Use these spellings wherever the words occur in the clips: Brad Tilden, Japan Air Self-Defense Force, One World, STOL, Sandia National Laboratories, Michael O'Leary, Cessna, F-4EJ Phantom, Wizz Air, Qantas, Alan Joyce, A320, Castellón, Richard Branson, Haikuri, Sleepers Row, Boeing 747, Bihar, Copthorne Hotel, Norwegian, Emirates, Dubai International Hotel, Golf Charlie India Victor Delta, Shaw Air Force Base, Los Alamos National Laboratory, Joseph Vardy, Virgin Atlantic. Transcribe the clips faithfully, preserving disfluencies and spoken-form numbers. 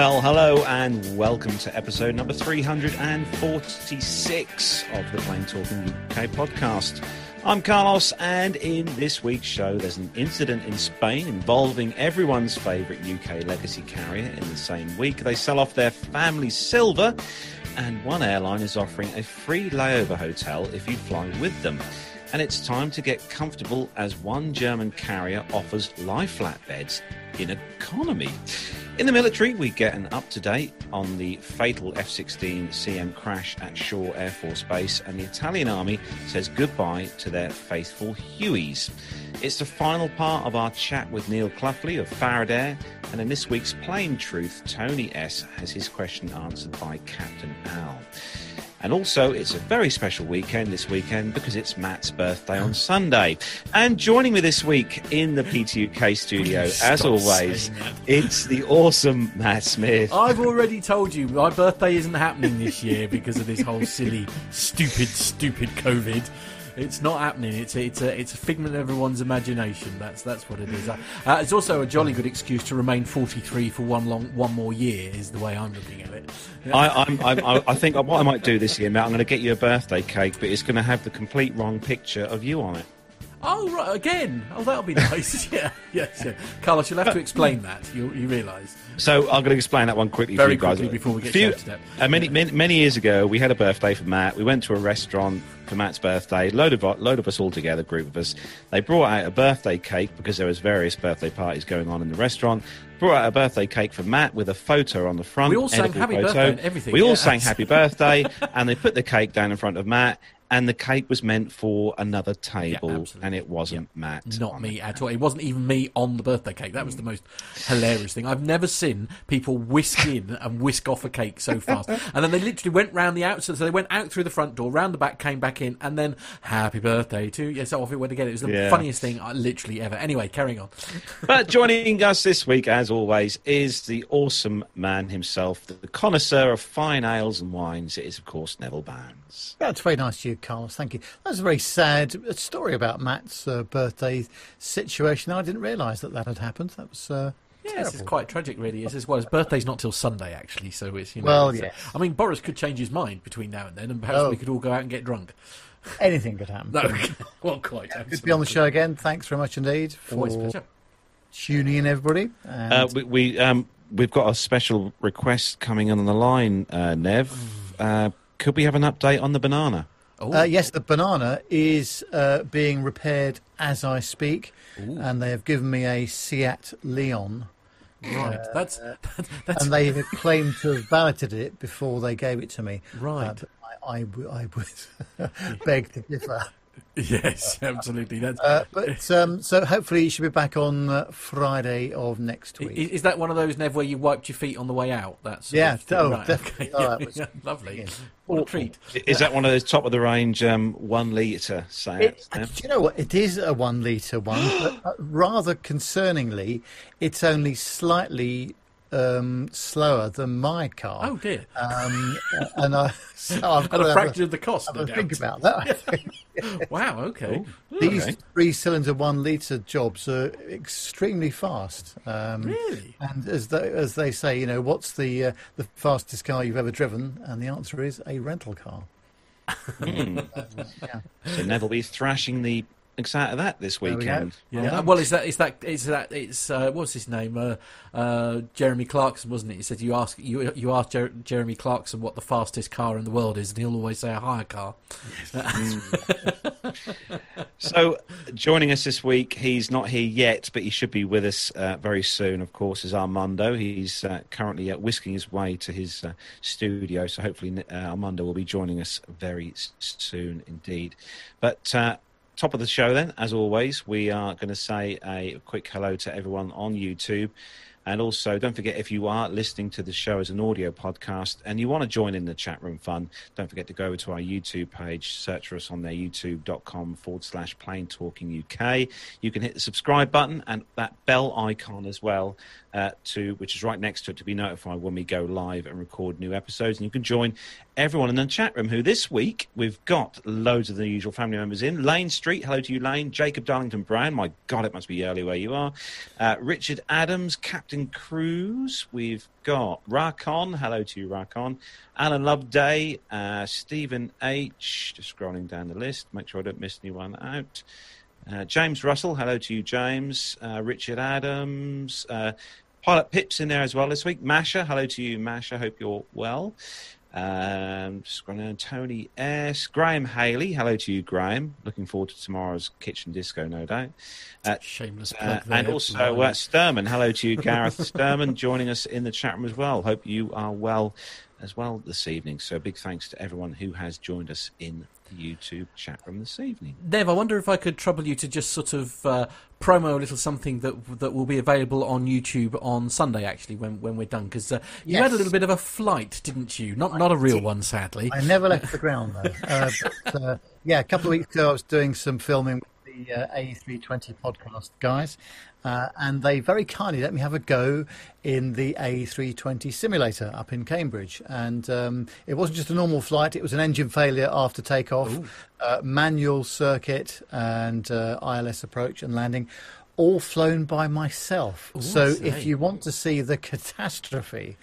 Well, hello and welcome to episode number three hundred forty-six of the Plane Talking U K podcast. I'm Carlos, and in this week's show, there's an incident in Spain involving everyone's favourite U K legacy carrier. In the same week, they sell off their family silver, and one airline is offering a free layover hotel if you fly with them. And it's time to get comfortable as one German carrier offers lie flat beds in economy. In the military, we get an up-to-date on the fatal F sixteen C M crash at Shaw Air Force Base, and the Italian Army says goodbye to their faithful Hueys. It's the final part of our chat with Neil Cloughley of Faraday, and in this week's Plain Truth, Tony S. has his question answered by Captain Al. And also, it's a very special weekend this weekend because it's Matt's birthday on Sunday. And joining me this week in the P T U K studio, as always, it's the awesome Matt Smith. I've already told you my birthday isn't happening this year because of this whole silly, stupid, stupid COVID. It's not happening. It's a, it's a, it's a figment of everyone's imagination. That's that's what it is. Uh, it's also a jolly good excuse to remain forty-three for one long one more year. Is the way I'm looking at it. I I'm, I, I think what I might do this year, Matt, I'm going to get you a birthday cake, but it's going to have the complete wrong picture of you on it. Oh, right, again. Oh, that'll be nice. yeah, yes, yeah. Carlos, you'll have to explain that. You, you realise. So I'm going to explain that one quickly Very for you guys. Very quickly before we get Few, to that. Uh, many, many, many years ago, we had a birthday for Matt. We went to a restaurant for Matt's birthday. Load of, load of us all together, group of us. They brought out a birthday cake because there was various birthday parties going on in the restaurant. Brought out a birthday cake for Matt with a photo on the front. We all sang happy photo. birthday and everything. We yeah, all sang happy birthday, and they put the cake down in front of Matt. And the cake was meant for another table, yeah, and it wasn't yeah. Matt. Not me at all. It wasn't even me on the birthday cake. That was the most hilarious thing. I've never seen people whisk in and whisk off a cake so fast. And then they literally went round the outside. So they went out through the front door, round the back, came back in, and then happy birthday to you. Yes, off it went again. It was the yeah. funniest thing I literally ever. Anyway, carrying on. But joining us this week, as always, is the awesome man himself, the connoisseur of fine ales and wines. It is, of course, Neville Barnes. That's very nice to you, Carlos. Thank you. That's a very sad story about Matt's uh, birthday situation. I didn't realise that that had happened. That was uh, yeah, terrible. This is quite tragic, really. As well, his birthday's not till Sunday, actually. So it's you know. Well, yeah. I mean, Boris could change his mind between now and then, and perhaps oh. we could all go out and get drunk. Anything could happen. No, well, quite. Yeah, good to be on the show again. Thanks very much indeed for Always a pleasure. tuning in, everybody. And uh, we we um we've got a special request coming on the line, uh, Nev. Uh, could we have an update on the banana? Uh, yes, the banana is uh, being repaired as I speak, Ooh. and they have given me a Seat Leon. Right, uh, that's, that's, that's... And they have claimed to have balloted it before they gave it to me. Right. Uh, but I, I, I would beg to differ. Yes, absolutely. That's... Uh, but um, so hopefully you should be back on uh, Friday of next week. Is, is that one of those, Nev, where you wiped your feet on the way out? That's yeah, oh, right. definitely. Okay. Right, yeah, lovely. Yeah. What a treat. Is that one of those top of the range um, one litre? It, do you know what? It is a one litre one, but rather concerningly, it's only slightly um slower than my car. Oh dear. Um and I so I've got a fraction of the cost. I think about that. Yeah. Wow, okay. Ooh, These okay. three cylinder one litre jobs are extremely fast. Um really? And as they as they say, you know, what's the uh, the fastest car you've ever driven? And the answer is a rental car. Mm. um, yeah. So Neville is thrashing the excited of that this weekend. We yeah. Well, is that is that is that it's uh, what's his name? Uh, uh, Jeremy Clarkson, wasn't it? He said you ask you you ask Jer- Jeremy Clarkson what the fastest car in the world is, and he'll always say a hire car. Yes. So, joining us this week, he's not here yet, but he should be with us uh, very soon. Of course, is Armando. He's uh, currently uh, whisking his way to his uh, studio, so hopefully uh, Armando will be joining us very soon indeed. But. Uh, Top of the show then, as always, we are going to say a quick hello to everyone on YouTube. And also, don't forget, if you are listening to the show as an audio podcast and you want to join in the chat room fun, don't forget to go over to our YouTube page, search for us on there, youtube.com forward slash Plane Talking UK. You can hit the subscribe button and that bell icon as well, uh, to which is right next to it, to be notified when we go live and record new episodes. And you can join everyone in the chat room, who this week we've got loads of the usual family members in. Lane Street, hello to you, Lane. Jacob Darlington Brown, my God, it must be early where you are. Uh, Richard Adams, Captain Captain Cruz. We've got Rakon. Hello to you, Rakon. Alan Loveday. Uh, Stephen H. Just scrolling down the list. Make sure I don't miss anyone out. Uh, James Russell. Hello to you, James. Uh, Richard Adams. Uh, Pilot Pip's in there as well this week. Masha. Hello to you, Masha. Hope you're well. Um, just going on. Tony S. Graham Haley. Hello to you, Graham. Looking forward to tomorrow's kitchen disco, no doubt. Uh, Shameless plug uh, there. And also uh, Sturman. Hello to you, Gareth Sturman, joining us in the chat room as well. Hope you are well as well this evening. So big thanks to everyone who has joined us in the YouTube chat room this evening. Nev, I wonder if I could trouble you to just sort of uh, promo a little something that that will be available on YouTube on Sunday, actually, when when we're done, because uh, yes. you had a little bit of a flight, didn't you? Not I not a real did. one, sadly. I never left the ground, though. uh, but, uh, yeah, a couple of weeks ago, I was doing some filming with the uh, A three twenty podcast guys, uh, and they very kindly let me have a go in the A three twenty simulator up in Cambridge. And um, it wasn't just a normal flight, it was an engine failure after takeoff, uh, manual circuit and uh, I L S approach and landing, all flown by myself. Ooh, so if you want to see the catastrophe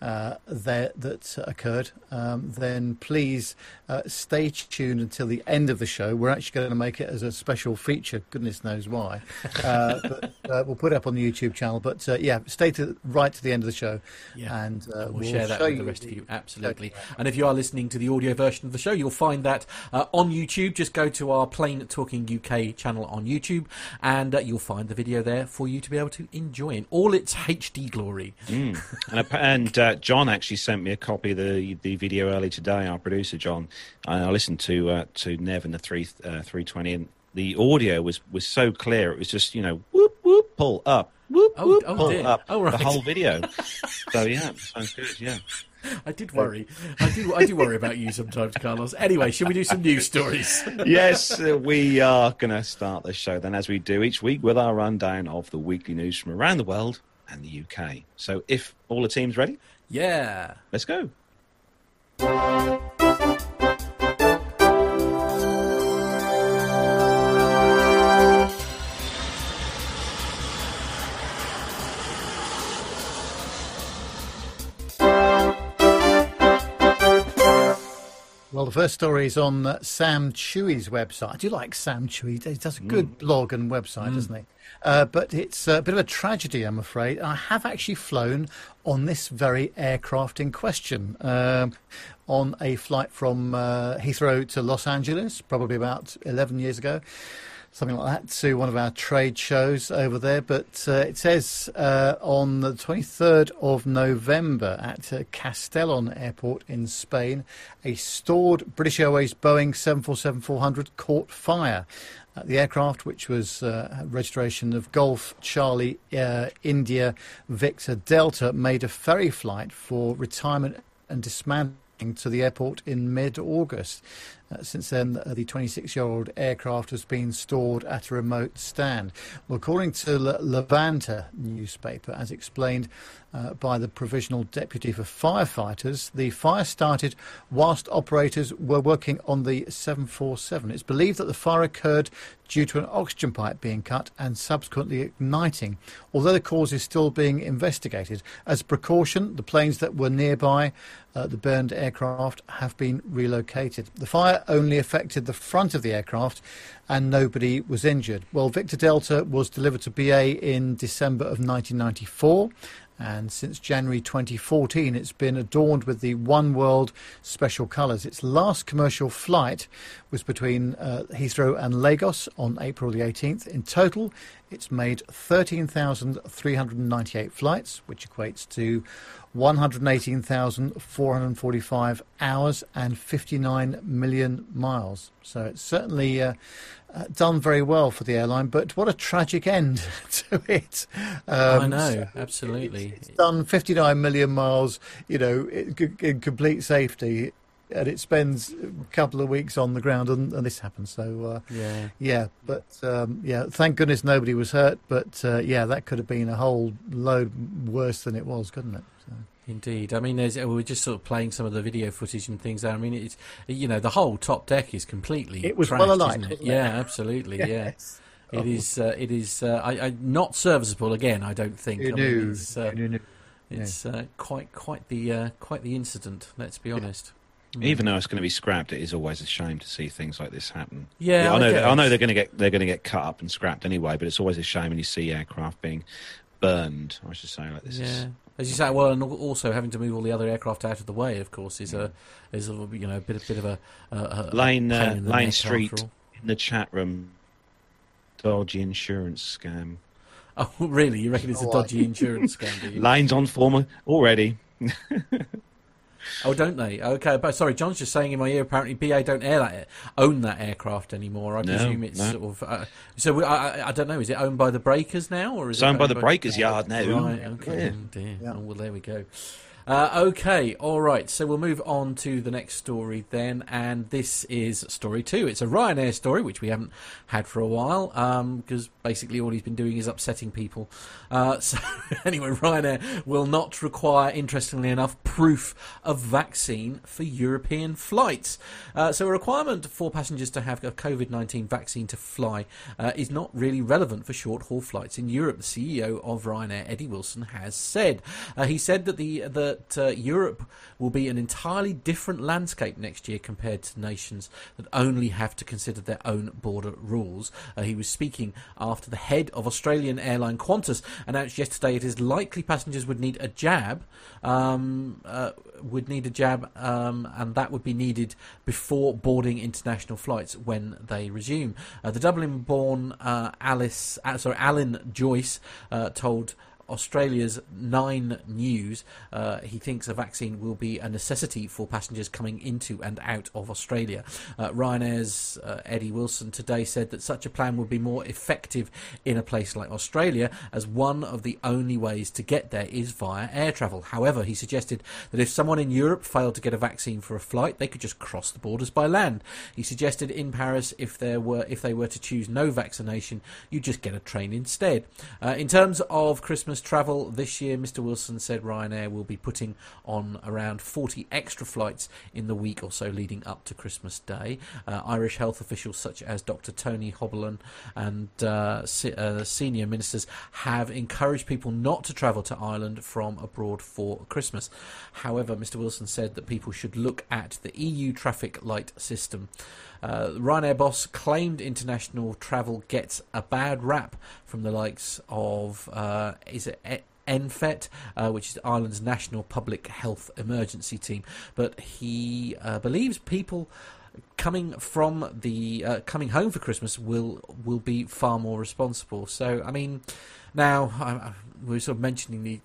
uh, that, that occurred, um, then please uh, stay tuned until the end of the show. We're actually going to make it as a special feature, goodness knows why. Uh, but uh, we'll put it up on the YouTube channel. But uh, yeah, stay to, right to the end of the show. Yeah. And uh, we'll, we'll share that with the rest of you. Absolutely. And if you are listening to the audio version of the show, you'll find that uh, on YouTube. Just go to our Plane Talking U K channel on YouTube, and uh, you'll find the video there for you to be able to enjoy in all its H D glory. Mm. And, and uh, John actually sent me a copy of the, the video early today, our producer, John. And I listened to uh, to Nev and the three twenty, and the audio was, was so clear. It was just, you know, whoop, whoop, pull up, whoop, oh, whoop, oh pull dear. up, oh, right. The whole video. So, yeah, sounds good, yeah. I did worry. I do. I do worry about you sometimes, Carlos. Anyway, shall we do some news stories? Yes, we are going to start the show then, as we do each week, with our rundown of the weekly news from around the world and the U K. So, if all the team's ready, yeah, let's go. Well, the first story is on uh, Sam Chewy's website. I do like Sam Chewy. He does a good mm. blog and website, mm. doesn't he? Uh, but it's a bit of a tragedy, I'm afraid. I have actually flown on this very aircraft in question, um, on a flight from uh, Heathrow to Los Angeles, probably about eleven years ago, something like that, to one of our trade shows over there. But uh, it says uh, on the twenty-third of November at uh, Castellón Airport in Spain, a stored British Airways Boeing seven forty-seven four hundred caught fire. Uh, the aircraft, which was uh, registration of Golf Charlie uh, India Victor Delta, made a ferry flight for retirement and dismantling to the airport in mid-August. Uh, since then, the twenty-six-year-old aircraft has been stored at a remote stand. Well, according to the Levante newspaper, as explained uh, by the Provisional Deputy for Firefighters, the fire started whilst operators were working on the seven forty-seven. It's believed that the fire occurred due to an oxygen pipe being cut and subsequently igniting, although the cause is still being investigated. As a precaution, the planes that were nearby, uh, the burned aircraft, have been relocated. The fire only affected the front of the aircraft and nobody was injured. Well, Victor Delta was delivered to B A in December of nineteen ninety-four, and since January twenty fourteen it's been adorned with the One World special colours. Its last commercial flight was between uh, Heathrow and Lagos on April the eighteenth. In total, it's made thirteen thousand three hundred ninety-eight flights, which equates to one hundred eighteen thousand four hundred forty-five hours and fifty-nine million miles. So it's certainly uh, uh, done very well for the airline, but what a tragic end to it. Um, I know, so absolutely. It's, it's done fifty-nine million miles, you know, in, in complete safety, and it spends a couple of weeks on the ground, and, and this happens. So, uh, yeah. yeah, but, um, yeah, thank goodness nobody was hurt, but, uh, yeah, that could have been a whole load worse than it was, couldn't it? So. Indeed. I mean, there's, we were just sort of playing some of the video footage and things there. I mean, it's, you know, the whole top deck is completely It was trashed, well alight, isn't it? Wasn't it? Yeah, absolutely, yes. yeah. It oh. is. Uh, it is uh, I, I, not serviceable again. I don't think. You I mean, it's uh, you it's uh, quite quite the uh, quite the incident. Let's be honest. Yeah. Even though it's going to be scrapped, it is always a shame to see things like this happen. Yeah, yeah I know. I, I know they're going to get they're going to get cut up and scrapped anyway. But it's always a shame when you see aircraft being burned. I should say like this. Yeah, is... as you say. Well, and also having to move all the other aircraft out of the way, of course, is a is a you know a bit a bit of a, a Lane uh, Lane Street in the chat room. Dodgy insurance scam. Oh, really? You reckon it's a dodgy insurance scam? Do you? Lane's on former already. Oh, don't they? Okay, but sorry, John's just saying in my ear. Apparently, B A don't air that, own that aircraft anymore. I no, presume it's no. sort of. Uh, so we, I, I don't know. Is it owned by the Breakers now, or is it's it owned by the Breakers Yard now? Right. Okay. Yeah. Oh, yeah. Oh, well, there we go. Uh, okay. All right. So we'll move on to the next story then, and this is story two. It's a Ryanair story, which we haven't had for a while, because um, basically all he's been doing is upsetting people. Uh, so anyway, Ryanair will not require, interestingly enough, proof of vaccine for European flights. Uh, so a requirement for passengers to have a COVID nineteen vaccine to fly uh, is not really relevant for short-haul flights in Europe. The C E O of Ryanair, Eddie Wilson, has said. Uh, he said that the the that uh, Europe will be an entirely different landscape next year compared to nations that only have to consider their own border rules. Uh, he was speaking after the head of Australian airline Qantas announced yesterday it is likely passengers would need a jab, um, uh, would need a jab, um, and that would be needed before boarding international flights when they resume. Uh, the Dublin-born uh, Alice, uh, sorry, Alan Joyce uh, told Australia's Nine News uh, he thinks a vaccine will be a necessity for passengers coming into and out of Australia. Uh, Ryanair's uh, Eddie Wilson today said that such a plan would be more effective in a place like Australia, as one of the only ways to get there is via air travel. However, he suggested that if someone in Europe failed to get a vaccine for a flight, they could just cross the borders by land. He suggested in Paris, if there were if they were to choose no vaccination, you just get a train instead. Uh, in terms of Christmas travel this year, Mister Wilson said Ryanair will be putting on around forty extra flights in the week or so leading up to Christmas Day. Uh, Irish health officials such as Doctor Tony Hoblan and uh, se- uh, senior ministers have encouraged people not to travel to Ireland from abroad for Christmas. However, Mister Wilson said that people should look at the E U traffic light system. Uh, Ryanair boss claimed international travel gets a bad rap from the likes of uh, is it N P H E T, uh, which is Ireland's national public health emergency team, but he uh, believes people coming from the uh, coming home for Christmas will will be far more responsible. So I mean, now I, I, we're sort of mentioning the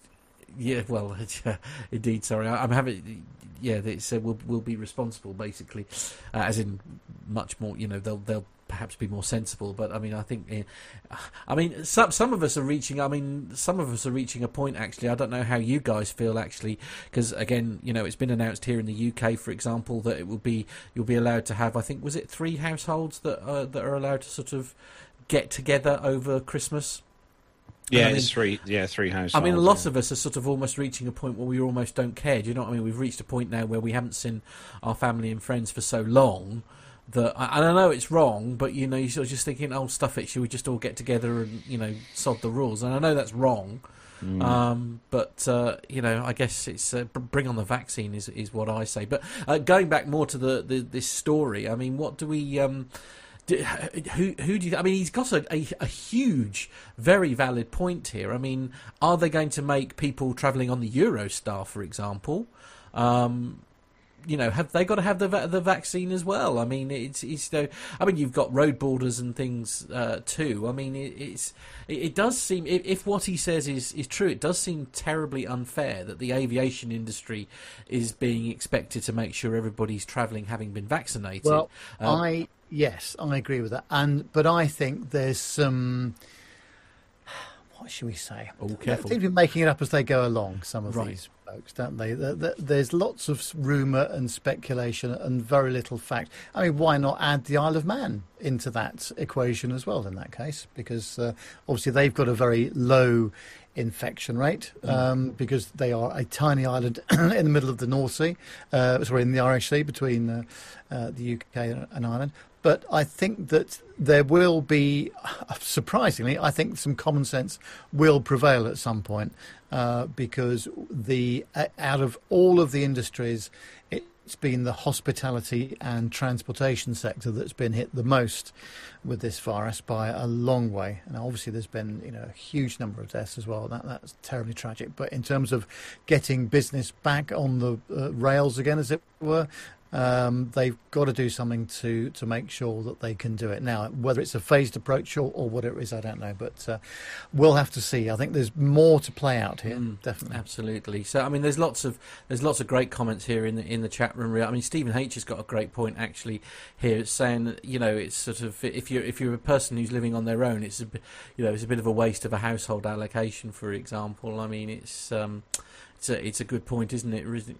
yeah, well, uh, indeed, sorry, I, I'm having. Yeah, they said we'll, we'll be responsible, basically, uh, as in much more, you know, they'll they'll perhaps be more sensible. But, I mean, I think, I mean, some some of us are reaching, I mean, some of us are reaching a point, actually. I don't know how you guys feel, actually, because, again, you know, it's been announced here in the U K, for example, that it will be, you'll be allowed to have, I think, was it three households that uh, that are allowed to sort of get together over Christmas? Yeah, I mean, it's three. Yeah, three households. I mean, a lot yeah. of us are sort of almost reaching a point where we almost don't care. Do you know what I mean? We've reached a point now where we haven't seen our family and friends for so long that I, I know it's wrong, but you know, you're sort of just thinking, "Oh, stuff it! Should we just all get together and you know, sod the rules?" And I know that's wrong, mm. um, but uh, you know, I guess it's uh, bring on the vaccine is is what I say. But uh, going back more to the, the this story, I mean, what do we? Um, Do, who who do you? I mean, he's got a, a, a huge, very valid point here. I mean, are they going to make people travelling on the Eurostar, for example? Um, you know, have they got to have the the vaccine as well? I mean, it's it's. I mean, you've got road borders and things uh, too. I mean, it, it's it, it does seem if, if what he says is is true, it does seem terribly unfair that the aviation industry is being expected to make sure everybody's travelling having been vaccinated. Well, um, I. Yes, I agree with that. And but I think there's some. What should we say? Oh, careful. They've been making it up as they go along. Some of right. these folks, don't they? There's lots of rumour and speculation and very little fact. I mean, why not add the Isle of Man into that equation as well? In that case, because uh, obviously they've got a very low infection rate um, mm. because they are a tiny island in the middle of the North Sea, uh, sorry, in the Irish Sea between uh, uh, the U K and Ireland. But I think that there will be, surprisingly, I think some common sense will prevail at some point, uh, because the out of all of the industries, it's been the hospitality and transportation sector that's been hit the most with this virus by a long way. And obviously there's been, you know, a huge number of deaths as well. That, that's terribly tragic. But in terms of getting business back on the uh, rails again, as it were, Um, they've got to do something to, to make sure that they can do it. Now, whether it's a phased approach or, or what it is, I don't know. But uh, we'll have to see. I think there's more to play out here, mm, definitely. Absolutely. So, I mean, there's lots of there's lots of great comments here in the, in the chat room. I mean, Stephen H has got a great point actually here, saying that, you know, it's sort of if you're if you're a person who's living on their own, it's a, you know, it's a bit of a waste of a household allocation, for example. I mean, it's um, it's a it's a good point, isn't it? Isn't,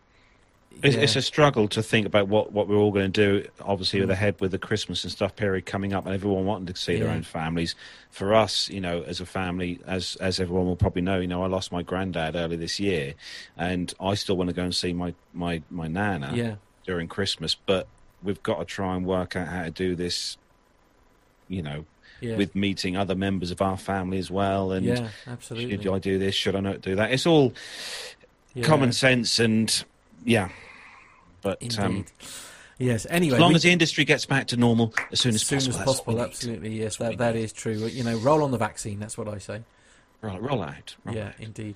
It's, yeah. it's a struggle to think about what, what we're all going to do, obviously, with the head with the Christmas and stuff period coming up and everyone wanting to see yeah. their own families. For us, you know, as a family, as as everyone will probably know, you know, I lost my granddad early this year, and I still want to go and see my, my, my nana yeah. during Christmas, but we've got to try and work out how to do this, you know, Yeah. with meeting other members of our family as well. And yeah, absolutely. Should I do this? Should I not do that? It's all yeah. common sense and... Yeah, but Indeed. um, yes. Anyway, as long we, as the industry gets back to normal as soon as, as, soon possible, as possible, absolutely. Need. Yes, that that is true. You know, roll on the vaccine. That's what I say. Roll, roll out. Roll yeah, out. Indeed.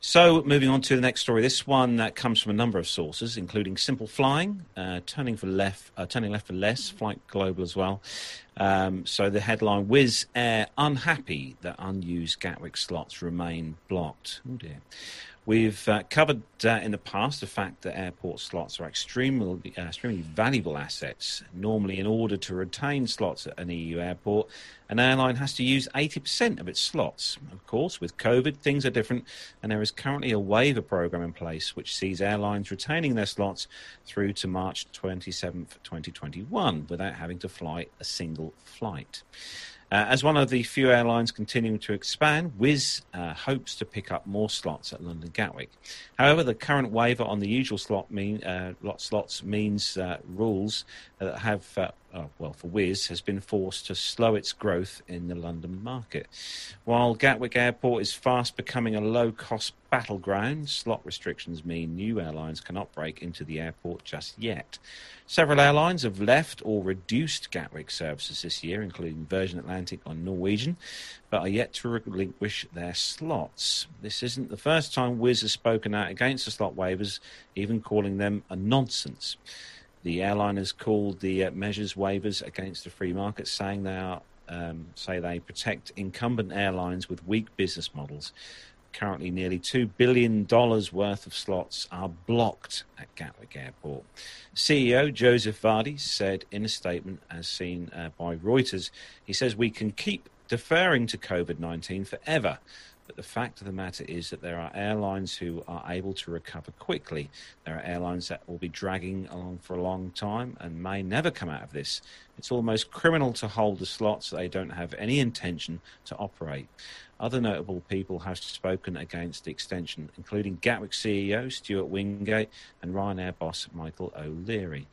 So, moving on to the next story. This one uh, comes from a number of sources, including Simple Flying, uh, Turning for Left, uh, Turning Left for Less, Flight Global as well. Um, so, the headline: Wizz Air unhappy that unused Gatwick slots remain blocked. Oh dear. We've uh, covered uh, in the past the fact that airport slots are extremely, uh, extremely valuable assets. Normally, in order to retain slots at an E U airport, an airline has to use eighty percent of its slots. Of course, with COVID, things are different, and there is currently a waiver program in place which sees airlines retaining their slots through to March twenty-seventh, twenty twenty-one, without having to fly a single flight. Uh, as one of the few airlines continuing to expand, Wizz uh, hopes to pick up more slots at London Gatwick. However, the current waiver on the usual slot mean, uh, lot slots means uh, rules that have, uh, oh, well, for Wizz, has been forced to slow its growth in the London market. While Gatwick Airport is fast becoming a low-cost battleground, slot restrictions mean new airlines cannot break into the airport just yet. Several airlines have left or reduced Gatwick services this year, including Virgin Atlantic and Norwegian, but are yet to relinquish their slots. This isn't the first time Wizz has spoken out against the slot waivers, even calling them a nonsense. The airline has called the uh, measures waivers against the free market, saying they are, um, say they protect incumbent airlines with weak business models. Currently, nearly two billion dollars worth of slots are blocked at Gatwick Airport. C E O Joseph Vardy said in a statement as seen uh, by Reuters, he says, "We can keep deferring to COVID nineteen forever, but the fact of the matter is that there are airlines who are able to recover quickly. There are airlines that will be dragging along for a long time and may never come out of this. It's almost criminal to hold the slots. They don't have any intention to operate." Other notable people have spoken against the extension, including Gatwick C E O Stuart Wingate and Ryanair boss Michael O'Leary.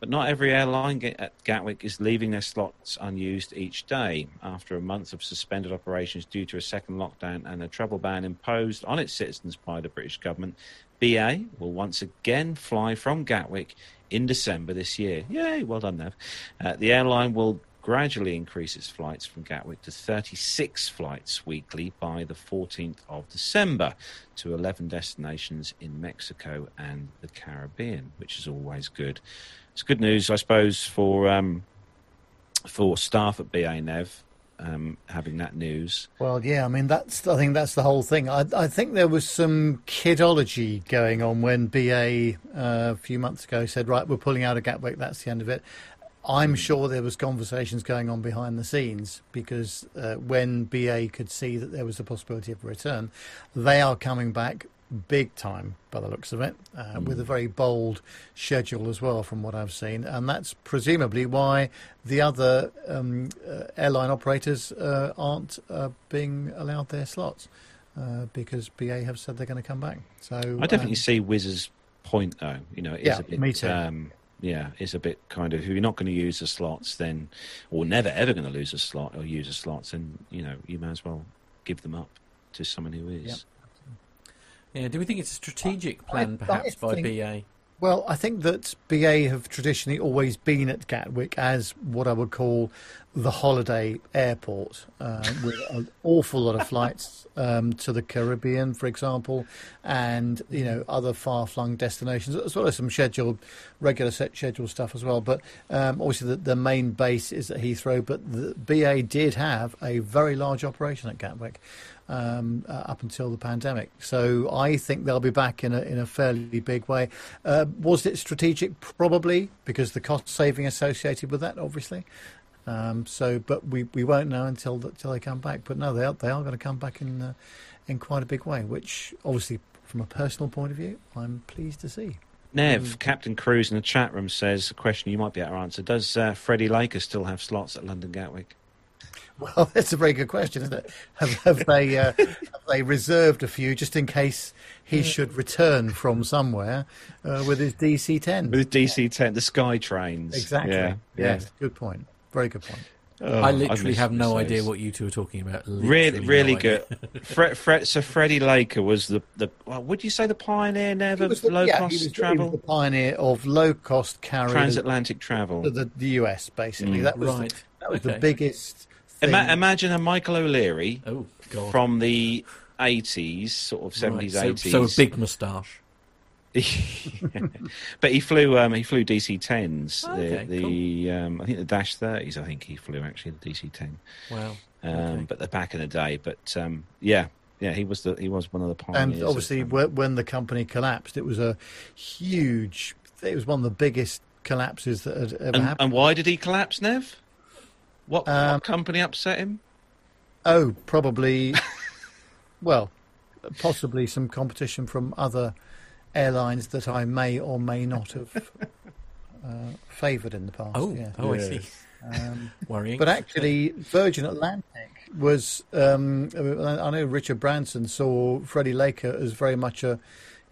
But not every airline at Gatwick is leaving their slots unused each day. After a month of suspended operations due to a second lockdown and a travel ban imposed on its citizens by the British government, B A will once again fly from Gatwick in December this year. Yay, well done, Nev. Uh, the airline will gradually increase its flights from Gatwick to thirty-six flights weekly by the fourteenth of December to eleven destinations in Mexico and the Caribbean, which is always good. It's good news, I suppose, for um, for staff at B A, Nev, um, having that news. Well, yeah, I mean, that's I think that's the whole thing. I, I think there was some kidology going on when B A uh, a few months ago said, right, we're pulling out of Gatwick, that's the end of it. I'm sure there was conversations going on behind the scenes, because uh, when B A could see that there was a possibility of a return, they are coming back big time by the looks of it, uh, mm. with a very bold schedule as well from what I've seen. And that's presumably why the other um, uh, airline operators uh, aren't uh, being allowed their slots, uh, because B A have said they're going to come back. So I definitely um, see Wizz's point, though. You know, it is yeah, a bit... Me too. Um, yeah, it's a bit kind of, if you're not going to use the slots, then, or never ever going to lose a slot or use a slot, then, you know, you may as well give them up to someone who is. Yep. Yeah, do we think it's a strategic plan, I, perhaps, I think, by B A? Well, I think that B A have traditionally always been at Gatwick as what I would call the holiday airport, uh, with an awful lot of flights um, to the Caribbean, for example, and, you know, other far-flung destinations, as well as some scheduled, regular set scheduled stuff as well. But um, obviously the, the main base is at Heathrow, but the B A did have a very large operation at Gatwick. Um, uh, up until the pandemic, so I think they'll be back in a in a fairly big way. Uh, was it strategic? Probably, because the cost saving associated with that, obviously. Um, so, but we, we won't know until until they come back. But no, they are, they are going to come back in uh, in quite a big way, which obviously, from a personal point of view, I'm pleased to see. Nev, Captain Cruz in the chat room says a question you might be able to answer: does uh, Freddie Laker still have slots at London Gatwick? Well, that's a very good question, isn't it? Have, have they uh, have they reserved a few just in case he should return from somewhere uh, with his D C ten? With his D C ten, the Sky Trains. Exactly. Yeah. Yes, yeah. Good point. Very good point. Oh, I literally have no idea what you two are talking about. Literally really, really no good. Fred, Fred, so Freddie Laker was the, the well, would you say the pioneer, Nev, of low-cost yeah, he was, travel? He was the pioneer of low-cost carrier. Transatlantic travel. The, the, the U S, basically. Mm, that was right. the, That was okay. the biggest... Ima- imagine a Michael O'Leary oh, from the eighties, sort of seventies, right, so, eighties. So a big moustache. Yeah. But he flew. Um, he flew D C tens. Okay, the the cool. um, I think the Dash thirties. I think he flew actually the D C ten. Wow. Um, okay. But the back in the day. But um, yeah. Yeah, he was the he was one of the pioneers. And obviously, when the company collapsed, it was a huge. It was one of the biggest collapses that had ever and, happened. And why did he collapse, Nev? What, um, what company upset him? Oh, probably, well, possibly some competition from other airlines that I may or may not have uh, favoured in the past. Oh, yeah. oh yes. I see. Um, Worrying. But actually, Virgin Atlantic was, um, I know Richard Branson saw Freddie Laker as very much a,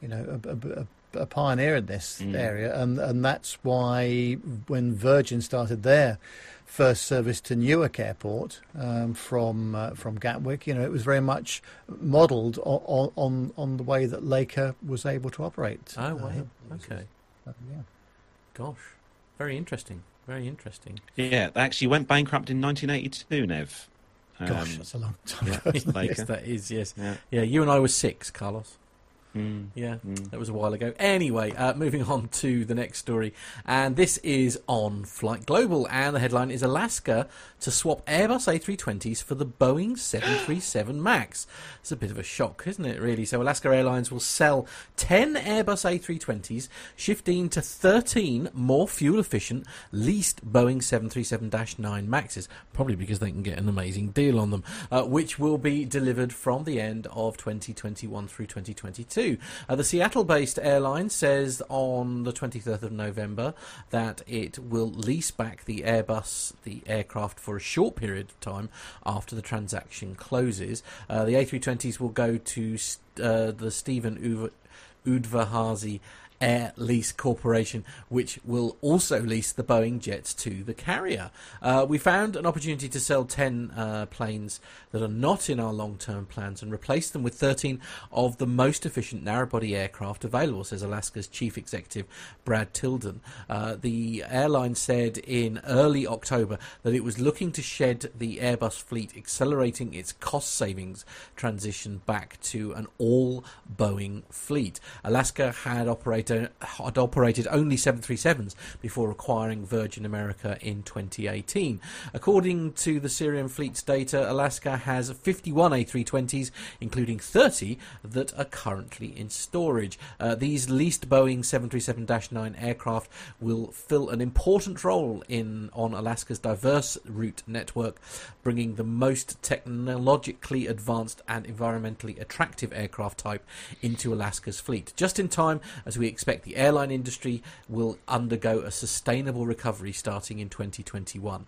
you know, a, a, a a pioneer in this mm. area, and and that's why when Virgin started their first service to Newark Airport um, from uh, from Gatwick, you know, it was very much modelled on on on the way that Laker was able to operate. Oh, wow. Uh, okay. Uh, yeah. Gosh, very interesting. Very interesting. Yeah, they actually went bankrupt in nineteen eighty-two, Nev. Um, Gosh, that's a long time ago. Yeah, yes, that is. Yes. Yeah. yeah. You and I were six, Carlos. Mm, yeah, mm. That was a while ago. Anyway, uh, moving on to the next story. And this is on Flight Global. And the headline is Alaska to swap Airbus A three twenties for the Boeing seven thirty-seven MAX. It's a bit of a shock, isn't it, really? So Alaska Airlines will sell ten Airbus A three twenties, shifting to thirteen more fuel-efficient leased Boeing seven thirty-seven nine MAXes, probably because they can get an amazing deal on them, uh, which will be delivered from the end of twenty twenty-one through twenty twenty-two. Uh, the Seattle-based airline says on the twenty-third of November that it will lease back the Airbus, the aircraft, for a short period of time after the transaction closes. Uh, the A three twenties will go to st- uh, the Stephen Udvar-Hazy Air Lease Corporation, which will also lease the Boeing jets to the carrier. Uh, we found an opportunity to sell ten uh, planes that are not in our long-term plans and replace them with thirteen of the most efficient narrow-body aircraft available, says Alaska's chief executive Brad Tilden. Uh, the airline said in early October that it was looking to shed the Airbus fleet, accelerating its cost savings transition back to an all-Boeing fleet. Alaska had operated had operated only seven thirty-sevens before acquiring Virgin America in twenty eighteen. According to the Syrian fleet's data, Alaska has fifty-one A three twenties, including thirty that are currently in storage. Uh, these leased Boeing seven thirty-seven nine aircraft will fill an important role in on Alaska's diverse route network, bringing the most technologically advanced and environmentally attractive aircraft type into Alaska's fleet, just in time as we expect expect the airline industry will undergo a sustainable recovery starting in twenty twenty-one.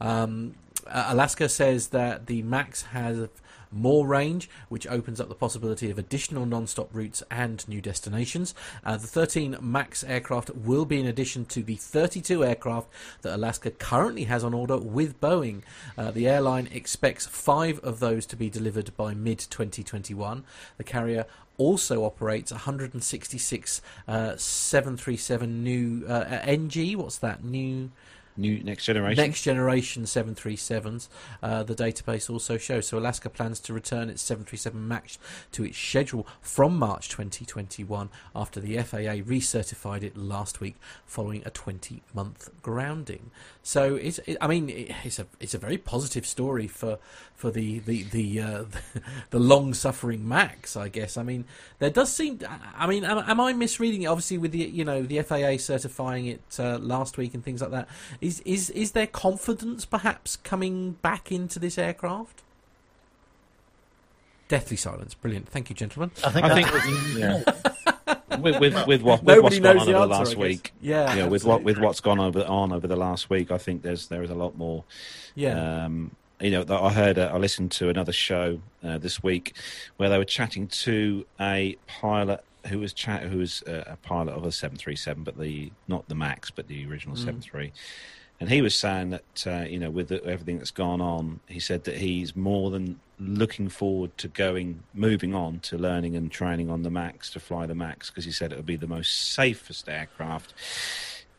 Um, Alaska says that the MAX has more range, which opens up the possibility of additional non-stop routes and new destinations. Uh, the thirteen MAX aircraft will be in addition to the thirty-two aircraft that Alaska currently has on order with Boeing. Uh, the airline expects five of those to be delivered by mid twenty twenty-one. The carrier also operates one hundred sixty-six uh, seven thirty-seven new uh, N G. What's that? New... New next generation, next generation seven thirty-sevens. Uh, the database also shows. So Alaska plans to return its seven thirty-seven MAX to its schedule from March twenty twenty-one after the F A A recertified it last week following a twenty-month grounding. So it's, it, I mean, it, it's a it's a very positive story for for the the the uh, the long-suffering MAX, I guess. I mean, there does seem. I mean, am, am I misreading it? Obviously, with the you know the F A A certifying it uh, last week and things like that. Is, is is there confidence perhaps coming back into this aircraft? Deathly silence, brilliant. Thank you, gentlemen. I think, I think was, yeah. with with with what with what's gone on over the last week, yeah, yeah, with what with what's gone over on over the last week, I think there's there is a lot more. Yeah, um, you know, I heard uh, I listened to another show uh, this week where they were chatting to a pilot. Who was chat? Who was uh, a pilot of a seven thirty-seven, but the not the MAX, but the original mm. seven three. And he was saying that uh, you know, with the, everything that's gone on, he said that he's more than looking forward to going, moving on to learning and training on the MAX to fly the MAX, because he said it would be the most safest aircraft.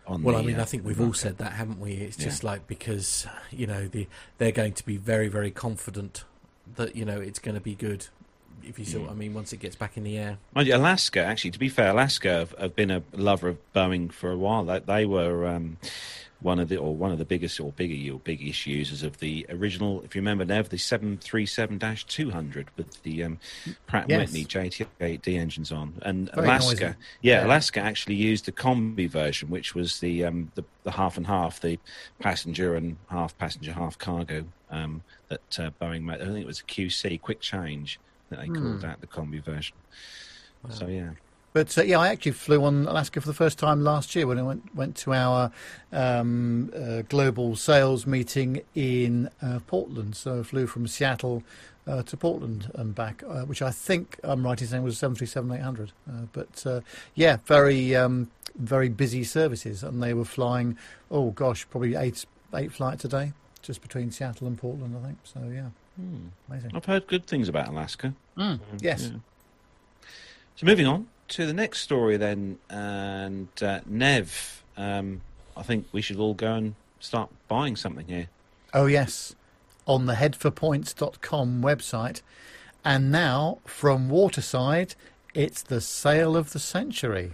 On well, the, I mean, uh, I think we've all said that, haven't we? It's yeah. just like because you know the they're going to be very, very confident that you know it's going to be good. If you see what I mean, once it gets back in the air. Alaska, actually, to be fair, Alaska have, have been a lover of Boeing for a while. They, they were um, one of the or one of the biggest or bigger or biggest users of the original. If you remember, Nev, the seven thirty-seven two hundred with the um, Pratt yes. Whitney J T eight D engines on, and Very Alaska, noisy. yeah, Alaska actually used the combi version, which was the um, the, the half and half, the passenger and half passenger, half cargo um, that uh, Boeing made. I think it was a Q C, quick change. That they called that hmm. the combi version. Wow. So yeah, but uh, yeah, I actually flew on Alaska for the first time last year when I went went to our um, uh, global sales meeting in uh, Portland. So I flew from Seattle uh, to Portland and back, uh, which I think I'm right in saying was seven thirty-seven eight hundred. Uh, but uh, yeah, very um, very busy services, and they were flying. Oh gosh, probably eight eight flights a day just between Seattle and Portland, I think. So yeah. Hmm. I've heard good things about Alaska. Mm, yes. Yeah. So moving on to the next story then, and uh, Nev, um, I think we should all go and start buying something here. Oh yes, on the head for points dot com website. And now, from Waterside, it's the sale of the century.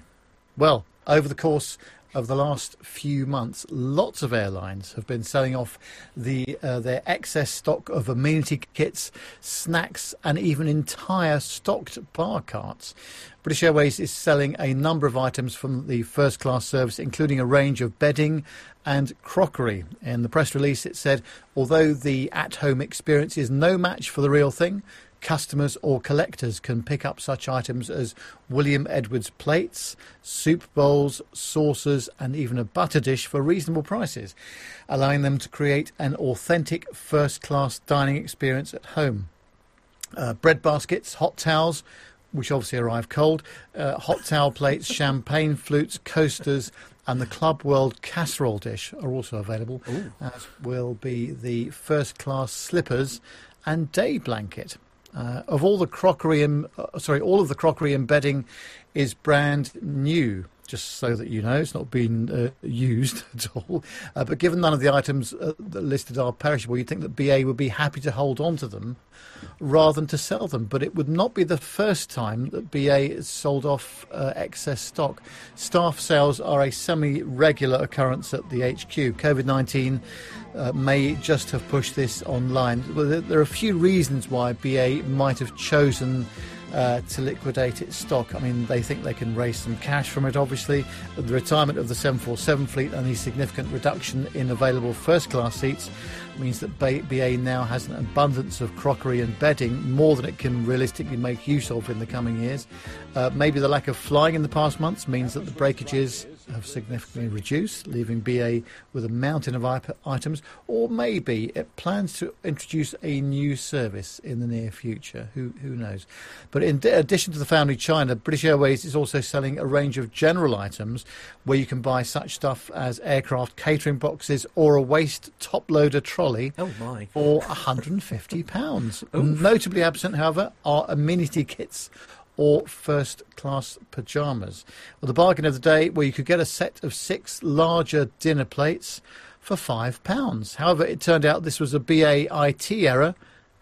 Well, over the course of the last few months, lots of airlines have been selling off the uh, their excess stock of amenity kits, snacks, and even entire stocked bar carts. British Airways is selling a number of items from the first class service, including a range of bedding and crockery. In the press release, it said, although the at-home experience is no match for the real thing, customers or collectors can pick up such items as William Edwards plates, soup bowls, saucers, and even a butter dish for reasonable prices, allowing them to create an authentic first-class dining experience at home. Uh, bread baskets, hot towels, which obviously arrive cold, uh, hot towel plates, champagne flutes, coasters, and the Club World casserole dish are also available, Ooh. as will be the first-class slippers and day blanket. Uh, of all the crockery and uh, sorry, all of the crockery and bedding is brand new. Just so that you know, it's not been uh, used at all. Uh, but given none of the items uh, that listed are perishable, you'd think that B A would be happy to hold on to them rather than to sell them. But it would not be the first time that B A has sold off uh, excess stock. Staff sales are a semi-regular occurrence at the H Q. COVID nineteen uh, may just have pushed this online. Well, there are a few reasons why B A might have chosen Uh, to liquidate its stock. I mean, they think they can raise some cash from it, obviously. The retirement of the seven forty-seven fleet and the significant reduction in available first-class seats means that B A now has an abundance of crockery and bedding, more than it can realistically make use of in the coming years. Uh, maybe the lack of flying in the past months means that the breakages have significantly reduced, leaving B A with a mountain of items, or maybe it plans to introduce a new service in the near future. Who who knows? But in addition to the family China, British Airways is also selling a range of general items where you can buy such stuff as aircraft catering boxes or a waste top-loader trolley oh my. for one hundred and fifty pounds. Notably absent, however, are amenity kits or first-class pyjamas. Well, the bargain of the day, where well, you could get a set of six larger dinner plates for five pounds. However, it turned out this was a B A I T error.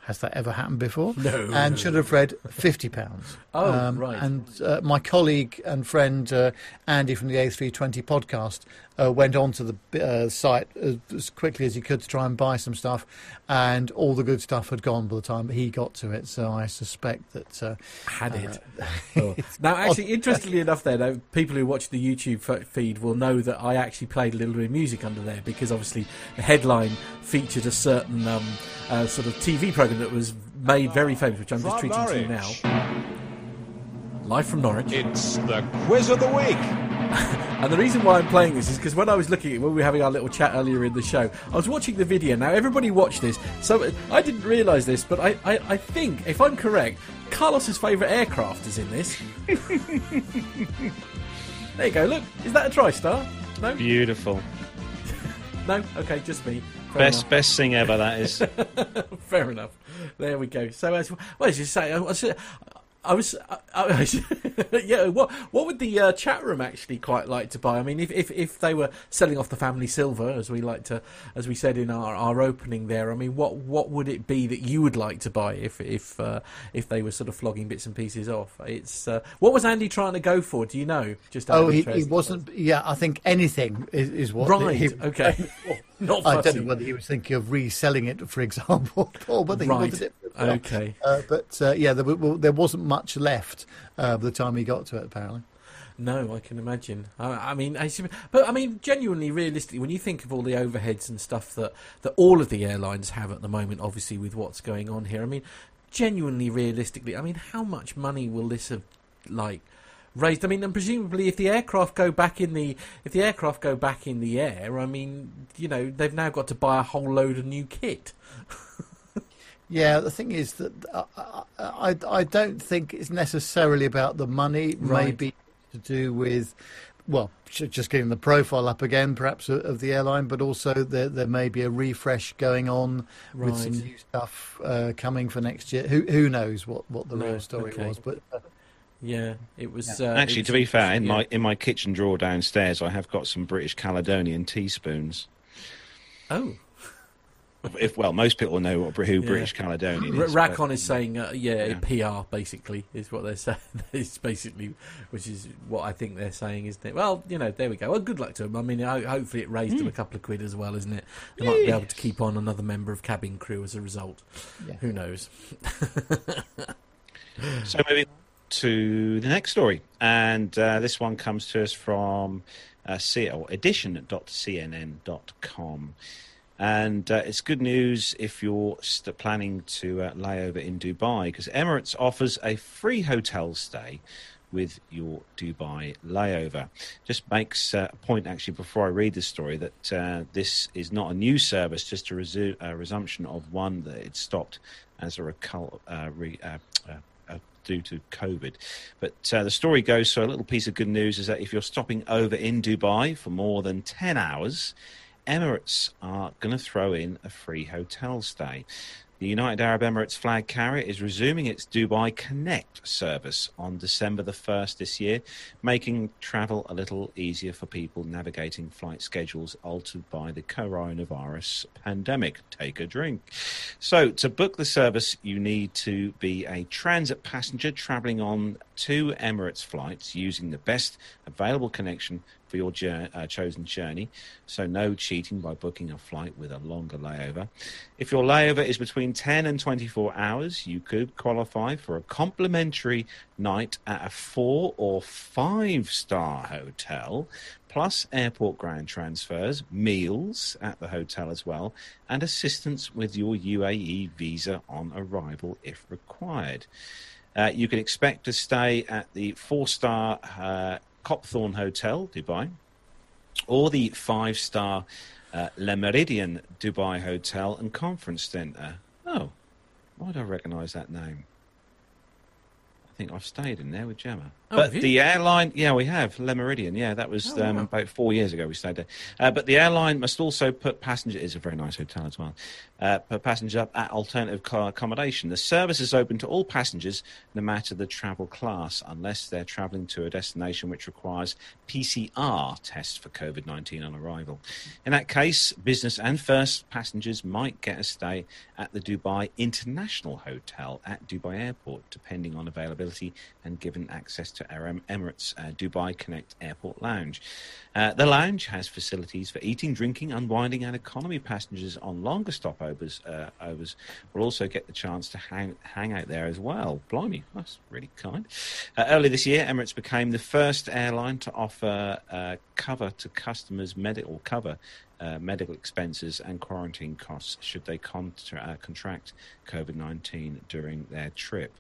Has that ever happened before? No. And should have read fifty pounds. oh, um, right. And uh, my colleague and friend uh, Andy from the A three twenty podcast uh, went onto the uh, site as quickly as he could to try and buy some stuff, and all the good stuff had gone by the time he got to it, so I suspect that... Uh, Had it. Uh, oh. Now, actually, interestingly enough there, though, people who watch the YouTube feed will know that I actually played a little bit of music under there, because obviously the headline featured a certain um, uh, sort of T V programme that was made very famous, which I'm just treating Norwich. to now. Live from Norwich. It's the quiz of the week. And the reason why I'm playing this is because when I was looking at it, when we were having our little chat earlier in the show, I was watching the video. Now, everybody watched this. So I didn't realise this, but I, I, I think, if I'm correct, Carlos's favourite aircraft is in this. There you go. Look, is that a TriStar? No? Beautiful. No? Okay, just me. Fair best enough. Best thing ever, that is. Fair enough. There we go. So, as well, as you say, I was, I was, I was yeah. What what would the uh, chat room actually quite like to buy? I mean, if, if if they were selling off the family silver, as we like to, as we said in our, our opening there. I mean, what what would it be that you would like to buy if if uh, if they were sort of flogging bits and pieces off? It's uh, what was Andy trying to go for? Do you know? Just out oh, of he, he wasn't. Yeah, I think anything is, is what. Right. He, okay. Not I don't know whether he was thinking of reselling it, for example, or whether he right. wanted it. For okay. Uh, but, uh, yeah, there, well, there wasn't much left uh, by the time he got to it, apparently. No, I can imagine. I, I mean, I, but I mean, genuinely, realistically, when you think of all the overheads and stuff that, that all of the airlines have at the moment, obviously, with what's going on here, I mean, genuinely, realistically, I mean, how much money will this have, like... raised. I mean, and presumably, if the aircraft go back in the if the aircraft go back in the air, I mean, you know, they've now got to buy a whole load of new kit. Yeah, the thing is that I, I, I don't think it's necessarily about the money. Right. Maybe to do with, well, just getting the profile up again, perhaps, of the airline, but also there there may be a refresh going on right. with some new stuff uh, coming for next year. Who who knows what what the no, real story okay. was, but. Uh, Yeah, it was... Yeah. Uh, Actually, it was, to be fair, in yeah. my in my kitchen drawer downstairs, I have got some British Caledonian teaspoons. Oh. if Well, most people know what who yeah. British Caledonian is. R Racon but, is saying, uh, yeah, yeah, P R, basically, is what they're saying. It's basically, which is what I think they're saying, isn't it? Well, you know, there we go. Well, good luck to them. I mean, hopefully it raised mm. them a couple of quid as well, isn't it? They yes. might be able to keep on another member of cabin crew as a result. Yeah. Who knows? So maybe... to the next story, and uh, this one comes to us from uh, edition dot c n n dot com, and uh, it's good news if you're st planning to uh, lay over in Dubai, because Emirates offers a free hotel stay with your Dubai layover. Just makes uh, a point, actually, before I read the story, that uh, this is not a new service, just a, resu a resumption of one that it stopped as a recul uh, re uh, uh, due to COVID. But uh, the story goes, so a little piece of good news is that if you're stopping over in Dubai for more than ten hours, Emirates are going to throw in a free hotel stay. The United Arab Emirates flag carrier is resuming its Dubai Connect service on December the first this year, making travel a little easier for people navigating flight schedules altered by the coronavirus pandemic. Take a drink. So to book the service, you need to be a transit passenger traveling on two Emirates flights using the best available connection for your journey, uh, chosen journey, so no cheating by booking a flight with a longer layover. If your layover is between ten and twenty-four hours, you could qualify for a complimentary night at a four or five star hotel, plus airport ground transfers, meals at the hotel as well, and assistance with your U A E visa on arrival if required. Uh, you can expect to stay at the four star uh, Copthorne Hotel, Dubai, or the five-star uh, Le Meridian Dubai Hotel and Conference Centre. Oh, why do I recognise that name? I think I've stayed in there with Gemma. Oh, but the airline, yeah, we have, Le Meridian. Yeah, that was oh, um, wow. about four years ago we stayed there. Uh, but the airline must also put passenger, it's a very nice hotel as well, uh, put passengers up at alternative accommodation. The service is open to all passengers, no matter the travel class, unless they're travelling to a destination which requires P C R tests for COVID nineteen on arrival. In that case, business and first passengers might get a stay at the Dubai International Hotel at Dubai Airport, depending on availability and given access to Emirates uh, Dubai Connect Airport Lounge. Uh, the lounge has facilities for eating, drinking, unwinding, and economy. Passengers on longer stopovers uh, overs will also get the chance to hang hang out there as well. Blimey, that's really kind. Uh, early this year, Emirates became the first airline to offer uh, cover to customers, medical cover. Uh, medical expenses and quarantine costs should they contra- uh, contract COVID nineteen during their trip.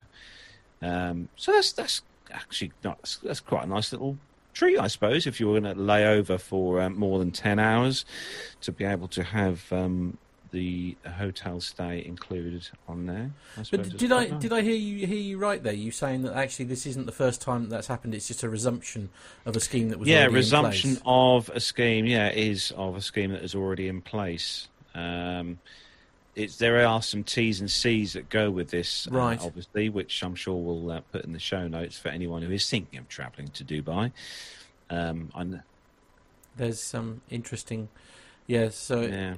Um, so that's that's. Actually, not, that's quite a nice little treat, I suppose, if you were going to lay over for uh, more than ten hours, to be able to have um, the hotel stay included on there. I but did I nice. did I hear you hear you right there? You saying that actually this isn't the first time that that's happened. It's just a resumption of a scheme that was yeah already resumption in place. of a scheme. Yeah, it is of a scheme that is already in place. Um, It's, there are some T's and C's that go with this, right. uh, obviously, which I'm sure we'll uh, put in the show notes for anyone who is thinking of travelling to Dubai. Um, I'm... There's some interesting... Yeah, so... Yeah.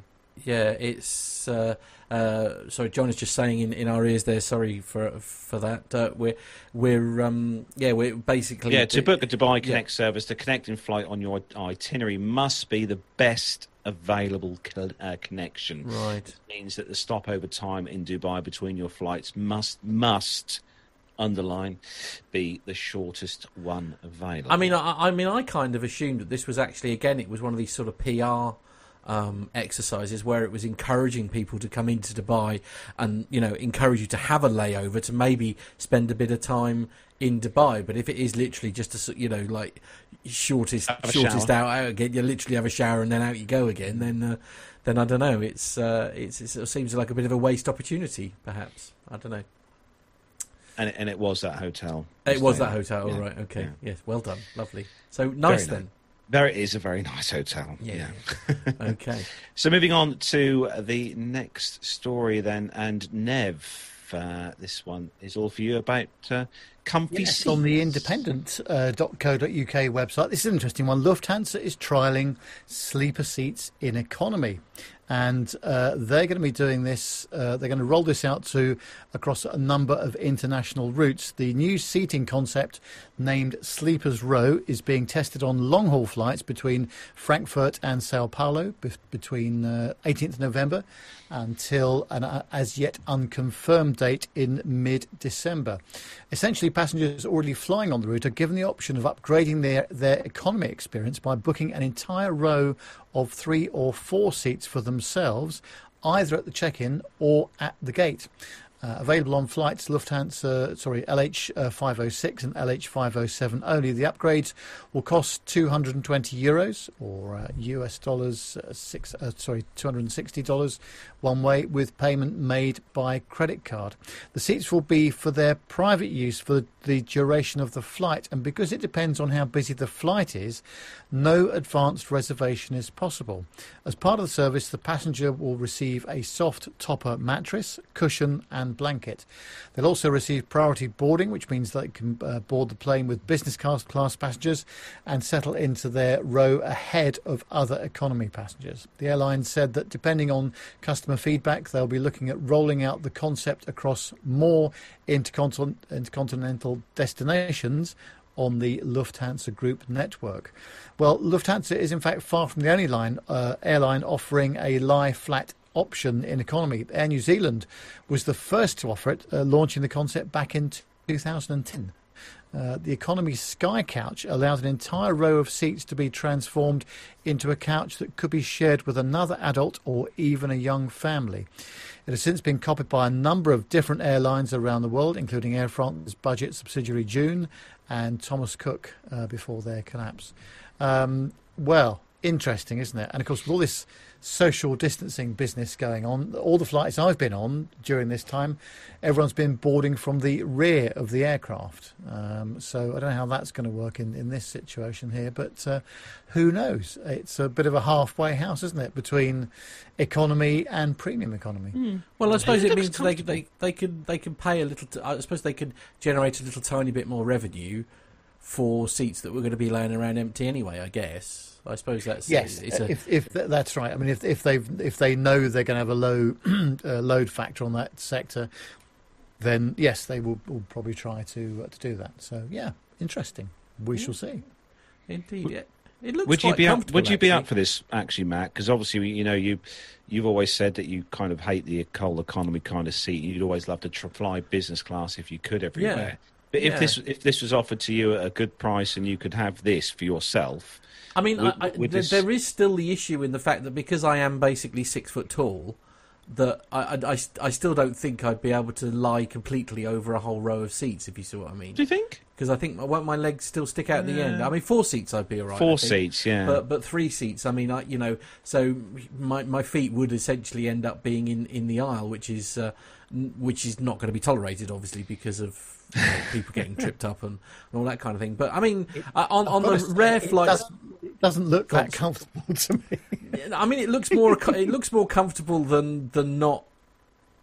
Yeah, it's. Uh, uh, sorry, John is just saying in, in our ears there. Sorry for for that. Uh, we're we're um, yeah we're basically yeah to book a Dubai Connect yeah. service, the connecting flight on your itinerary must be the best available co- uh, connection. Right, it means that the stopover time in Dubai between your flights must must. underline be the shortest one available. I mean, I, I mean, I kind of assumed that this was actually again it was one of these sort of P R. Um, exercises where it was encouraging people to come into Dubai and, you know, encourage you to have a layover to maybe spend a bit of time in Dubai. But if it is literally just a, you know, like shortest shortest out, out again, you literally have a shower and then out you go again, then uh, then I don't know. It's, uh, it's it sort of seems like a bit of a waste opportunity, perhaps. I don't know. And it, and it was that hotel. It was that hotel, yeah. Right? Okay, yeah. Yes, well done, lovely. So nice. Very then. Nice. There it is, a very nice hotel. Yeah. yeah. Okay. So moving on to the next story then, and Nev, uh, this one is all for you about uh, comfy yes, seats. On the independent dot co dot U K uh, website, this is an interesting one. Lufthansa is trialling sleeper seats in economy. And uh, they're going to be doing this, uh, they're going to roll this out to across a number of international routes. The new seating concept named Sleepers Row is being tested on long-haul flights between Frankfurt and Sao Paulo be- between uh, eighteenth of November until an uh, as yet unconfirmed date in mid-December. Essentially, passengers already flying on the route are given the option of upgrading their, their economy experience by booking an entire row of three or four seats for themselves, either at the check-in or at the gate. Uh, available on flights Lufthansa, sorry, L H five oh six and L H five oh seven only. The upgrades will cost two hundred twenty euros or uh, U S dollars, uh, six, uh, sorry, two hundred sixty dollars one way, with payment made by credit card. The seats will be for their private use for the duration of the flight, and because it depends on how busy the flight is, no advanced reservation is possible. As part of the service, the passenger will receive a soft topper mattress, cushion, and blanket. They'll also receive priority boarding, which means they can uh, board the plane with business class passengers and settle into their row ahead of other economy passengers. The airline said that depending on customer feedback, they'll be looking at rolling out the concept across more intercontinent- intercontinental destinations on the Lufthansa Group network. Well, Lufthansa is in fact far from the only line, uh, airline offering a lie flat option in economy. Air New Zealand was the first to offer it, uh, launching the concept back in two thousand ten. Uh, the economy Sky Couch allows an entire row of seats to be transformed into a couch that could be shared with another adult or even a young family. It has since been copied by a number of different airlines around the world, including Air France's budget subsidiary June and Thomas Cook uh, before their collapse. Um, well, interesting, isn't it? And of course, with all this social distancing business going on, all the flights I've been on during this time, everyone's been boarding from the rear of the aircraft. Um, so I don't know how that's going to work in, in this situation here, but uh, who knows? It's a bit of a halfway house, isn't it, between economy and premium economy. Mm. Well, I suppose it, it means they, they, they, can, they can pay a little... T- I suppose they could generate a little tiny bit more revenue for seats that were going to be laying around empty anyway, I guess. I suppose that's yes. It's a... If if that's right, I mean, if if they if they know they're going to have a low uh, load factor on that sector, then yes, they will, will probably try to uh, to do that. So yeah, interesting. We yeah. shall see. Indeed, yeah. It looks would quite you be comfortable. Up, would you actually. be up for this, actually, Matt? Because obviously, you know, you you've always said that you kind of hate the coal economy kind of seat. You'd always love to tr- fly business class if you could everywhere. Yeah. But if yeah. this if this was offered to you at a good price and you could have this for yourself. I mean, with, I, I, with th- there is still the issue in the fact that because I am basically six foot tall, that I, I, I still don't think I'd be able to lie completely over a whole row of seats, if you see what I mean. Do you think? Because I think, won't my legs still stick out yeah. the end? I mean, four seats I'd be all right. Four seats, yeah. But but three seats, I mean, I, you know, so my my feet would essentially end up being in, in the aisle, which is uh, n- which is not going to be tolerated, obviously, because of... You know, people getting tripped up and, and all that kind of thing. But I mean, it, uh, on, on the rare flights, it doesn't, it doesn't look that comfortable to me. I mean, it looks more it looks more comfortable than than not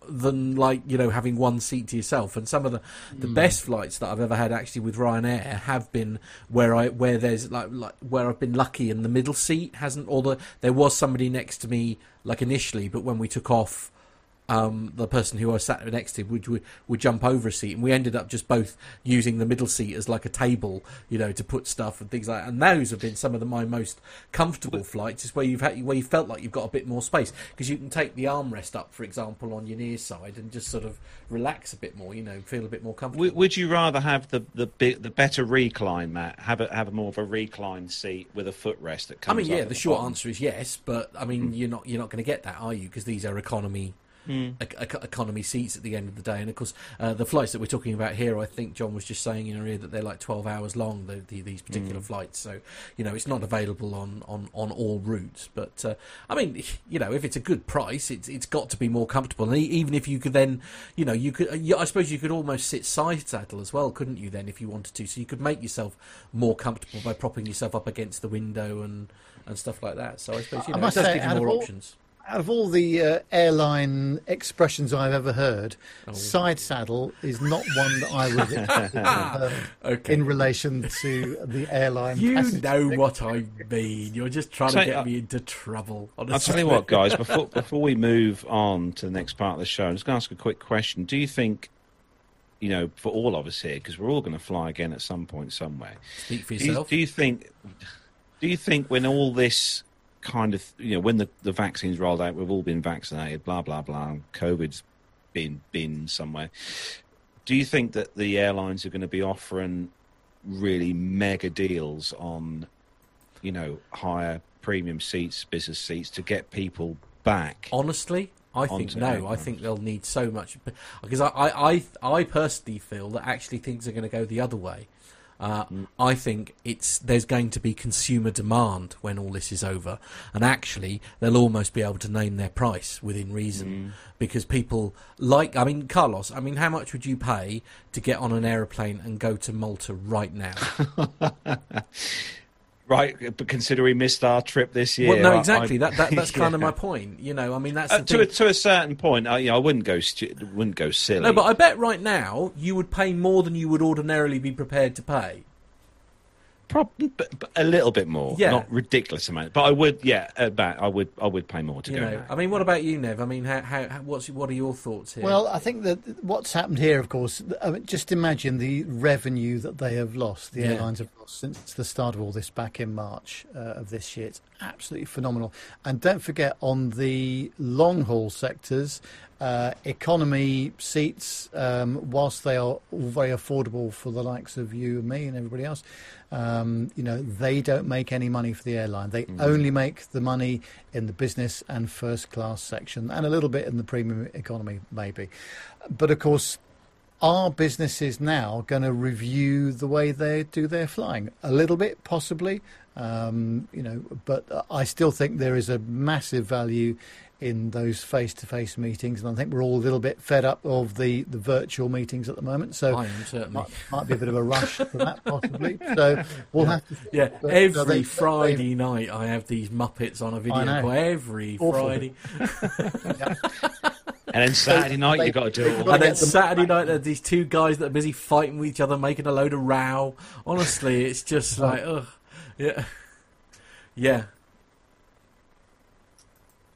than like you know having one seat to yourself. And some of the, the mm. best flights that I've ever had actually with Ryanair have been where I where there's like, like where I've been lucky and the middle seat hasn't. Although there was somebody next to me like initially, but when we took off. Um, the person who I sat next to would, would would jump over a seat, and we ended up just both using the middle seat as like a table, you know, to put stuff and things like that. And those have been some of the, my most comfortable flights, is where you've had, where you felt like you've got a bit more space, because you can take the armrest up, for example, on your near side and just sort of relax a bit more, you know, feel a bit more comfortable. Would, would you rather have the the bit, the better recline, Matt? Have a have a more of a recline seat with a footrest that comes. I mean, yeah, the, the short bottom. answer is yes, but I mean, mm. you're not you're not going to get that, are you? Because these are economy. Mm. economy seats at the end of the day, and of course uh, the flights that we're talking about here, I think John was just saying in her ear that they're like twelve hours long, the, the, these particular mm. flights, so you know it's not available on, on, on all routes, but uh, I mean, you know, if it's a good price, it's it's got to be more comfortable. And even if you could then, you know, you could you, I suppose you could almost sit side saddle as well, couldn't you, then, if you wanted to, so you could make yourself more comfortable by propping yourself up against the window and, and stuff like that. So I suppose, you know, it does give you more options. Out of all the uh, airline expressions I've ever heard, oh. side saddle is not one that I would expect to have heard okay. in relation to the airline. You passenger. know what I mean. You're just trying so, to get uh, me into trouble. Honestly. I'll tell you what, guys, before, before we move on to the next part of the show, I'm just going to ask a quick question. Do you think, you know, for all of us here, because we're all going to fly again at some point somewhere. Speak for yourself. Do you, do you think? Do you think when all this... kind of, you know, when the, the vaccine's rolled out, we've all been vaccinated, blah, blah, blah, COVID's been been somewhere. Do you think that the airlines are going to be offering really mega deals on, you know, higher premium seats, business seats, to get people back? Honestly, I think no. Airlines. I think they'll need so much. Because I, I, I, I personally feel that actually things are going to go the other way. Uh, I think it's there's going to be consumer demand when all this is over, and actually they'll almost be able to name their price within reason, mm. because people like, I mean, Carlos, I mean, how much would you pay to get on an aeroplane and go to Malta right now? Right, but consider we missed our trip this year. Well, no, exactly. I, I, that, that that's kind yeah. of my point. You know, I mean, that's uh, the to thing. A, to a certain point. I, you know, I wouldn't go stu- wouldn't go silly. No, but I bet right now you would pay more than you would ordinarily be prepared to pay. Probably, but, but a little bit more. Yeah, not ridiculous amount. But I would, yeah, about I would I would pay more to you go. Know. Now. I mean, what about you, Nev? I mean, how, how what's what are your thoughts here? Well, I think that what's happened here, of course, I mean, just imagine the revenue that they have lost. The yeah. airlines have. Since the start of all this back in March uh, of this year. It's absolutely phenomenal. And don't forget, on the long-haul sectors, uh, economy seats, um, whilst they are all very affordable for the likes of you and me and everybody else, um, you know, they don't make any money for the airline. They mm-hmm. only make the money in the business and first-class section, and a little bit in the premium economy, maybe. But, of course... Are businesses now going to review the way they do their flying? A little bit, possibly, um, you know, but I still think there is a massive value in those face-to-face meetings, and I think we're all a little bit fed up of the, the virtual meetings at the moment. So I am certainly. Might, might be a bit of a rush for that, possibly. So we'll yeah. have to... Yeah, but, every so they, Friday they, night I have these Muppets on a video call. Every Awful. Friday. yeah. And then Saturday night they, you've got to do it all. And then Saturday night there are these two guys that are busy fighting with each other, making a load of row. Honestly, it's just like, ugh. Yeah. Yeah.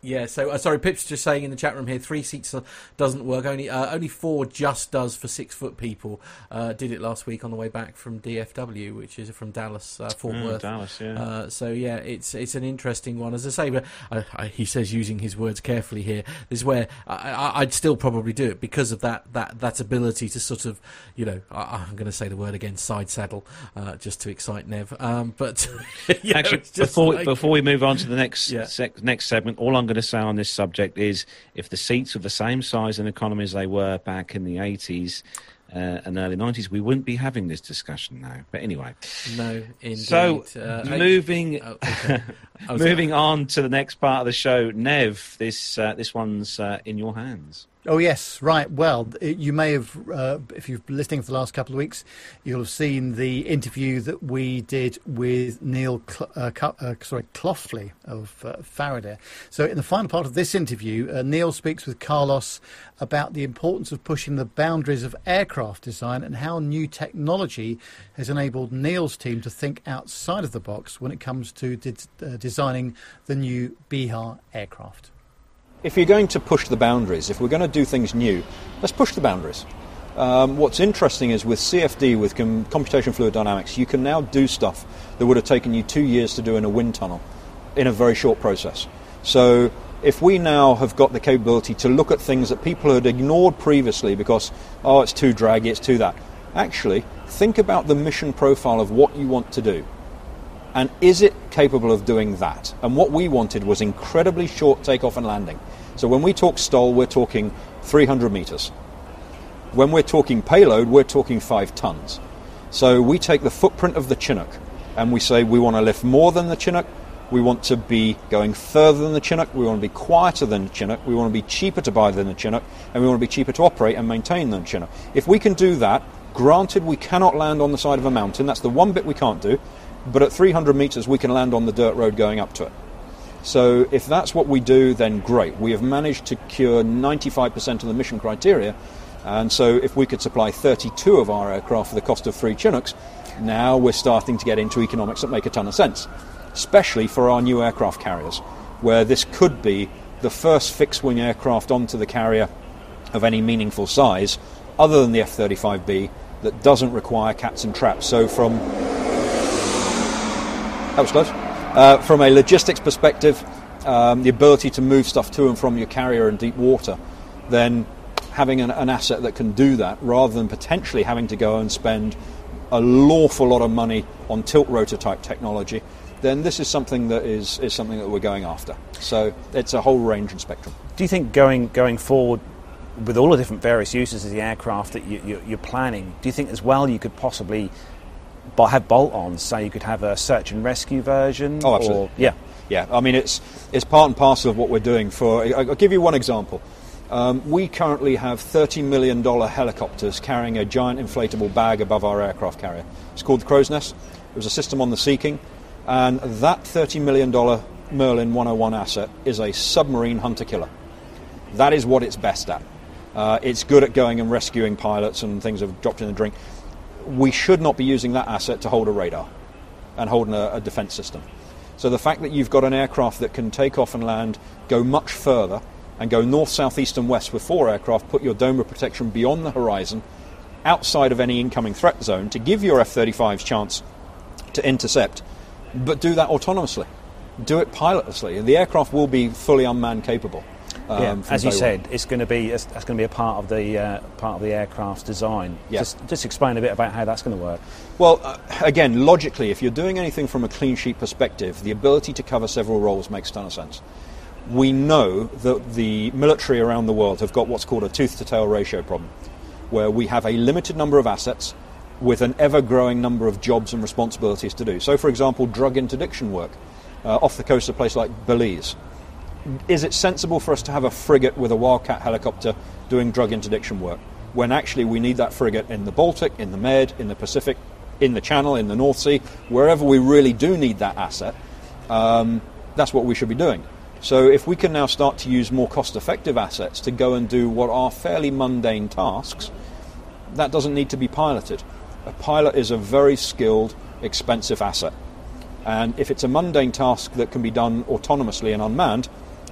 Yeah, so uh, sorry, Pip's just saying in the chat room here, three seats doesn't work. Only uh, only four just does for six foot people. Uh, did it last week on the way back from D F W, which is from Dallas, uh, Fort mm, Worth. Dallas, yeah. Uh, so yeah, it's it's an interesting one, as I say. But I, I, he says, using his words carefully here, this is where I, I, I'd still probably do it because of that that that ability to sort of, you know, I, I'm going to say the word again, side saddle, uh, just to excite Nev. Um, but yeah, actually, before like, before we move on to the next yeah. sec, next segment, all I'm going to say on this subject is if the seats were the same size and economy as they were back in the eighties uh, and early nineties, we wouldn't be having this discussion now. But anyway, no, indeed. So uh, moving oh, okay. moving on to the next part of the show, Nev, this uh, this one's uh, in your hands. Oh yes, right. Well, you may have, uh, if you've been listening for the last couple of weeks, you'll have seen the interview that we did with Neil, Cl- uh, Cl- uh, sorry, Cloughley of uh, Faraday. So in the final part of this interview, uh, Neil speaks with Carlos about the importance of pushing the boundaries of aircraft design and how new technology has enabled Neil's team to think outside of the box when it comes to de- uh, designing the new Bihar aircraft. If you're going to push the boundaries, if we're going to do things new, let's push the boundaries. Um, what's interesting is with C F D, with com- computation fluid dynamics, you can now do stuff that would have taken you two years to do in a wind tunnel in a very short process. So if we now have got the capability to look at things that people had ignored previously because, oh, it's too draggy, it's too that. Actually, think about the mission profile of what you want to do. And is it capable of doing that? And what we wanted was incredibly short takeoff and landing. So when we talk S T O L, we're talking three hundred meters. When we're talking payload, we're talking five tons. So we take the footprint of the Chinook and we say we want to lift more than the Chinook. We want to be going further than the Chinook. We want to be quieter than the Chinook. We want to be cheaper to buy than the Chinook. And we want to be cheaper to operate and maintain than the Chinook. If we can do that, granted we cannot land on the side of a mountain. That's the one bit we can't do. But at three hundred metres, we can land on the dirt road going up to it. So if that's what we do, then great. We have managed to cure ninety-five percent of the mission criteria. And so if we could supply thirty-two of our aircraft for the cost of three Chinooks, now we're starting to get into economics that make a ton of sense, especially for our new aircraft carriers, where this could be the first fixed-wing aircraft onto the carrier of any meaningful size, other than the F thirty-five B, that doesn't require cats and traps. So from... That was close. Uh, from a logistics perspective, um, the ability to move stuff to and from your carrier in deep water, then having an, an asset that can do that rather than potentially having to go and spend an awful lot of money on tilt rotor type technology, then this is something that is, is something that we're going after. So it's a whole range and spectrum. Do you think going going forward with all the different various uses of the aircraft that you, you, you're planning, do you think as well you could possibly... But have bolt-ons, so you could have a search and rescue version. Oh, absolutely. Or, yeah, yeah. I mean, it's it's part and parcel of what we're doing. For I'll give you one example. Um, we currently have thirty million dollars helicopters carrying a giant inflatable bag above our aircraft carrier. It's called the Crow's Nest. It was a system on the Sea King, and that thirty million dollars Merlin one oh one asset is a submarine hunter-killer. That is what it's best at. Uh, it's good at going and rescuing pilots and things that have dropped in the drink. We should not be using that asset to hold a radar and hold a, a defence system. So the fact that you've got an aircraft that can take off and land, go much further, and go north, south, east and west with four aircraft, put your dome of protection beyond the horizon, outside of any incoming threat zone, to give your F thirty-fives chance to intercept, but do that autonomously. Do it pilotlessly. And the aircraft will be fully unmanned capable. Um, yeah, as you said, one. it's going to be it's, that's going to be a part of the uh, part of the aircraft's design. Yeah. Just just explain a bit about how that's going to work. Well, uh, again, logically, if you're doing anything from a clean sheet perspective, the ability to cover several roles makes a ton of sense. We know that the military around the world have got what's called a tooth-to-tail ratio problem. where we have a limited number of assets with an ever-growing number of jobs and responsibilities to do. So, for example, drug interdiction work uh, off the coast of a place like Belize. Is it sensible for us to have a frigate with a Wildcat helicopter doing drug interdiction work, when actually we need that frigate in the Baltic, in the Med, in the Pacific, in the Channel, in the North Sea, wherever we really do need that asset? Um, that's what we should be doing. So if we can now start to use more cost-effective assets to go and do what are fairly mundane tasks, that doesn't need to be piloted. A pilot is a very skilled, expensive asset. And if it's a mundane task that can be done autonomously and unmanned,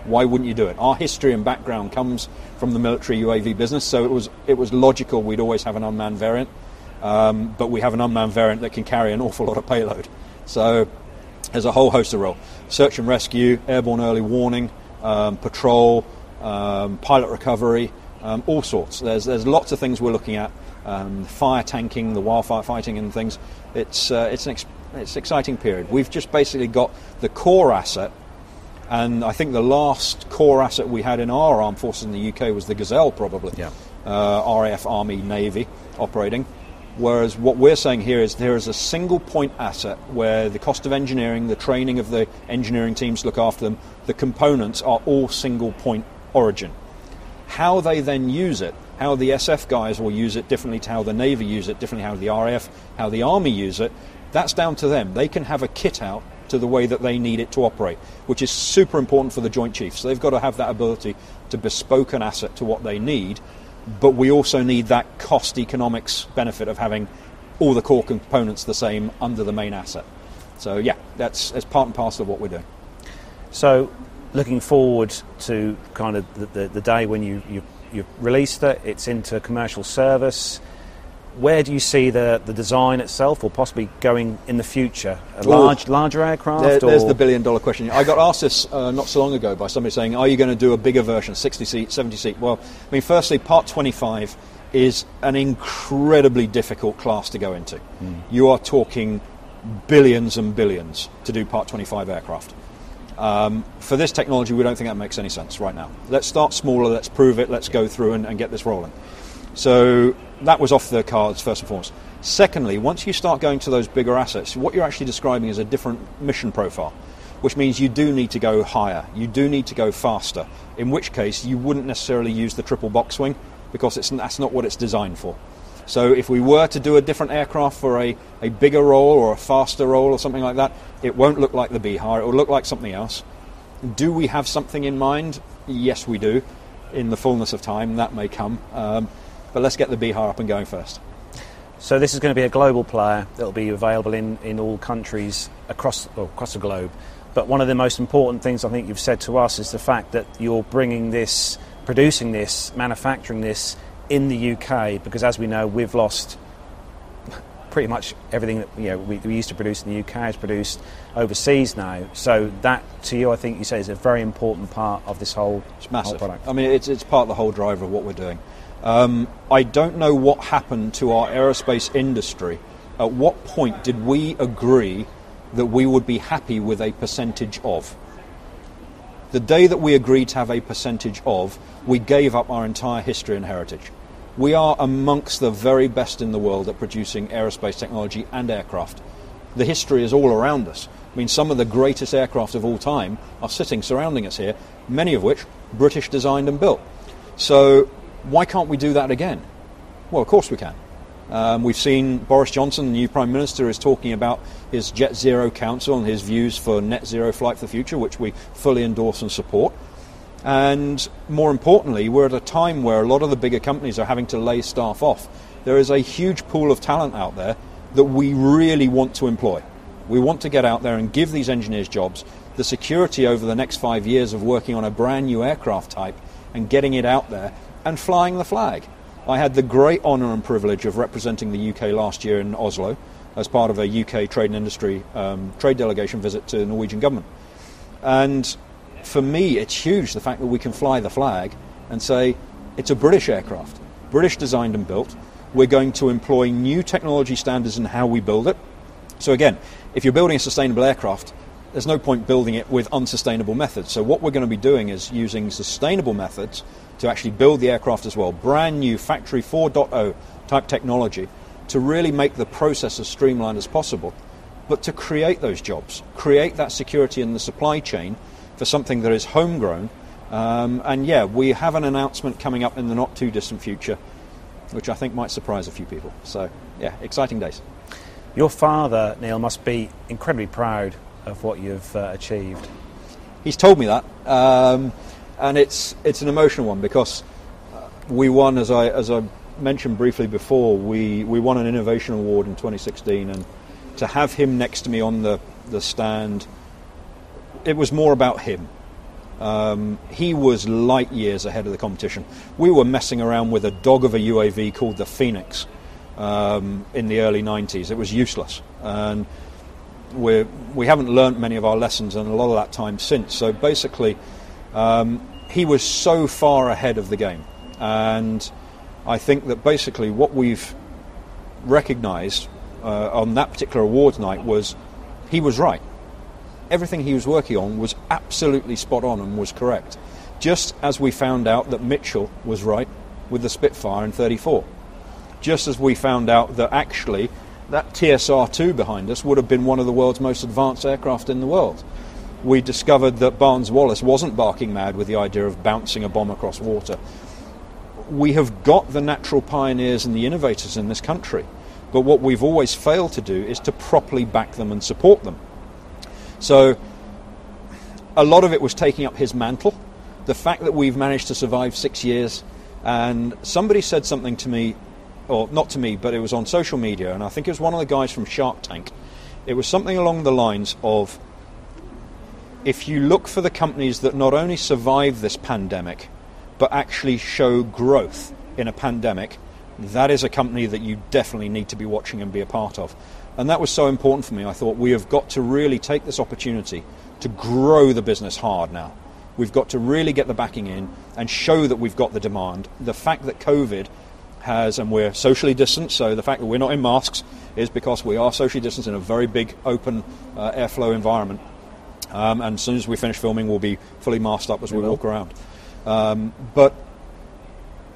why wouldn't you do it? Our history and background comes from the military U A V business, so it was it was logical we'd always have an unmanned variant. Um, but we have an unmanned variant that can carry an awful lot of payload. So there's a whole host of roles. Search and rescue, airborne early warning, um, patrol, um, pilot recovery, um, all sorts. There's there's lots of things we're looking at. Um, fire tanking, the wildfire fighting and things. It's uh, it's an ex- it's an exciting period. We've just basically got the core asset, and I think the last core asset we had in our armed forces in the U K was the Gazelle, probably. Yeah. Uh, R A F, Army, Navy operating. Whereas what we're saying here is there is a single point asset where the cost of engineering, the training of the engineering teams look after them, the components are all single point origin. How they then use it, how the S F guys will use it differently to how the Navy use it, differently how the R A F, how the Army use it, that's down to them. They can have a kit out to the way that they need it to operate, which is super important for the Joint Chiefs. They've got to have that ability to bespoke an asset to what they need, but we also need that cost economics benefit of having all the core components the same under the main asset. So yeah, that's, that's part and parcel of what we're doing. So looking forward to kind of the, the, the day when you, you, you've released it, it's into commercial service, where do you see the, the design itself or possibly going in the future? A large, Ooh, larger aircraft? There, or? There's the billion dollar question. I got asked this uh, not so long ago by somebody saying, are you going to do a bigger version, sixty seat, seventy seat? Well, I mean, firstly, Part twenty-five is an incredibly difficult class to go into. Mm. You are talking billions and billions to do Part twenty-five aircraft. Um, for this technology, we don't think that makes any sense right now. Let's start smaller, let's prove it, let's go through and, and get this rolling. So that was off the cards, first and foremost. Secondly, once you start going to those bigger assets, what you're actually describing is a different mission profile, which means you do need to go higher, you do need to go faster, in which case you wouldn't necessarily use the triple boxwing because it's, that's not what it's designed for. So if we were to do a different aircraft for a, a bigger role or a faster role or something like that, it won't look like the Bihar, it will look like something else. Do we have something in mind? Yes, we do. In the fullness of time, that may come. Um, But let's get the Bihar up and going first. So this is going to be a global player that will be available in, in all countries across well, across the globe. But one of the most important things I think you've said to us is the fact that you're bringing this, producing this, manufacturing this in the U K, because as we know, we've lost pretty much everything that you know we, we used to produce in the U K is produced overseas now. So that, to you, I think you say is a very important part of this whole, it's massive. whole product. I mean, it's it's part of the whole driver of what we're doing. Um, I don't know what happened to our aerospace industry. At what point did we agree that we would be happy with a percentage of? The day that we agreed to have a percentage of, we gave up our entire history and heritage. We are amongst the very best in the world at producing aerospace technology and aircraft. The history is all around us. I mean, some of the greatest aircraft of all time are sitting, surrounding us here, many of which British designed and built. So why can't we do that again? Well, of course we can. Um, we've seen Boris Johnson, the new Prime Minister, is talking about his Jet Zero Council and his views for net zero flight for the future, which we fully endorse and support. And more importantly, we're at a time where a lot of the bigger companies are having to lay staff off. There is a huge pool of talent out there that we really want to employ. We want to get out there and give these engineers jobs. The security over the next five years of working on a brand new aircraft type and getting it out there and flying the flag. I had the great honour and privilege of representing the U K last year in Oslo as part of a U K trade and industry um, trade delegation visit to the Norwegian government. And for me, it's huge, the fact that we can fly the flag and say, it's a British aircraft, British designed and built. We're going to employ new technology standards in how we build it. So again, if you're building a sustainable aircraft, there's no point building it with unsustainable methods. So what we're going to be doing is using sustainable methods to actually build the aircraft as well. Brand new Factory four point oh type technology to really make the process as streamlined as possible, but to create those jobs, create that security in the supply chain for something that is homegrown. Um, and yeah, we have an announcement coming up in the not too distant future, which I think might surprise a few people. So yeah, exciting days. Your father, Neil, must be incredibly proud of what you've uh, achieved. He's told me that, um, and it's it's an emotional one because we won, as I as I mentioned briefly before, we we won an innovation award in twenty sixteen, and to have him next to me on the the stand, it was more about him. Um, he was light years ahead of the competition. We were messing around with a dog of a U A V called the Phoenix um, in the early nineties. It was useless, and we're, we haven't learnt many of our lessons and a lot of that time since. So basically, um, he was so far ahead of the game. And I think that basically what we've recognised uh, on that particular awards night was he was right. Everything he was working on was absolutely spot on and was correct. Just as we found out that Mitchell was right with the Spitfire in thirty-four. Just as we found out that actually that T S R two behind us would have been one of the world's most advanced aircraft in the world. We discovered that Barnes Wallace wasn't barking mad with the idea of bouncing a bomb across water. We have got the natural pioneers and the innovators in this country, but what we've always failed to do is to properly back them and support them. So a lot of it was taking up his mantle. The fact that we've managed to survive six years, and somebody said something to me, or not to me, but it was on social media, and I think it was one of the guys from Shark Tank. It was something along the lines of, if you look for the companies that not only survive this pandemic, but actually show growth in a pandemic, that is a company that you definitely need to be watching and be a part of. And that was so important for me. I thought, we have got to really take this opportunity to grow the business hard now. We've got to really get the backing in and show that we've got the demand. The fact that COVID has, and we're socially distanced, so the fact that we're not in masks is because we are socially distanced in a very big open uh, airflow environment. Um, and as soon as we finish filming, we'll be fully masked up as we, we walk around. Um, but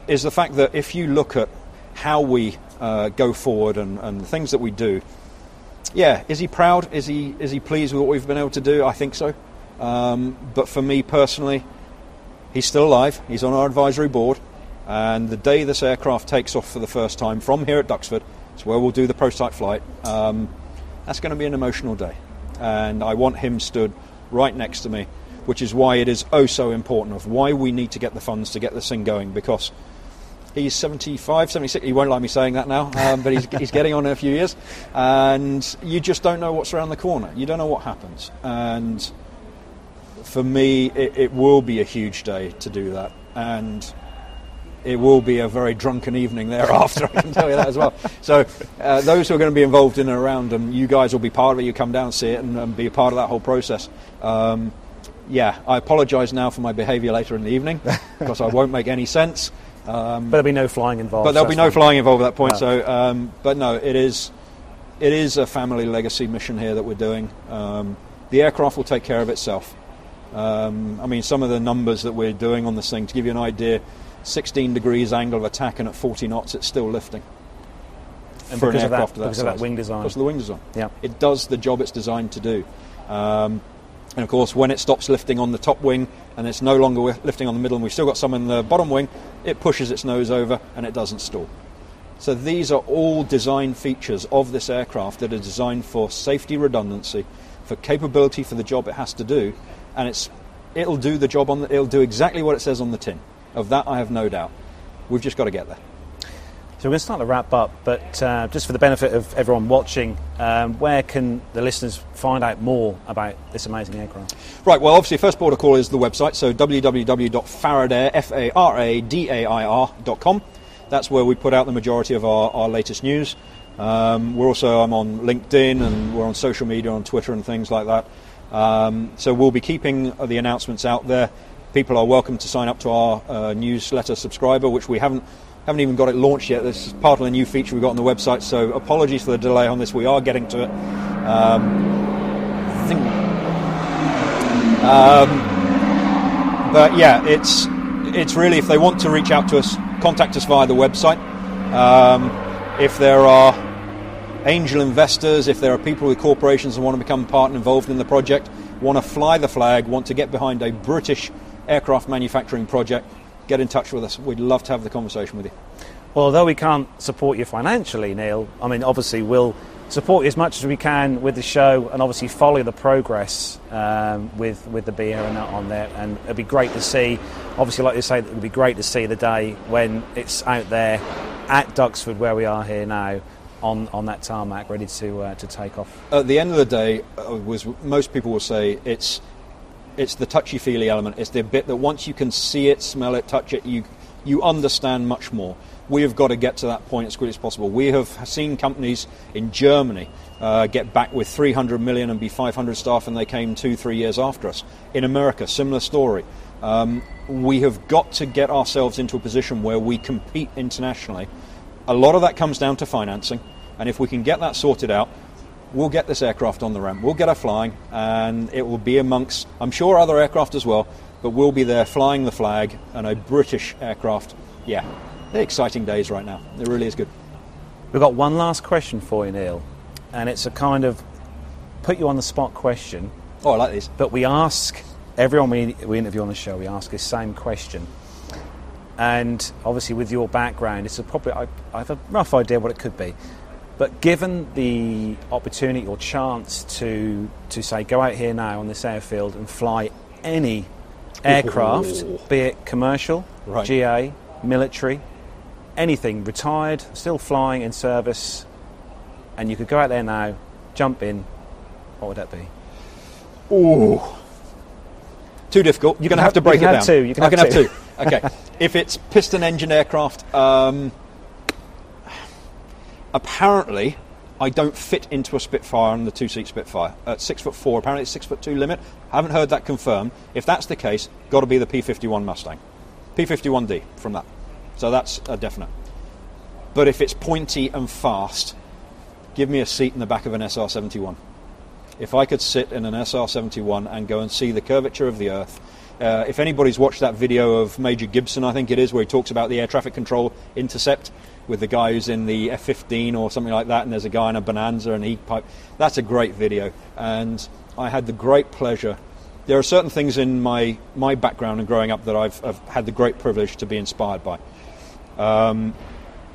is the fact that if you look at how we uh, go forward and, and the things that we do, yeah, is he proud? Is he is he pleased with what we've been able to do? I think so. Um, but for me personally, he's still alive. He's on our advisory board. And the day this aircraft takes off for the first time from here at Duxford, it's where we'll do the prototype flight. Um, that's going to be an emotional day. And I want him stood right next to me, which is why it is oh so important of why we need to get the funds to get this thing going, because he's seventy-five, seventy-six, he won't like me saying that now, um, but he's, he's getting on in a few years, and you just don't know what's around the corner. You don't know what happens. And for me, it, it will be a huge day to do that, and it will be a very drunken evening thereafter, I can tell you that as well. So uh, those who are going to be involved in and around them, you guys will be part of it. You come down and see it and, and be a part of that whole process. Um, yeah, I apologise now for my behaviour later in the evening, because I won't make any sense. Um, but there'll be no flying involved. But there'll be no flying involved at that point. No. So, um, but no, it is it is a family legacy mission here that we're doing. Um, the aircraft will take care of itself. Um, I mean, some of the numbers that we're doing on this thing, to give you an idea, sixteen degrees angle of attack, and at forty knots, it's still lifting. And for because an aircraft of that, because of that wing design. Because of the wing design. Yeah. It does the job it's designed to do. Um, And, of course, when it stops lifting on the top wing and it's no longer lifting on the middle and we've still got some in the bottom wing, it pushes its nose over and it doesn't stall. So these are all design features of this aircraft that are designed for safety redundancy, for capability for the job it has to do, and it's it'll do the job on the, it'll do exactly what it says on the tin. Of that, I have no doubt. We've just got to get there. So we're going to start to wrap up, but uh, just for the benefit of everyone watching, um, where can the listeners find out more about this amazing aircraft? Right, well, obviously, first port of call is the website, so w w w dot faradair dot com. That's where we put out the majority of our, our latest news. Um, we're also, I'm on LinkedIn, and we're on social media, on Twitter and things like that. Um, so we'll be keeping the announcements out there. People are welcome to sign up to our uh, newsletter subscriber, which we haven't Haven't even got it launched yet. This is part of a new feature we've got on the website, so apologies for the delay on this. We are getting to it. Um, I think Um, but yeah, it's it's really, if they want to reach out to us, contact us via the website. Um, if there are angel investors, if there are people with corporations that want to become part and involved in the project, want to fly the flag, want to get behind a British aircraft manufacturing project, get in touch with us. We'd love to have the conversation with you. Well, although we can't support you financially, Neil, I mean, obviously we'll support you as much as we can with the show, and obviously follow the progress um, with with the beer and that on there. And it'd be great to see, obviously, like you say, it'd be great to see the day when it's out there at Duxford, where we are here now, on, on that tarmac, ready to uh, to take off. At the end of the day, uh, was most people will say it's it's the touchy-feely element. It's the bit that once you can see it, smell it, touch it, you you understand much more. We have got to get to that point as quickly as possible. We have seen companies in Germany uh, get back with three hundred million and be five hundred staff, and they came two, three years after us. In America, similar story. Um, we have got to get ourselves into a position where we compete internationally. A lot of that comes down to financing, and if we can get that sorted out, we'll get this aircraft on the ramp, we'll get her flying, and it will be amongst, I'm sure, other aircraft as well, but we'll be there flying the flag and a British aircraft. Yeah. They're exciting days right now. It really is good. We've got one last question for you, Neil, and it's a kind of put-you-on-the-spot question. Oh, I like these. But we ask everyone we, we interview on the show, we ask this same question. And obviously with your background, it's a probably, I, I have a rough idea what it could be. But given the opportunity or chance to, to say, go out here now on this airfield and fly any aircraft, Ooh. be it commercial, right. G A, military, anything, retired, still flying in service, and you could go out there now, jump in, what would that be? Ooh. Too difficult. You're going to have to break it down. Two. You can I have, can two. have two. Okay. If it's piston engine aircraft, um, apparently I don't fit into a Spitfire and the two-seat Spitfire. At six foot four, apparently it's six foot two limit. I haven't heard that confirmed. If that's the case, got to be the P fifty-one Mustang. P fifty-one D from that. So that's a definite. But if it's pointy and fast, give me a seat in the back of an S R seventy-one. If I could sit in an S R seventy-one and go and see the curvature of the Earth. Uh, if anybody's watched that video of Major Gibson, I think it is, where he talks about the air traffic control intercept with the guy who's in the F fifteen or something like that, and there's a guy in a Bonanza and he pipe. That's a great video. And I had the great pleasure. There are certain things in my, my background and growing up that I've, I've had the great privilege to be inspired by. Um,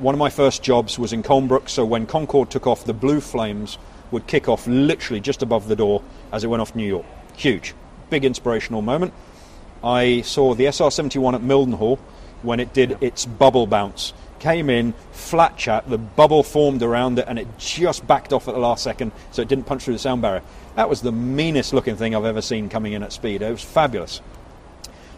one of my first jobs was in Colnbrook, so when Concorde took off, the blue flames would kick off literally just above the door as it went off New York. Huge, big inspirational moment. I saw the S R seventy-one at Mildenhall when it did its bubble bounce. Came in, flat chat, the bubble formed around it, and it just backed off at the last second, so it didn't punch through the sound barrier. That was the meanest looking thing I've ever seen coming in at speed. It was fabulous.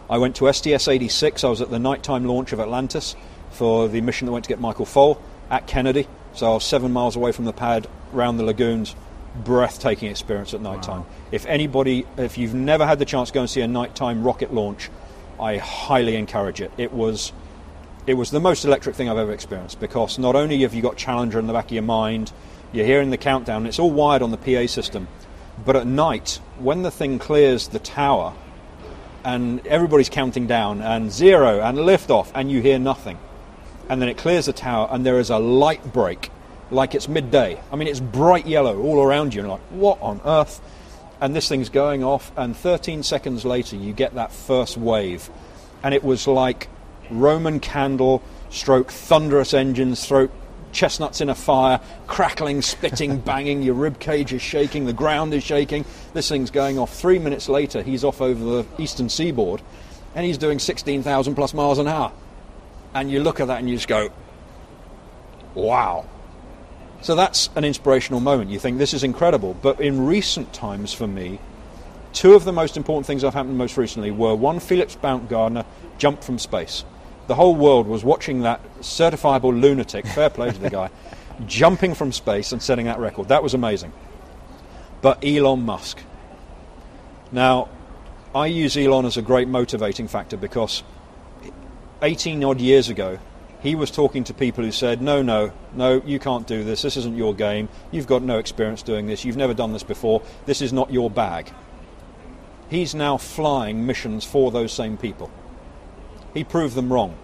I went to S T S eighty-six. I was at the nighttime launch of Atlantis for the mission that went to get Michael Foal at Kennedy. So I was seven miles away from the pad, round the lagoons. Breathtaking experience at nighttime. Wow. If anybody, if you've never had the chance to go and see a nighttime rocket launch, I highly encourage it. It was... It was the most electric thing I've ever experienced, because not only have you got Challenger in the back of your mind, you're hearing the countdown, and it's all wired on the P A system, but at night, when the thing clears the tower, and everybody's counting down, and zero, and liftoff, and you hear nothing, and then it clears the tower, and there is a light break, like it's midday. I mean, it's bright yellow all around you, and you're like, what on earth? And this thing's going off, and thirteen seconds later, you get that first wave, and it was like Roman candle, stroke, thunderous engines, stroke, chestnuts in a fire, crackling, spitting, banging, your rib cage is shaking, the ground is shaking, this thing's going off. Three minutes later, he's off over the eastern seaboard, and he's doing sixteen thousand plus miles an hour. And you look at that and you just go, wow. So that's an inspirational moment. You think, this is incredible. But in recent times for me, two of the most important things that have happened most recently were, one, Felix Baumgartner jumped from space. The whole world was watching that certifiable lunatic, fair play to the guy, jumping from space and setting that record. That was amazing. But Elon Musk. Now, I use Elon as a great motivating factor, because eighteen-odd years ago, he was talking to people who said, no, no, no, you can't do this. This isn't your game. You've got no experience doing this. You've never done this before. This is not your bag. he's now flying missions for those same people. He proved them wrong.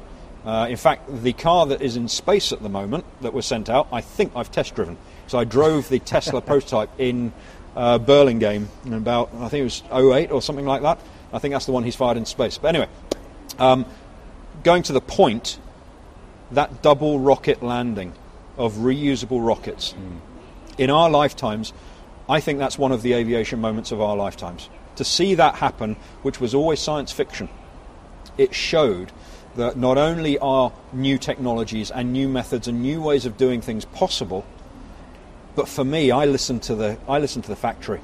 Uh, in fact, the car that is in space at the moment that was sent out, I think I've test driven. So I drove the Tesla prototype in uh, Burlingame in about, I think it was oh eight or something like that. I think that's the one he's fired in space. But anyway, um, going to the point, that double rocket landing of reusable rockets. Mm. In our lifetimes, I think that's one of the aviation moments of our lifetimes. To see that happen, which was always science fiction, it showed that not only are new technologies and new methods and new ways of doing things possible, but for me, I listen to the I listen to the factory.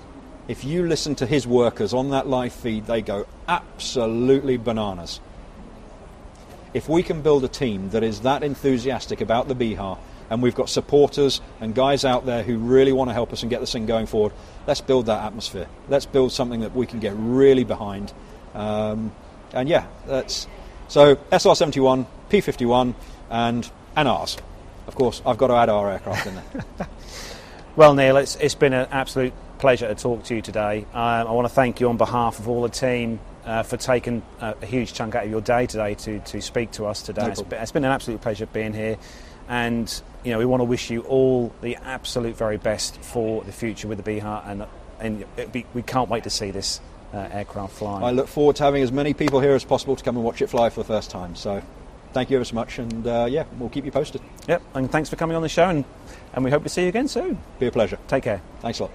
If you listen to his workers on that live feed, they go absolutely bananas. If we can build a team that is that enthusiastic about the Bihar, and we've got supporters and guys out there who really want to help us and get this thing going forward, let's build that atmosphere. Let's build something that we can get really behind. Um, and yeah, that's... So S R seventy-one, P fifty-one, and, and ours. Of course, I've got to add our aircraft in there. Well, Neil, it's it's been an absolute pleasure to talk to you today. Um, I want to thank you on behalf of all the team uh, for taking a, a huge chunk out of your day today to, to speak to us today. No it's, been, it's been an absolute pleasure being here. And, you know, we want to wish you all the absolute very best for the future with the Bihar. And, and be, we can't wait to see this Uh, aircraft flying. I look forward to having as many people here as possible to come and watch it fly for the first time. So thank you ever so much, and uh, yeah, we'll keep you posted. Yep, and thanks for coming on the show, and, and we hope to see you again soon. Be a pleasure. Take care. Thanks a lot.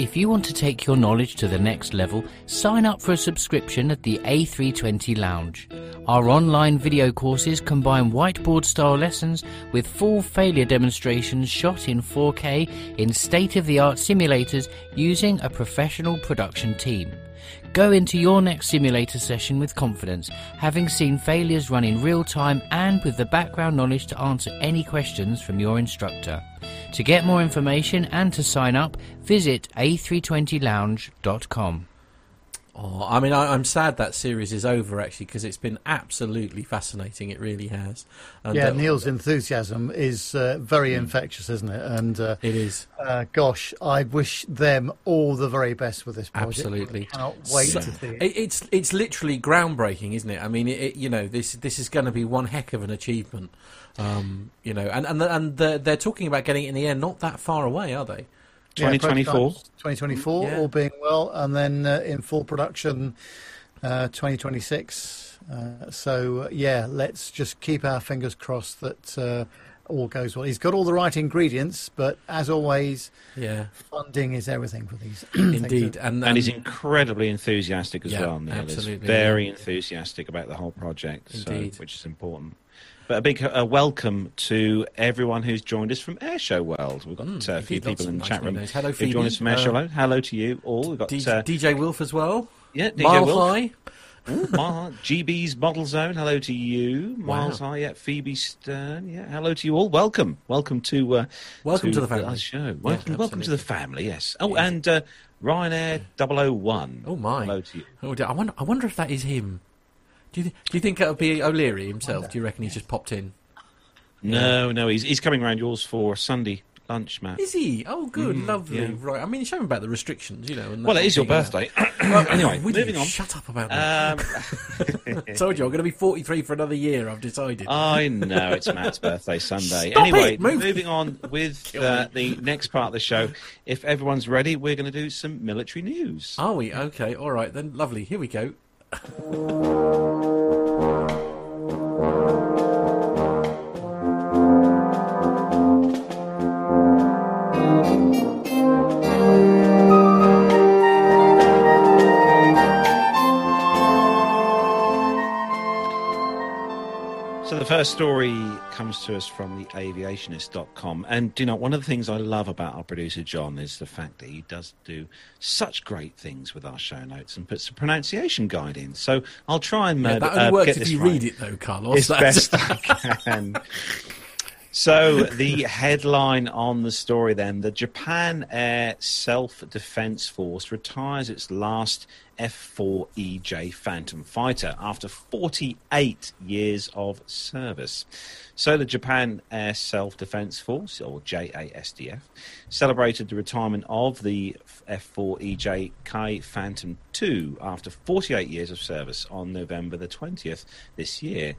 If you want to take your knowledge to the next level, sign up for a subscription at the A three twenty Lounge. Our online video courses combine whiteboard-style lessons with full failure demonstrations shot in four K in state-of-the-art simulators using a professional production team. Go into your next simulator session with confidence, having seen failures run in real time and with the background knowledge to answer any questions from your instructor. To get more information and to sign up, visit A three twenty lounge dot com. Oh, I mean, I, I'm sad that series is over, actually, because it's been absolutely fascinating. It really has. And yeah, uh, Neil's enthusiasm is uh, very mm. infectious, isn't it? And uh, it is. Uh, gosh, I wish them all the very best with this project. Absolutely. I cannot wait so, to see it. it. It's it's literally groundbreaking, isn't it? I mean, it, it, you know, this this is going to be one heck of an achievement. Um, you know, and and and the, they're talking about getting it in the air not that far away, are they? twenty twenty-four twenty twenty-four yeah. All being well, and then uh, in full production uh, twenty twenty-six. Uh, so uh, yeah, let's just keep our fingers crossed that uh, all goes well. He's got all the right ingredients, but as always, yeah, funding is everything for these. Indeed, and, um, and he's incredibly enthusiastic as yeah, well. Neil absolutely, is very yeah. enthusiastic about the whole project, so, which is important. But a big uh, welcome to everyone who's joined us from Airshow World. We've got mm, uh, a few people in the nice chat room Hello, who joined us from Airshow World. Uh, Hello to you all. We've got D- uh, D J Wilf as well. Yeah, D J Mile Wilf. High. Ooh, Mile High. G B's Model Zone. Hello to you. Miles wow. High. Yeah, Phoebe Stern. Yeah, hello to you all. Welcome. Welcome to uh, welcome to, to the family. Show. Welcome, yeah, welcome to the family. Yes. Oh, yes. and uh, Ryanair double oh one. Oh my. Hello to you. Oh, I wonder. I wonder if that is him. Do you, th- do you think it'll be O'Leary himself? Do you reckon he's just popped in? No, yeah. no, he's he's coming round yours for Sunday lunch, Matt. Is he? Oh, good, mm, lovely. Yeah. Right, I mean, show him about the restrictions, you know. And well, it is your birthday. Well, anyway, moving on. Shut up about that. Um... I told you, I'm going to be forty-three for another year, I've decided. I know, it's Matt's birthday Sunday. Stop anyway, it, move. moving on with uh, the next part of the show. If everyone's ready, we're going to do some military news. Are we? Okay, all right then, lovely. Here we go. So the first story comes to us from the aviationist dot com, and you know, one of the things I love about our producer John is the fact that he does do such great things with our show notes and puts a pronunciation guide in. So I'll try and uh, yeah, that only uh, works get if this you right. read it though, Carlos. It's best I can. So the headline on the story then, the Japan Air Self-Defense Force retires its last F four E J Phantom fighter after forty-eight years of service. So the Japan Air Self-Defense Force, or J A S D F, celebrated the retirement of the F four E J K Phantom two after forty-eight years of service on November the twentieth this year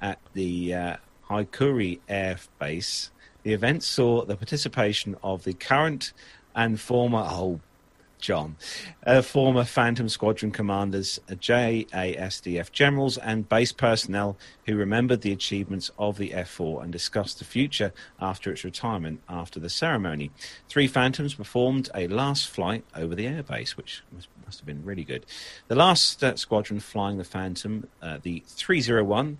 at the... Uh, Haikuri Air Base. The event saw the participation of the current and former, oh, John, uh, former Phantom Squadron commanders, J A S D F generals and base personnel who remembered the achievements of the F four and discussed the future after its retirement after the ceremony. Three Phantoms performed a last flight over the airbase, which was must have been really good. The last uh, squadron flying the Phantom, uh, the three oh one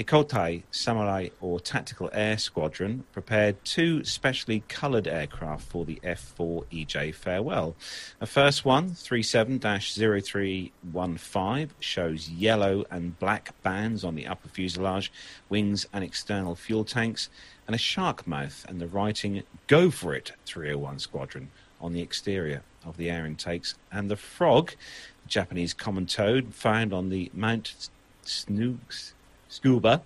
Kotai Samurai or Tactical Air Squadron prepared two specially coloured aircraft for the F four E J farewell. The first one, three seven oh three one five, shows yellow and black bands on the upper fuselage, wings and external fuel tanks, and a shark mouth and the writing, "Go for it, three oh one Squadron," on the exterior of the air intakes. And the frog, the Japanese common toad, found on the Mount Snooks Scuba,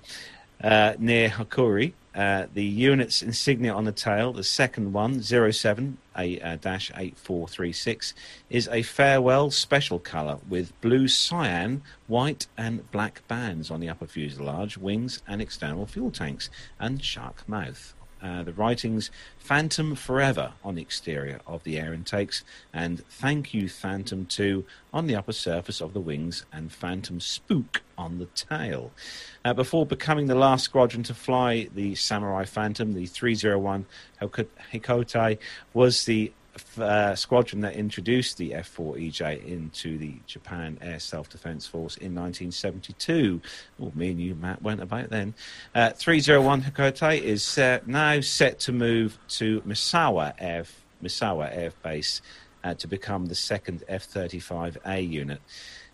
uh, near Hakuri. Uh, the unit's insignia on the tail, the second one, zero seven dash eight four three six, is a farewell special colour with blue, cyan, white and black bands on the upper fuselage, wings and external fuel tanks, and shark mouth. Uh, the writings, "Phantom Forever," on the exterior of the air intakes, and "Thank You, Phantom two" on the upper surface of the wings, and "Phantom Spook" on the tail. Uh, before becoming the last squadron to fly the Samurai Phantom, the three oh one Hikotai was the Uh, squadron that introduced the F four E J into the Japan Air Self-Defense Force in nineteen seventy-two. Well, me and you, Matt, weren't about then. Uh, three oh one Hakote is uh, now set to move to Misawa Air, Misawa Air Base uh, to become the second F thirty-five A unit.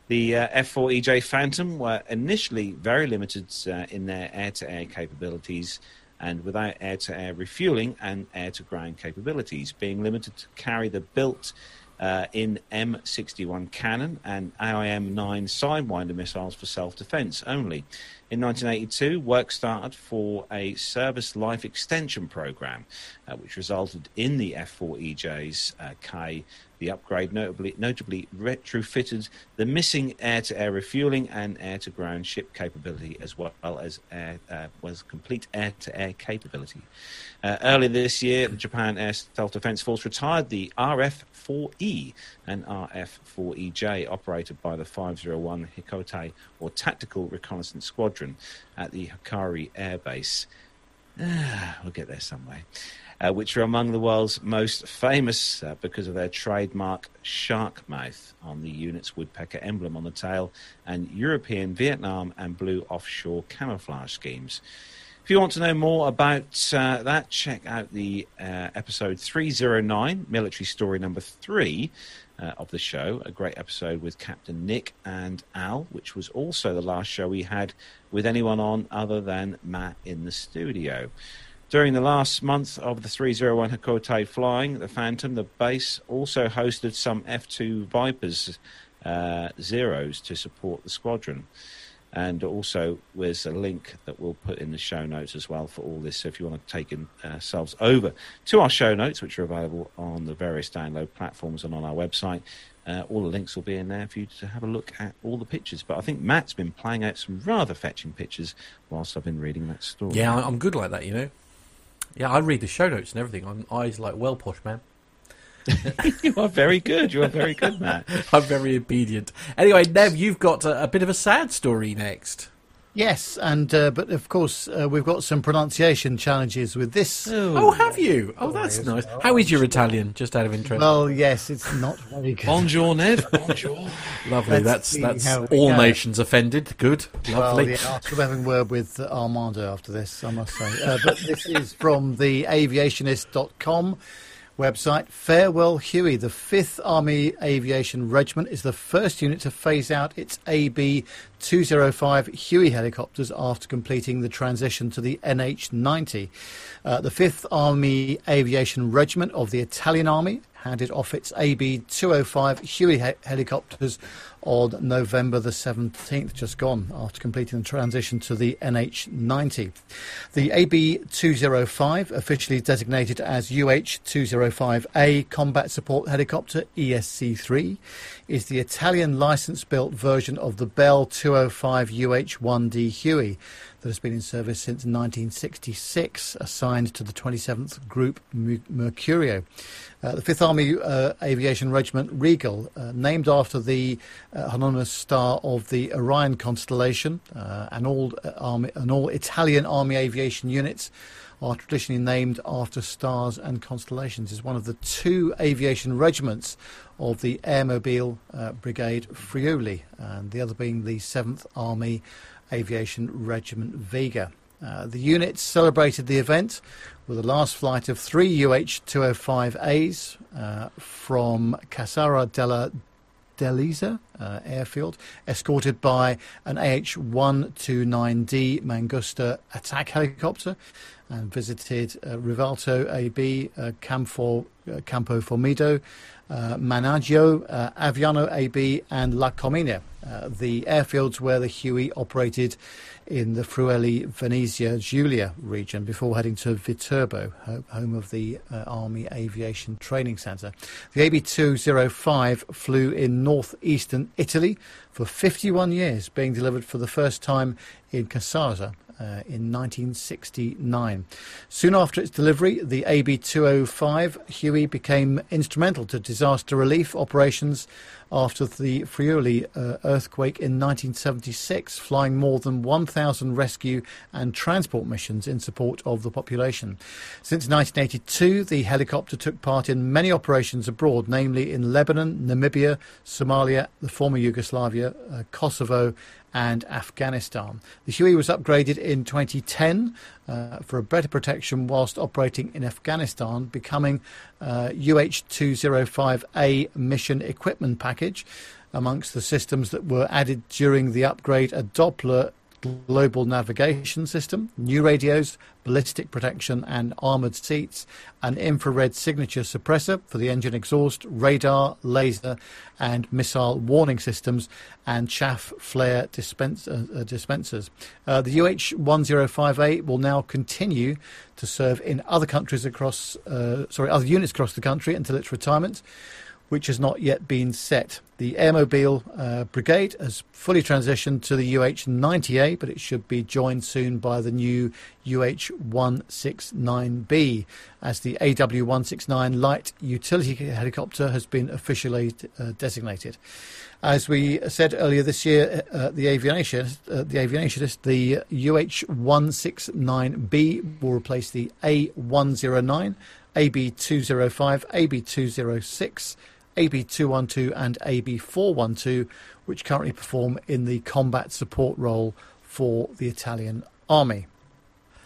The uh, F four E J Phantom were initially very limited uh, in their air-to-air capabilities, and without air-to-air refueling and air-to-ground capabilities, being limited to carry the built uh, in M sixty-one cannon and A I M nine Sidewinder missiles for self-defense only. In nineteen eighty-two, work started for a service life extension program, uh, which resulted in the F four E J's uh, K. The upgrade notably, notably retrofitted the missing air-to-air refueling and air-to-ground ship capability, as well as air, uh, was complete air-to-air capability. Uh, earlier this year, the Japan Air Self-Defense Force retired the R F four E and R F four E J, operated by the five oh one Hikotai or Tactical Reconnaissance Squadron at the Hakkari Air Base. Ah, we'll get there some way. Uh, which are among the world's most famous uh, because of their trademark shark mouth on the unit's woodpecker emblem on the tail and European, Vietnam and blue offshore camouflage schemes. If you want to know more about uh, that, check out the uh, episode three oh nine, military story number three uh, of the show, a great episode with Captain Nick and Al, which was also the last show we had with anyone on other than Matt in the studio. During the last month of the three oh one Hakotai flying, the Phantom, the base also hosted some F two Vipers uh, Zeros to support the squadron. And also, there's a link that we'll put in the show notes as well for all this. So if you want to take yourselves over to our show notes, which are available on the various download platforms and on our website, uh, all the links will be in there for you to have a look at all the pictures. But I think Matt's been playing out some rather fetching pictures whilst I've been reading that story. Yeah, I'm good like that, you know. Yeah, I read the show notes and everything. I'm eyes like, well, posh man. You are very good. You are very good, Matt. I'm very obedient. Anyway, Nev, you've got a, a bit of a sad story next. Yes, and uh, but of course uh, we've got some pronunciation challenges with this. Ooh. Oh, have you? Oh, that's oh, nice. How is your Italian? Just out of interest. Well, yes, it's not very good. Bonjour, Nev. Bonjour. Lovely. Let's that's that's all go. Nations offended. Good. Lovely. Well, yeah, I'll have a word with Armando after this, I must say. Uh, but this is from the aviationist dot com, website. Farewell Huey, the fifth Army Aviation Regiment, is the first unit to phase out its A B two oh five Huey helicopters after completing the transition to the N H ninety. Uh, the fifth Army Aviation Regiment of the Italian Army handed off its A B two oh five Huey he helicopters on November the seventeenth, just gone, after completing the transition to the N H ninety. The A B two oh five, officially designated as U H two oh five A Combat Support Helicopter E S C three, is the Italian licence-built version of the Bell two oh five U H one D Huey that has been in service since nineteen sixty-six, assigned to the twenty-seventh Group Mercurio. Uh, the fifth Army uh, Aviation Regiment Regal, uh, named after the uh, anonymous star of the Orion constellation, uh, and all uh, army, and all Italian Army aviation units are traditionally named after stars and constellations, is one of the two aviation regiments of the Airmobile uh, Brigade Friuli, and the other being the seventh Army Aviation Regiment Vega. Uh, the unit celebrated the event with the last flight of three U H two oh five A's uh, from Casara della Delisa uh, airfield, escorted by an A H one twenty-nine D Mangusta attack helicopter, and visited uh, Rivalto A B, uh, Campo, uh, Campo Formido, uh, Managgio, uh, Aviano A B and La Comina, uh, the airfields where the Huey operated in the Friuli Venezia Giulia region before heading to Viterbo, home of the uh, Army Aviation Training Centre. The A B two oh five flew in northeastern Italy for fifty-one years, being delivered for the first time in Casara Uh, in nineteen sixty-nine. Soon after its delivery, the A B two oh five Huey became instrumental to disaster relief operations after the Friuli uh, earthquake in nineteen seventy-six, flying more than one thousand rescue and transport missions in support of the population. Since nineteen eighty-two, the helicopter took part in many operations abroad, namely in Lebanon, Namibia, Somalia, the former Yugoslavia, uh, Kosovo and Afghanistan. The Huey was upgraded in twenty ten uh, for a better protection whilst operating in Afghanistan, becoming uh, U H two oh five A mission equipment package. Amongst the systems that were added during the upgrade, a Doppler global navigation system, new radios, ballistic protection and armoured seats, an infrared signature suppressor for the engine exhaust, radar, laser and missile warning systems, and chaff flare dispense, uh, dispensers. Uh, the U H one oh five A will now continue to serve in other countries across, uh, sorry, other units across the country until its retirement, which has not yet been set. The Airmobile uh, Brigade has fully transitioned to the U H ninety A, but it should be joined soon by the new U H one sixty-nine B, as the A W one sixty-nine light utility helicopter has been officially uh, designated. As we said earlier this year, uh, the aviationist, uh, the aviationist, the U H one sixty-nine B will replace the A one oh nine, A B two oh five, A B two oh six, A B two twelve and A B four twelve, which currently perform in the combat support role for the Italian Army.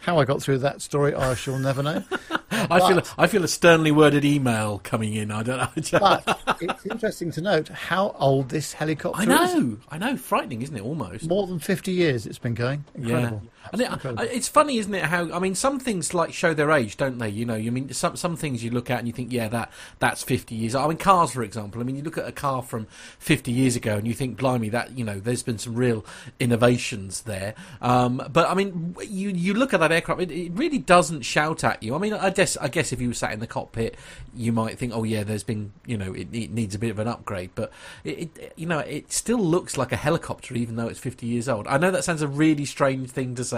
How I got through that story, I shall never know. I but, feel I feel a sternly worded email coming in. I don't know. But it's interesting to note how old this helicopter is. I know, is. I know, frightening, isn't it? Almost more than fifty years it's been going. Incredible. Yeah. And it, incredible. It's funny, isn't it? How I mean, some things like show their age, don't they? You know, you mean some some things you look at and you think, yeah, that that's fifty years. I mean, cars, for example. I mean, you look at a car from fifty years ago and you think, blimey, that you know, there's been some real innovations there. Um, but I mean, you you look at that aircraft, it, it really doesn't shout at you. I mean, I guess I guess if you were sat in the cockpit, you might think, oh yeah, there's been, you know, it, it needs a bit of an upgrade. But it, it, you know, it still looks like a helicopter, even though it's fifty years old. I know that sounds a really strange thing to say.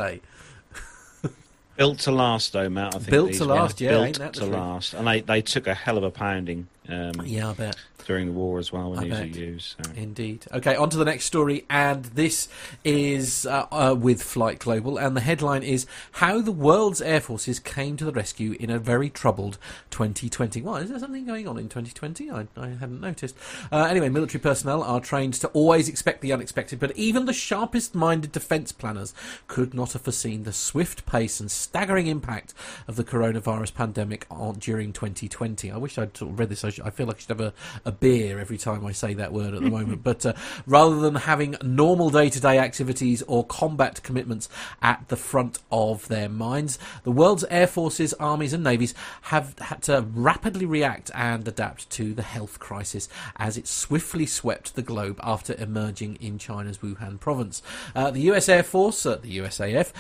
Built to last, though, Matt. I think built to last, yeah, built ain't that to last, and they they took a hell of a pounding. Um, yeah, I bet. during the war as well when these are used. So. Indeed. Okay, on to the next story, and this is uh, uh, with Flight Global, and the headline is How the World's Air Forces Came to the Rescue in a Very Troubled twenty twenty. Well, is there something going on in twenty twenty? I, I hadn't noticed. Uh, anyway, military personnel are trained to always expect the unexpected, but even the sharpest-minded defence planners could not have foreseen the swift pace and staggering impact of the coronavirus pandemic on, during twenty twenty. I wish I'd sort of read this. I, should, I feel like I should have a, a beer every time I say that word at the moment. But uh, rather than having normal day-to-day activities or combat commitments at the front of their minds, the world's air forces, armies and navies have had to rapidly react and adapt to the health crisis as it swiftly swept the globe after emerging in China's Wuhan province. Uh, the U S Air Force, uh, the U S A F,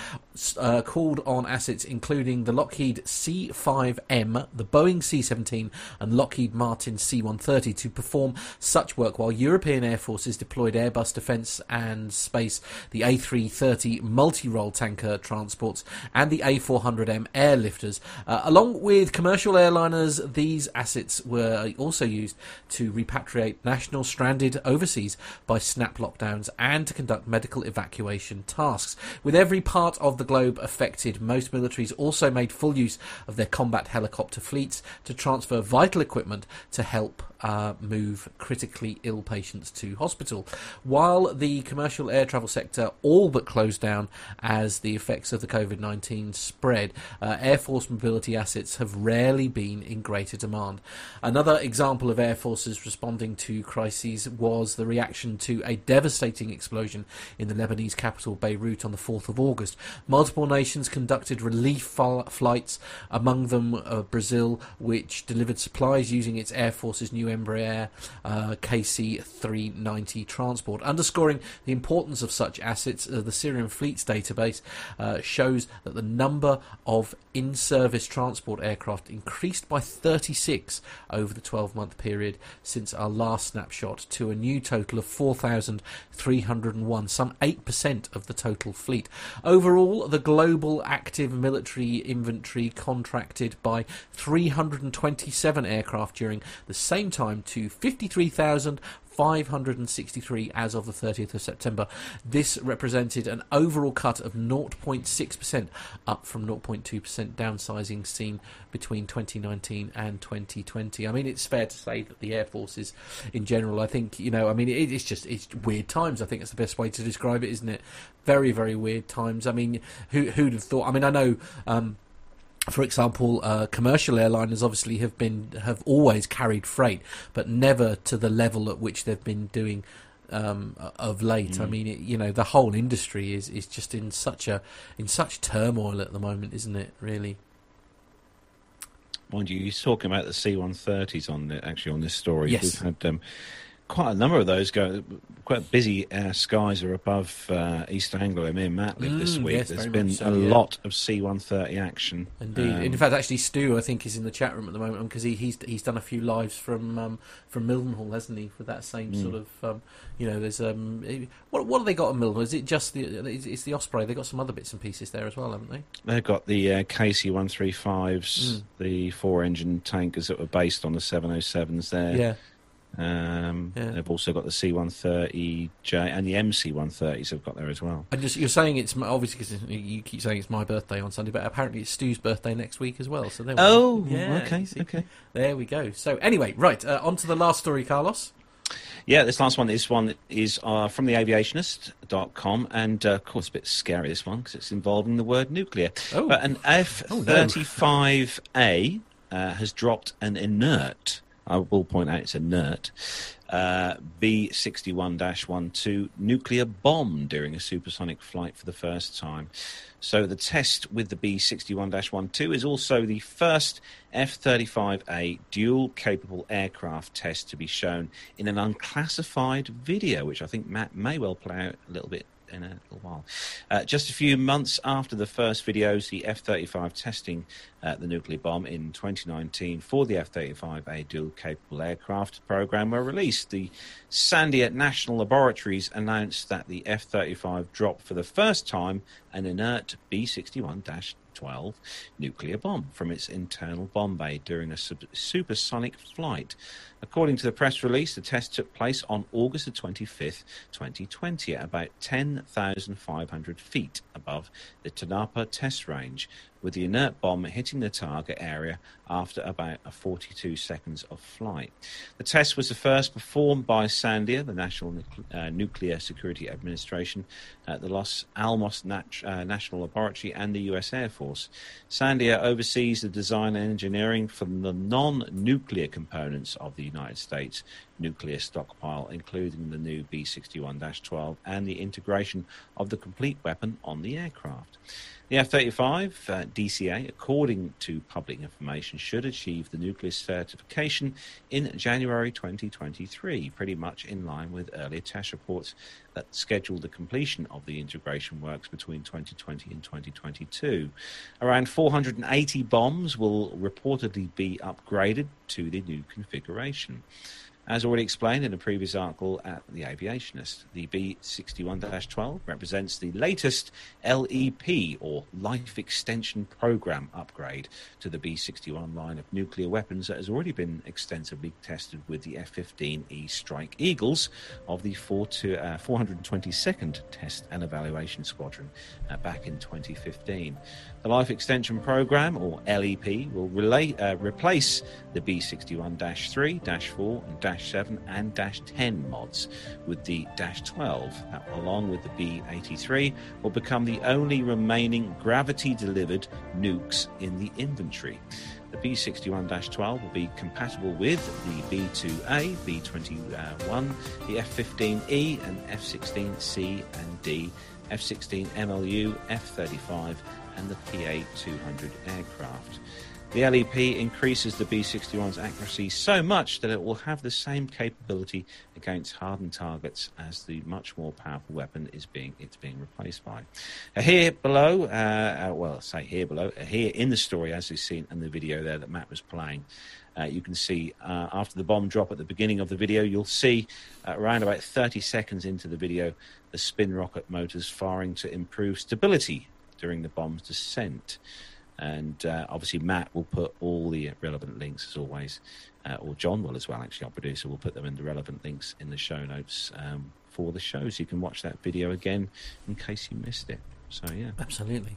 uh, called on assets including the Lockheed C five M, the Boeing C seventeen and Lockheed Martin C one thirty to perform such work, while European air forces deployed Airbus Defence and Space, the A three thirty multi-role tanker transports and the A four hundred M airlifters. Uh, along with commercial airliners, these assets were also used to repatriate nationals stranded overseas by snap lockdowns and to conduct medical evacuation tasks. With every part of the globe affected, most militaries also made full use of their combat helicopter fleets to transfer vital equipment to help Uh, move critically ill patients to hospital. While the commercial air travel sector all but closed down as the effects of the COVID nineteen spread, uh, Air Force mobility assets have rarely been in greater demand. Another example of Air Forces responding to crises was the reaction to a devastating explosion in the Lebanese capital Beirut on the fourth of August. Multiple nations conducted relief fl- flights, among them uh, Brazil, which delivered supplies using its Air Force's new Embraer uh, K C three ninety transport. Underscoring the importance of such assets, uh, the Syrian Fleets database uh, shows that the number of in-service transport aircraft increased by thirty-six over the twelve-month period since our last snapshot to a new total of four thousand three hundred one, some eight percent of the total fleet. Overall, the global active military inventory contracted by three hundred twenty-seven aircraft during the same time to fifty-three thousand five hundred sixty-three as of the thirtieth of September. This represented an overall cut of zero point six percent, up from zero point two percent downsizing seen between twenty nineteen and twenty twenty. I mean, it's fair to say that the air forces in general, I think, you know, I mean, it, it's just, it's weird times. I think that's the best way to describe it, isn't it? Very, very weird times. I mean, who, who'd have thought? I mean, I know... Um, For example, uh, commercial airliners obviously have been have always carried freight, but never to the level at which they've been doing um, of late. Mm. I mean, it, you know, the whole industry is, is just in such a in such turmoil at the moment, isn't it? Really. Mind you, you're talking about the C one thirties on the, actually on this story. Yes. We've had um, quite a number of those go. Quite busy uh, skies are above uh, East Anglia. Me and Matt live mm, this week. Yes, there's been so, a yeah. lot of C one thirty action. Indeed. Um, in fact, actually, Stu, I think, is in the chat room at the moment because he, he's he's done a few lives from um, from Mildenhall, hasn't he? With that same mm. sort of, um, you know, there's um, what what have they got at Mildenhall? Is it just the it's the Osprey? They've got some other bits and pieces there as well, haven't they? They've got the uh, K C one thirty-fives, mm. the four-engine tankers that were based on the seven oh sevens there. Yeah. Um, yeah. They've also got the C one thirty J and the M C one thirties have got there as well. And just, you're saying it's obviously because you keep saying it's my birthday on Sunday, but apparently it's Stu's birthday next week as well. So there we oh, go. Yeah, okay, see, okay. There we go. So anyway, right, uh, on to the last story, Carlos. Yeah, this last one, this one is uh, from the aviationist dot com, and uh, of course a bit scary this one because it's involving the word nuclear. Oh. But an F thirty-five A oh, no. uh, has dropped an inert. I will point out it's a inert uh, B sixty-one dash twelve nuclear bomb during a supersonic flight for the first time. So the test with the B sixty-one dash twelve is also the first F thirty-five A dual-capable aircraft test to be shown in an unclassified video, which I think Matt may well play out a little bit in a little while. Uh, just a few months after the first videos, the F thirty-five testing uh, the nuclear bomb in twenty nineteen for the F thirty-five A dual-capable aircraft program were released. The Sandia National Laboratories announced that the F thirty-five dropped for the first time an inert B sixty-one dash twelve B sixty-one twelve nuclear bomb from its internal bomb bay during a sub- supersonic flight. According to the press release, the test took place on August the twenty-fifth, twenty twenty, at about ten thousand five hundred feet above the Tanapa test range, with the inert bomb hitting the target area after about forty-two seconds of flight. The test was the first performed by Sandia, the National uh, Nuclear Security Administration, at the Los Alamos Nat- uh, National Laboratory and the U S Air Force. Sandia oversees the design and engineering for the non-nuclear components of the United States nuclear stockpile, including the new B sixty-one twelve and the integration of the complete weapon on the aircraft. The F thirty-five uh, D C A, according to public information, should achieve the nuclear certification in January twenty twenty-three, pretty much in line with earlier test reports that scheduled the completion of the integration works between twenty twenty and twenty twenty-two. Around four hundred eighty bombs will reportedly be upgraded to the new configuration. As already explained in a previous article at The Aviationist, the B sixty-one twelve represents the latest L E P, or Life Extension Program, upgrade to the B sixty-one line of nuclear weapons that has already been extensively tested with the F fifteen E Strike Eagles of the four hundred twenty-second Test and Evaluation Squadron uh, back in twenty fifteen. The Life Extension Program, or L E P, will relate, uh, replace the B sixty-one three, four, and seven and ten mods, with the twelve that, along with the B eighty-three, will become the only remaining gravity-delivered nukes in the inventory. The B sixty-one twelve will be compatible with the B two A, B twenty-one, the F fifteen E, and F sixteen C and D, F sixteen M L U, F thirty-five, and the P A two hundred aircraft. The L E P increases the B sixty-one's accuracy so much that it will have the same capability against hardened targets as the much more powerful weapon is being it's being replaced by. Here below, uh, well, say here below, here in the story, as you've seen in the video there that Matt was playing, uh, you can see uh, after the bomb drop at the beginning of the video, you'll see uh, around about thirty seconds into the video, the spin rocket motors firing to improve stability during the bomb's descent. And uh, obviously Matt will put all the relevant links, as always, uh, or John will as well, actually, our producer will put them in the relevant links in the show notes um, for the show, so you can watch that video again in case you missed it. So, yeah. Absolutely.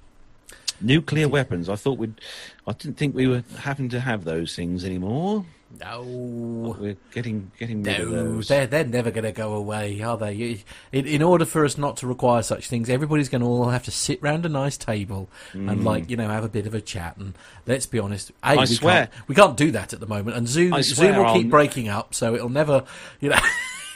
Nuclear weapons. I thought we'd... I didn't think we were having to have those things anymore. No. We're getting getting rid no, of those. They're, they're never going to go away, are they? In, in order for us not to require such things, everybody's going to all have to sit round a nice table mm. and, like, you know, have a bit of a chat. And let's be honest, a, I we swear. Can't, we can't do that at the moment. And Zoom, Zoom will I'll... keep breaking up, so it'll never, you know,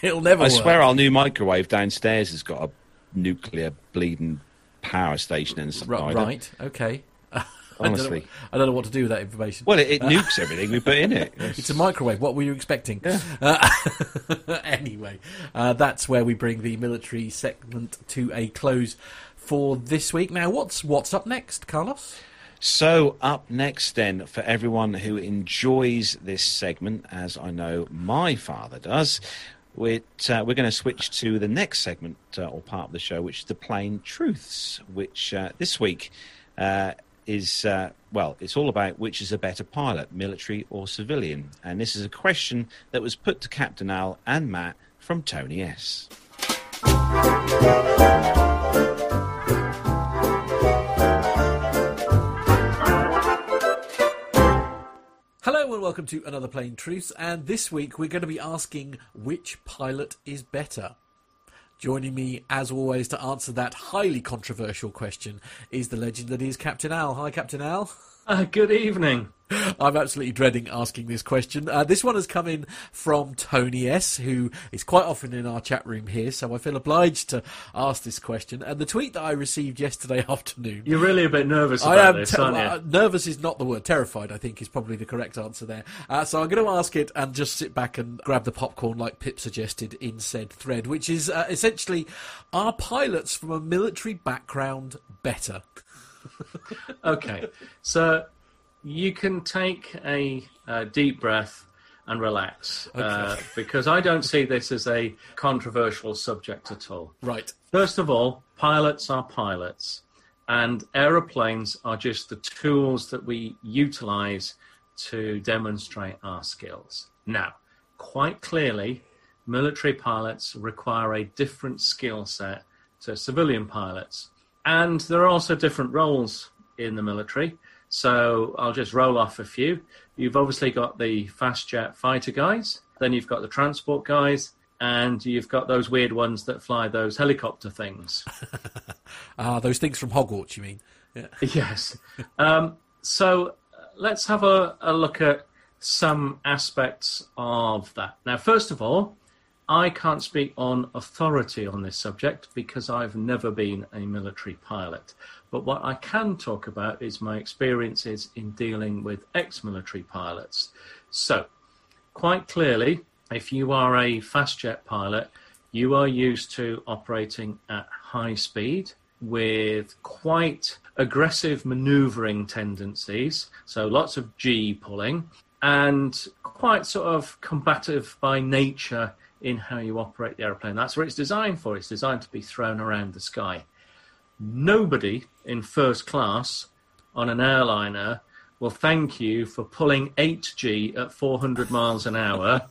it'll never I work. Swear our new microwave downstairs has got a nuclear bleeding power station inside. Right, right. Okay. Honestly, I don't know, I don't know what to do with that information. Well, it, it nukes everything we put in it. It's a microwave. What were you expecting? Yeah. Uh, anyway, uh, that's where we bring the military segment to a close for this week. Now, what's what's up next, Carlos? So up next then, for everyone who enjoys this segment, as I know my father does, It, uh, we're going to switch to the next segment uh, or part of the show, which is the Plain Truths, which uh, this week uh, is, uh, well, it's all about which is a better pilot, military or civilian. And this is a question that was put to Captain Al and Matt from Tony S. Hello and welcome to another Plain Truths, and this week we're going to be asking which pilot is better. Joining me, as always, to answer that highly controversial question is the legend that is Captain Al. Hi, Captain Al. Uh, good evening. I'm absolutely dreading asking this question. Uh, this one has come in from Tony S, who is quite often in our chat room here, so I feel obliged to ask this question. And the tweet that I received yesterday afternoon... You're really a bit nervous about I am this, te- aren't you? Uh, nervous is not the word. Terrified, I think, is probably the correct answer there. Uh, so I'm going to ask it and just sit back and grab the popcorn like Pip suggested in said thread, which is uh, essentially, are pilots from a military background better? Okay, so... You can take a, a deep breath and relax, okay. uh, because I don't see this as a controversial subject at all. Right. First of all, pilots are pilots. And aeroplanes are just the tools that we utilize to demonstrate our skills. Now, quite clearly, military pilots require a different skill set to civilian pilots. And there are also different roles in the military. So I'll just roll off a few. You've obviously got the fast jet fighter guys. Then you've got the transport guys. And you've got those weird ones that fly those helicopter things. Ah, those things from Hogwarts, you mean? Yeah. Yes. Um, so let's have a, a look at some aspects of that. Now, first of all, I can't speak on authority on this subject because I've never been a military pilot. But what I can talk about is my experiences in dealing with ex-military pilots. So, quite clearly, if you are a fast jet pilot, you are used to operating at high speed with quite aggressive maneuvering tendencies, so lots of G pulling, and quite sort of combative by nature in how you operate the airplane. That's what it's designed for. It's designed to be thrown around the sky. Nobody in first class on an airliner will thank you for pulling eight G at four hundred miles an hour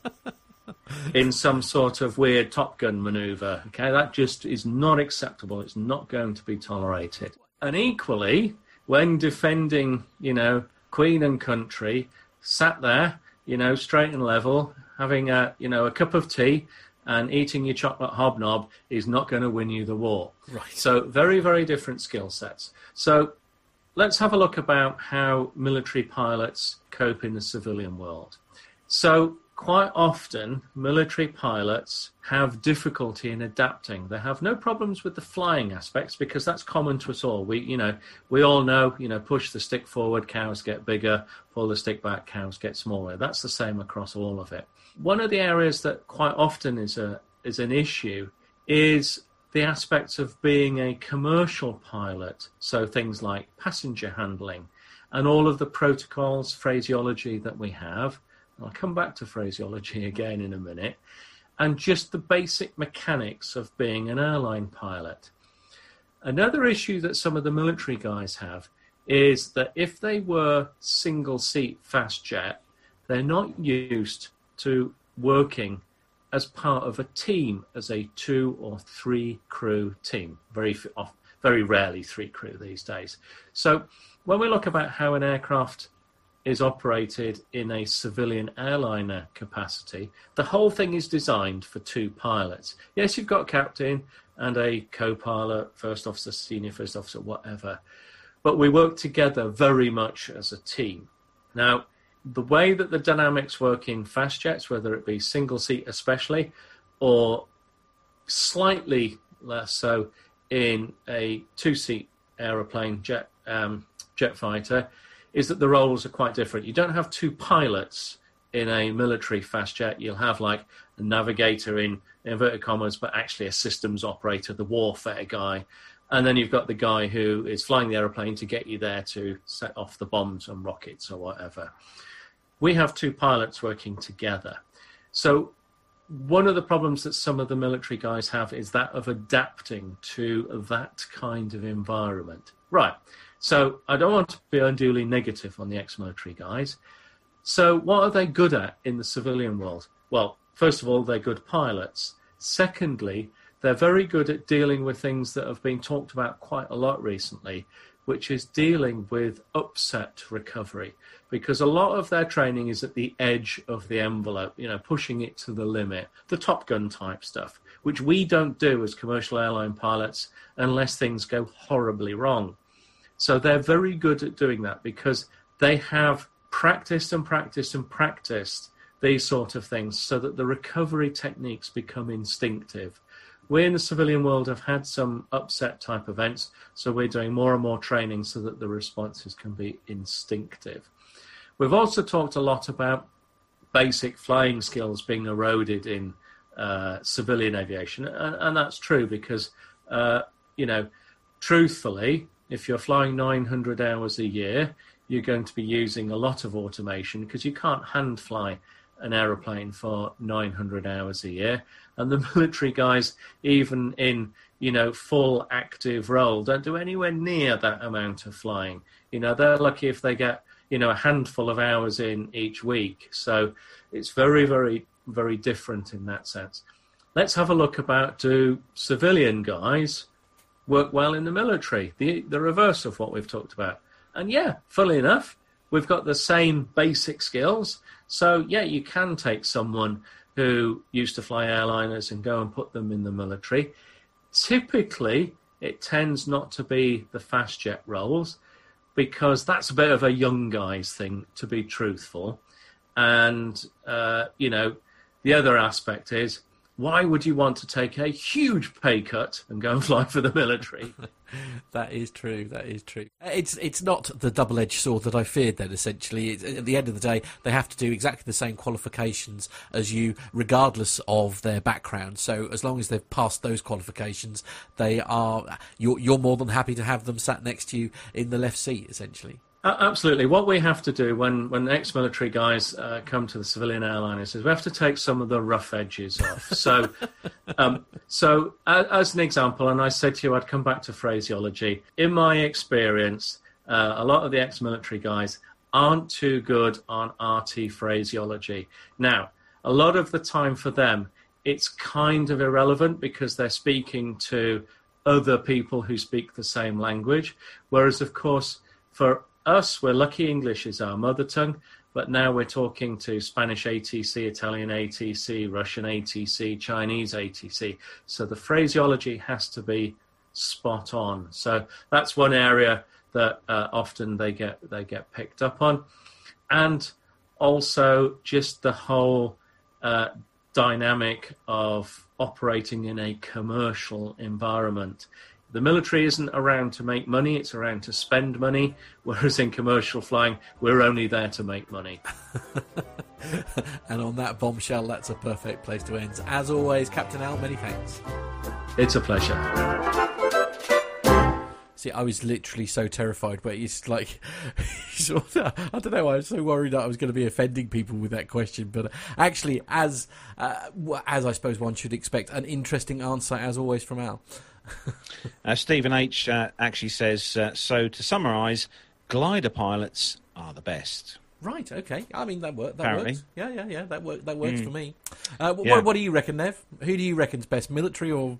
in some sort of weird Top Gun manoeuvre. Okay, that just is not acceptable. It's not going to be tolerated. And equally, when defending, you know, Queen and country, sat there, you know, straight and level, having a, you know, a cup of tea and eating your chocolate hobnob is not going to win you the war. Right. So very, very different skill sets. So let's have a look about how military pilots cope in the civilian world. So quite often, military pilots have difficulty in adapting. They have no problems with the flying aspects because that's common to us all. We, you know, we all know, you know, push the stick forward, cows get bigger, pull the stick back, cows get smaller. That's the same across all of it. One of the areas that quite often is a is an issue is the aspects of being a commercial pilot. So things like passenger handling and all of the protocols, phraseology that we have. I'll come back to phraseology again in a minute, and just the basic mechanics of being an airline pilot. Another issue that some of the military guys have is that if they were single-seat fast jet, they're not used to working as part of a team, as a two or three crew team. Very often, very rarely three crew these days. So when we look about how an aircraft is operated in a civilian airliner capacity, the whole thing is designed for two pilots. Yes, you've got a captain and a co-pilot, first officer, senior first officer, whatever, but we work together very much as a team. Now, the way that the dynamics work in fast jets, whether it be single seat especially, or slightly less so in a two-seat aeroplane jet, um, jet fighter, is that the roles are quite different. You don't have two pilots in a military fast jet. You'll have like a navigator in inverted commas, but actually a systems operator, the warfare guy. And then you've got the guy who is flying the airplane to get you there to set off the bombs and rockets or whatever. We have two pilots working together. So one of the problems that some of the military guys have is that of adapting to that kind of environment. Right. So I don't want to be unduly negative on the ex-military guys. So what are they good at in the civilian world? Well, first of all, they're good pilots. Secondly, they're very good at dealing with things that have been talked about quite a lot recently, which is dealing with upset recovery, because a lot of their training is at the edge of the envelope, you know, pushing it to the limit, the Top Gun type stuff, which we don't do as commercial airline pilots unless things go horribly wrong. So they're very good at doing that because they have practiced and practiced and practiced these sort of things so that the recovery techniques become instinctive. We in the civilian world have had some upset type events, so we're doing more and more training so that the responses can be instinctive. We've also talked a lot about basic flying skills being eroded in uh, civilian aviation, and, and that's true because, uh, you know, truthfully, if you're flying nine hundred hours a year, you're going to be using a lot of automation because you can't hand fly an aeroplane for nine hundred hours a year. And the military guys, even in, you know, full active role, don't do anywhere near that amount of flying. You know, they're lucky if they get, you know, a handful of hours in each week. So it's very, very, very different in that sense. Let's have a look about, do civilian guys work well in the military? The, the reverse of what we've talked about. And yeah, funnily enough, we've got the same basic skills. So yeah, you can take someone who used to fly airliners and go and put them in the military. Typically, it tends not to be the fast jet roles, because that's a bit of a young guys thing, to be truthful. And, uh, you know, the other aspect is, why would you want to take a huge pay cut and go and fly for the military? That is true. That is true. It's it's not the double-edged sword that I feared then, essentially. It's, at the end of the day, they have to do exactly the same qualifications as you, regardless of their background. So as long as they've passed those qualifications, they are you're, you're more than happy to have them sat next to you in the left seat, essentially. Uh, absolutely. What we have to do when, when ex-military guys uh, come to the civilian airliners is we have to take some of the rough edges off. So um, so as, as an example, and I said to you I'd come back to phraseology, in my experience, uh, a lot of the ex-military guys aren't too good on R T phraseology. Now, a lot of the time for them, it's kind of irrelevant because they're speaking to other people who speak the same language, whereas, of course, for us, we're lucky English is our mother tongue, but now we're talking to Spanish A T C, Italian A T C, Russian A T C, Chinese A T C. So the phraseology has to be spot on. So that's one area that uh, often they get they get picked up on. And also just the whole uh, dynamic of operating in a commercial environment. The military isn't around to make money, it's around to spend money, whereas in commercial flying, we're only there to make money. And on that bombshell, that's a perfect place to end. As always, Captain Al, many thanks. It's a pleasure. See, I was literally so terrified, but it's like, I don't know, I was so worried that I was going to be offending people with that question. But actually, as uh, as I suppose one should expect, an interesting answer, as always, from Al. uh, Stephen H uh, actually says, uh, so to summarise, glider pilots are the best. Right, okay. I mean, that, work, that Apparently. works. Yeah, yeah, yeah, that, work, that works mm. for me. Uh, wh- yeah. wh- what do you reckon, Nev? Who do you reckon's best, military or...?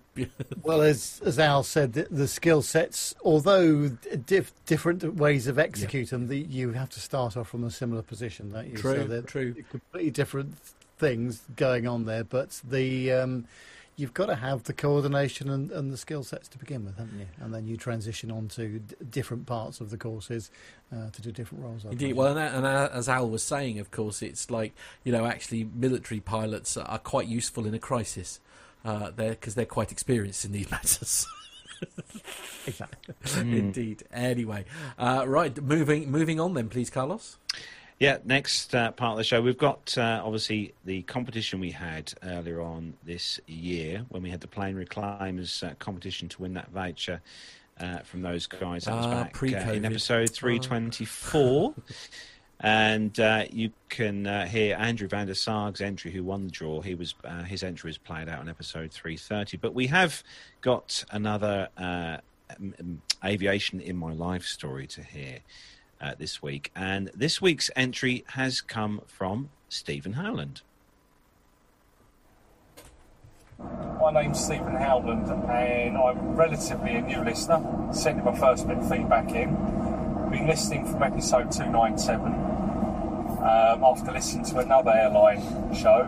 Well, as as Al said, the, the skill sets, although diff- different ways of executing yeah. them, the, you have to start off from a similar position, don't you? True, so true. Completely different things going on there, but the... Um, You've got to have the coordination and, and the skill sets to begin with, haven't you? And then you transition on to d- different parts of the courses uh, to do different roles. I Indeed. Think. Well, and, and as Al was saying, of course, it's like, you know, actually military pilots are quite useful in a crisis uh, they're, because they're quite experienced in these matters. Exactly. Mm. Indeed. Anyway. Uh, right. Moving, moving on then, please, Carlos. Yeah, next uh, part of the show, we've got, uh, obviously, the competition we had earlier on this year when we had the Plane Reclaimers uh, competition to win that voucher uh, from those guys. That was uh, back uh, in episode three twenty-four. Oh. And uh, you can uh, hear Andrew van der Sarg's entry, who won the draw. He was uh, his entry was played out on episode three thirty. But we have got another uh, um, aviation in my life story to hear. Uh, this week, and this week's entry has come from Stephen Howland. My name's Stephen Howland, and I'm relatively a new listener, sending my first bit of feedback in. I've been listening from episode two ninety-seven um, after listening to another airline show,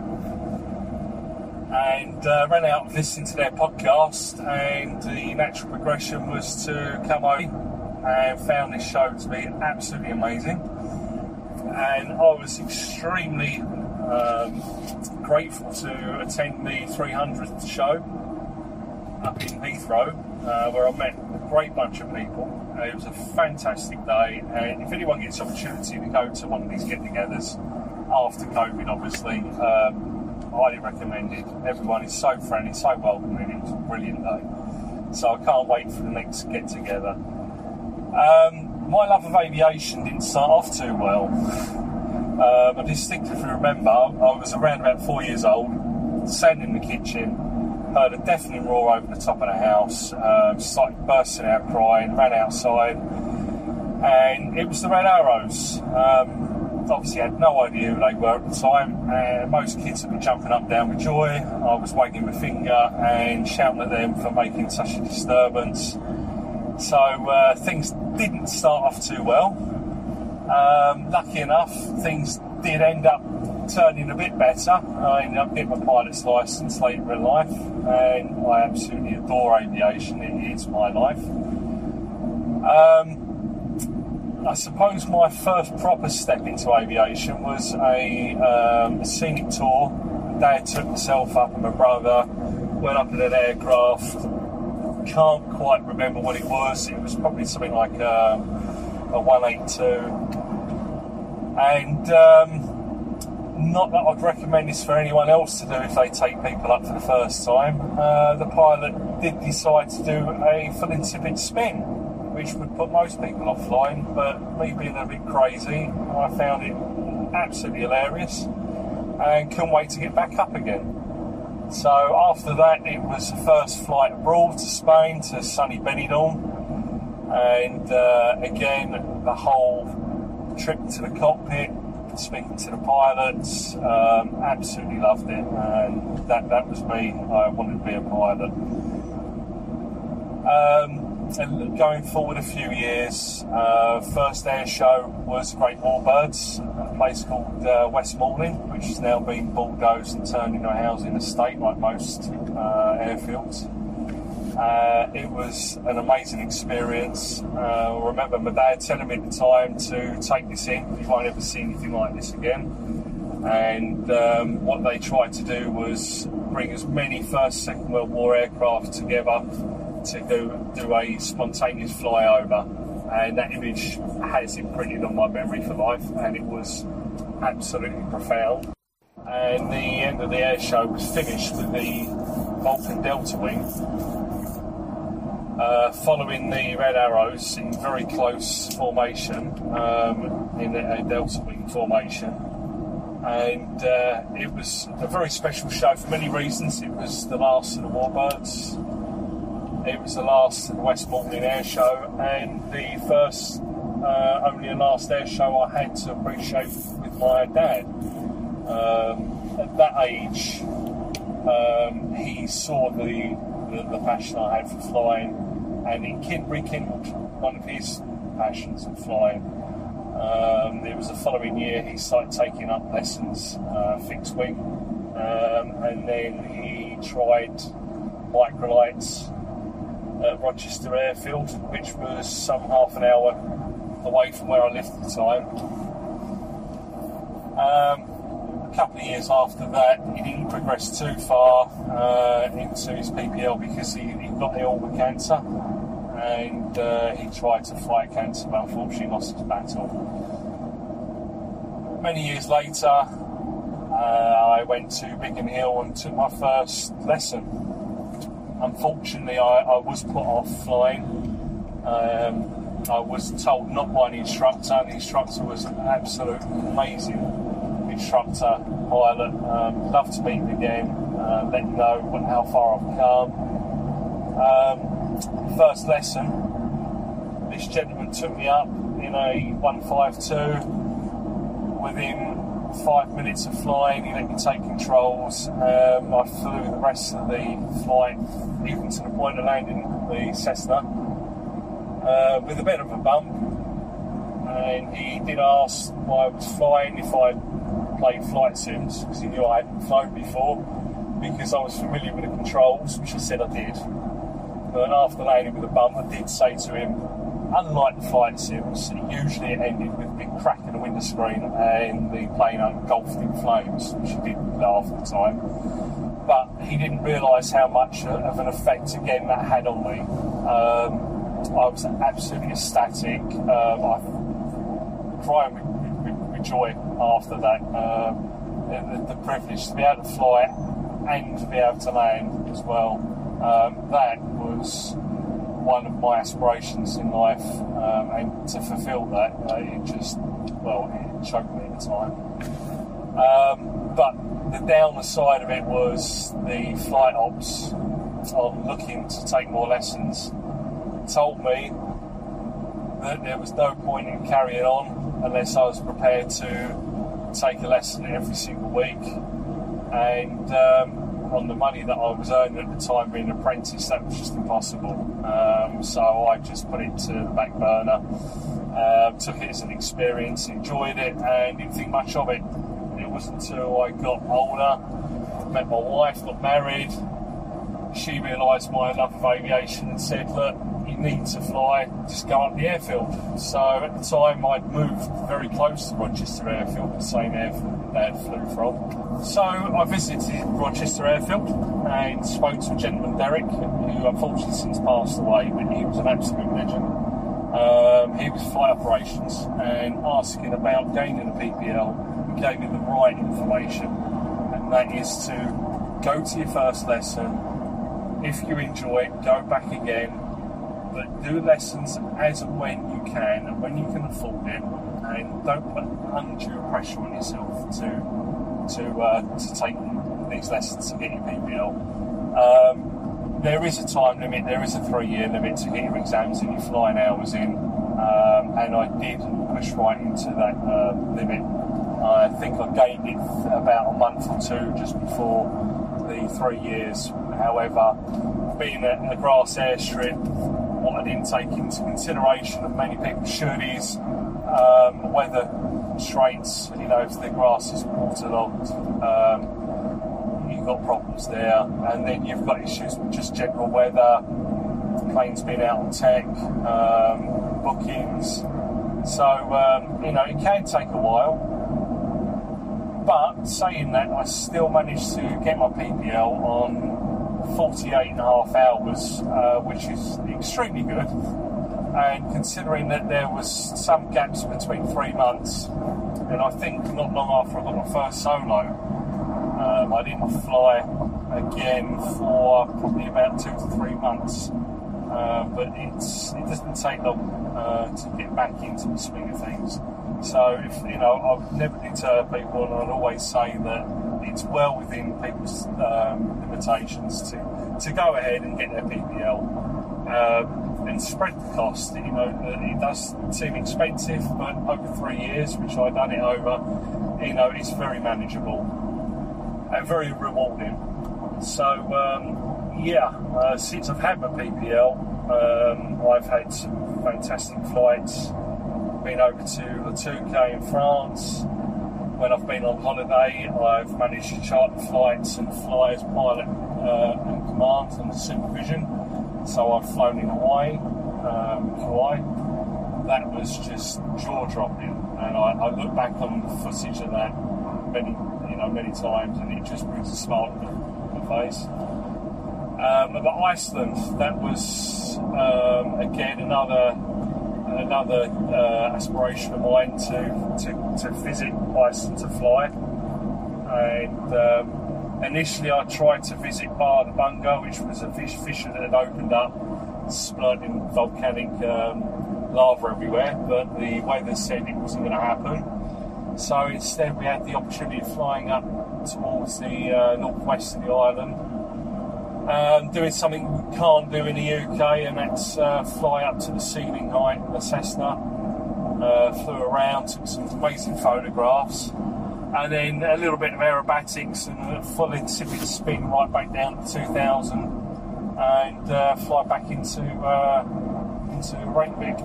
and uh, ran out and listened to their podcast, and the natural progression was to come over. And found this show to be absolutely amazing, and I was extremely um, grateful to attend the three hundredth show up in Heathrow, uh, where I met a great bunch of people. And it was a fantastic day, and if anyone gets the opportunity to go to one of these get-togethers after COVID, obviously, um, highly recommended. Everyone is so friendly, so welcoming. It was a brilliant day, so I can't wait for the next get-together. Um, my love of aviation didn't start off too well. Um, I distinctly remember I was around about four years old, standing in the kitchen, heard a deafening roar over the top of the house, um, started bursting out crying, ran outside, and it was the Red Arrows. Um, obviously had no idea who they were at the time, and most kids had been jumping up and down with joy. I was wagging my finger and shouting at them for making such a disturbance. So uh, things didn't start off too well. Um, lucky enough, things did end up turning a bit better. I ended up getting my pilot's licence later in life, and I absolutely adore aviation. It is my life. Um, I suppose my first proper step into aviation was a, um, a scenic tour. Dad took himself up and my brother went up in an aircraft. Can't quite remember what it was. It was probably something like um, a one eighty-two. And um, not that I'd recommend this for anyone else to do if they take people up for the first time. Uh, the pilot did decide to do a full insipid spin, which would put most people offline, but me being a bit crazy, I found it absolutely hilarious and couldn't wait to get back up again. So after that, it was the first flight abroad to Spain, to sunny Benidorm, and uh, again, the whole trip to the cockpit, speaking to the pilots, um, absolutely loved it, and that, that was me. I wanted to be a pilot. Um, And going forward a few years, uh, first air show was Great Warbirds, a place called uh, Westmorland, which has now been bulldozed and turned into a housing estate like most uh, airfields. Uh, it was an amazing experience. Uh, I remember my dad telling me at the time to take this in, you won't ever see anything like this again. And um, what they tried to do was bring as many First, Second World War aircraft together to do, do a spontaneous flyover, and that image has imprinted on my memory for life, and it was absolutely profound. And the end of the air show was finished with the Vulcan Delta Wing, uh, following the Red Arrows in very close formation, um, in a Delta Wing formation. And uh, it was a very special show for many reasons. It was the last of the Warbirds. It was the last Westmorland air show, and the first, uh, only and last air show I had to appreciate with my dad. Um, at that age, um, he saw the, the the passion I had for flying, and it rekindled one of his passions for flying. Um, it was the following year he started taking up lessons, uh, fixed wing, um, and then he tried microlights at Rochester Airfield, which was some half an hour away from where I lived at the time. Um, a couple of years after that, he didn't progress too far uh, into his P P L because he, he got ill with cancer, and uh, he tried to fight cancer, but unfortunately lost his battle. Many years later, uh, I went to Biggin Hill and took my first lesson. Unfortunately, I, I was put off flying. Um, I was told not by an instructor. The instructor was an absolute amazing instructor, pilot. Um, loved to meet him again, uh, let him know what, how far I've come. Um, first lesson, this gentleman took me up in a one fifty-two. Within five minutes of flying, he let me take controls. Um, I flew the rest of the flight, even to the point of landing the Cessna, uh, with a bit of a bump. And he did ask why I was flying, if I played flight sims, because he knew I hadn't flown before, because I was familiar with the controls, which I said I did. But after landing with a bump, I did say to him, unlike the flight sims, usually it ended with a big crack in the window screen and the plane engulfed in flames, which he didn't laugh at the time. But he didn't realise how much of an effect, again, that had on me. Um, I was absolutely ecstatic. Um, I was crying with, with, with joy after that. Um, the, the privilege to be able to fly and to be able to land as well, um, that was one of my aspirations in life, um, and to fulfil that, uh, it just, well, it choked me at the time. Um, but the downside of it was the flight ops, on looking to take more lessons, told me that there was no point in carrying on unless I was prepared to take a lesson every single week. And um, on the money that I was earning at the time being an apprentice, that was just impossible. Um, so I just put it to the back burner, uh, took it as an experience, enjoyed it, and didn't think much of it. And it wasn't until I got older, met my wife, got married, she realised my love of aviation and said, look, you need to fly, just go up the airfield. So at the time I'd moved very close to Rochester Airfield, the same airfield that Dad flew from. So I visited Rochester Airfield and spoke to a gentleman, Derek, who unfortunately since passed away, but he was an absolute legend. Um, he was flight operations, and asking about gaining a P P L, he gave me the right information, and that is to go to your first lesson. If you enjoy it, go back again, but do lessons as and when you can and when you can afford it, and don't put undue pressure on yourself to to uh, to take these lessons to get your P P L. Um, there is a time limit, there is a three-year limit to get your exams and your flying hours in, um, and I did push right into that uh, limit. I think I gained it about a month or two just before the three years. However, being a, a grass airstrip, what I didn't take into consideration, and many people should, is um, weather straits. You know, if the grass is waterlogged, um, you've got problems there. And then you've got issues with just general weather, planes being out on tech, um, bookings. So, um, you know, it can take a while. But saying that, I still managed to get my P P L on forty-eight and a half hours, uh, which is extremely good, and considering that there was some gaps between three months, and I think not long after I got my first solo, um, I didn't fly again for probably about two to three months, uh, but it's it doesn't take long uh, to get back into the swing of things. So, if you know, I've never deterred people, and I'll always say that it's well within people's um, limitations to, to go ahead and get their P P L, uh, and spread the cost. You know, it does seem expensive, but over three years, which I've done it over, you know, it's very manageable and very rewarding. So, um, yeah, uh, since I've had my P P L, um, I've had some fantastic flights. Been over to Latouque in France. When I've been on holiday, I've managed to charter flights and fly as pilot uh, in command and supervision. So I've flown in Hawaii, um, Kauai. That was just jaw-dropping, and I, I look back on the footage of that many, you know, many times, and it just brings a smile to my face. Um, but Iceland, that was um, again another. Another uh, aspiration of mine to, to, to visit Iceland to fly. And um, initially, I tried to visit Bar the Bunga, which was a fish fisher that had opened up, splurting volcanic um, lava everywhere. But the weather said it wasn't going to happen. So instead, we had the opportunity of flying up towards the uh, northwest of the island, Um, doing something we can't do in the U K, and that's uh, fly up to the ceiling height, the Cessna, uh, flew around, took some amazing photographs, and then a little bit of aerobatics and a full insipid spin right back down to two thousand, and uh, fly back into uh, into Reykjavik.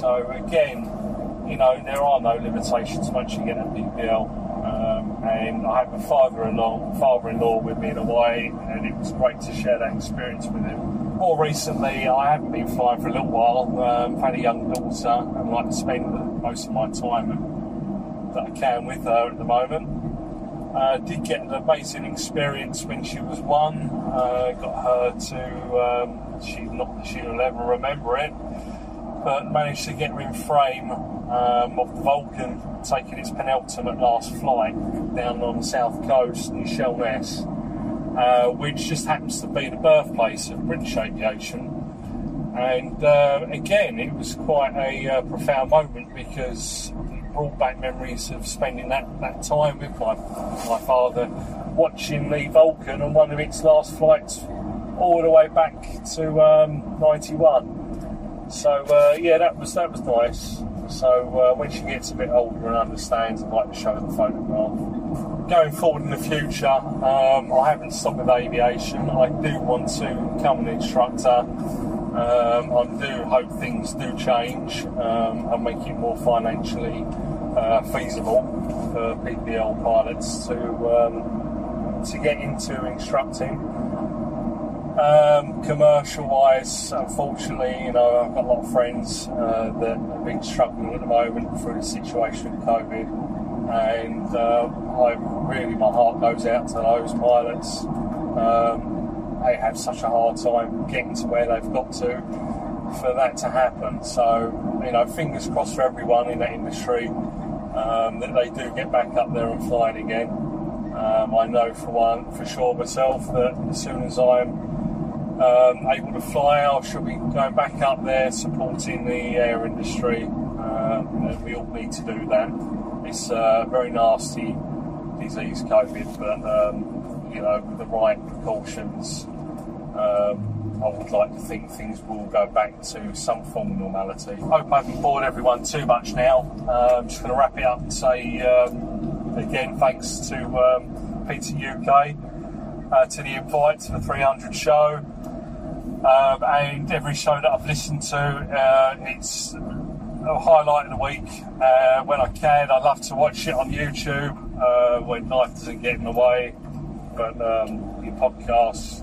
So again, you know, there are no limitations once you get a P P L. Um, and I had my father-in-law, father-in-law with me in Hawaii, and it was great to share that experience with him. More recently, I haven't been flying for a little while. Um, I've had a young daughter, and like to spend most of my time that I can with her at the moment. I uh, did get an amazing experience when she was one. Uh, got her to, um, she, not that she'll ever remember it, but managed to get her in frame um, of the Vulcan taking its penultimate last flight down on the south coast in Shell Ness, uh, which just happens to be the birthplace of British aviation. And uh, again, it was quite a uh, profound moment because it brought back memories of spending that, that time with my my father, watching the Vulcan on one of its last flights all the way back to um, ninety-one. So uh, yeah, that was that was nice. So uh, when she gets a bit older and understands, I'd like to show her the photograph. Going forward in the future, um, I haven't stopped with aviation. I do want to become an instructor. Um, I do hope things do change um, and make it more financially uh, feasible for P P L pilots to um, to get into instructing. Um, commercial-wise, unfortunately, you know, I've got a lot of friends uh, that have been struggling at the moment through the situation with COVID, and uh, I really, my heart goes out to those pilots. Um, They have such a hard time getting to where they've got to for that to happen. So, you know, fingers crossed for everyone in that industry um, that they do get back up there and flying again. Um, I know for one, for sure myself, that as soon as I'm um, able to fly, I shall be going back up there supporting the air industry. Um, and we all need to do that. It's a very nasty disease, COVID, but um, you know, with the right precautions, um, I would like to think things will go back to some form of normality. I hope I haven't bored everyone too much now. Uh, I'm just going to wrap it up and say, um, again, thanks to um, Peter U K, uh, to the invite to the three hundred show, um, and every show that I've listened to, uh, it's a highlight of the week. Uh, when I can, I love to watch it on YouTube, uh, when life doesn't get in the way. But um, your podcasts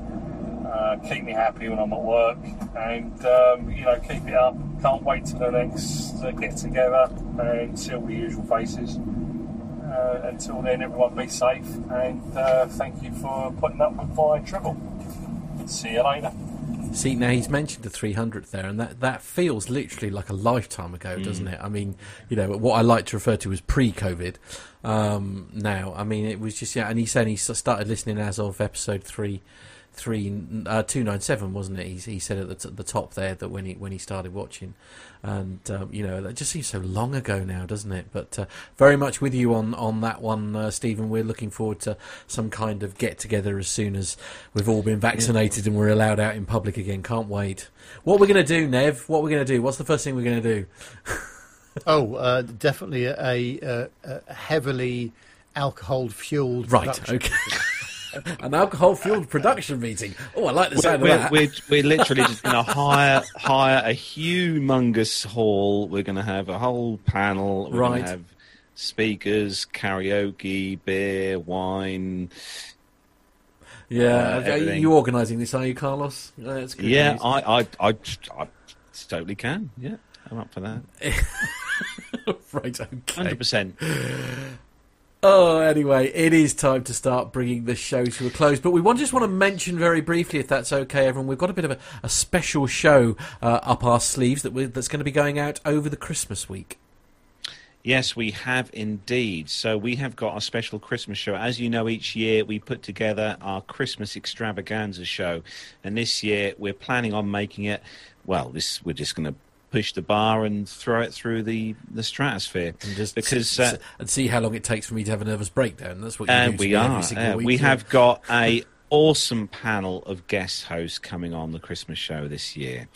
uh, keep me happy when I'm at work, and um, you know, keep it up. Can't wait till the next uh, get together and see all the usual faces. Uh, until then, everyone be safe, and uh, thank you for putting up with my trouble. See you later. See, now he's mentioned the three hundredth there, and that, that feels literally like a lifetime ago, doesn't mm. it? I mean, you know, what I like to refer to as pre-COVID um, now. I mean, it was just, yeah, and he said he started listening as of episode three, three uh, two ninety-seven, wasn't it? He, he said at the, t- the top there that when he when he started watching, and, um, you know, that just seems so long ago now, doesn't it? But uh, very much with you on, on that one, uh, Stephen. We're looking forward to some kind of get-together as soon as we've all been vaccinated yeah. and we're allowed out in public again. Can't wait. What we're going to do, Nev, what we're going to do? What's the first thing we're going to do? oh, uh, definitely a, a, a heavily alcohol-fueled right, production. Okay. An alcohol-fueled production meeting. Oh, I like the sound we're, of that. We're, we're literally just going to hire hire a humongous hall. We're going to have a whole panel. We're right. going to have speakers, karaoke, beer, wine. Yeah. Uh, are you organising this, are you, Carlos? Uh, it's good yeah, I, I, I, I totally can. Yeah, I'm up for that. Right, okay. one hundred percent. Oh, anyway, it is time to start bringing the show to a close. But we want, just want to mention very briefly, if that's okay, everyone, we've got a bit of a, a special show uh, up our sleeves that we're, that's going to be going out over the Christmas week. Yes, we have indeed. So we have got a special Christmas show. As you know, each year we put together our Christmas extravaganza show. And this year we're planning on making it, well, this we're just going to push the bar and throw it through the, the stratosphere, and just because see, uh, and see how long it takes for me to have a nervous breakdown. That's what you uh, do we are. Every single uh, week. We have got a awesome panel of guest hosts coming on the Christmas show this year,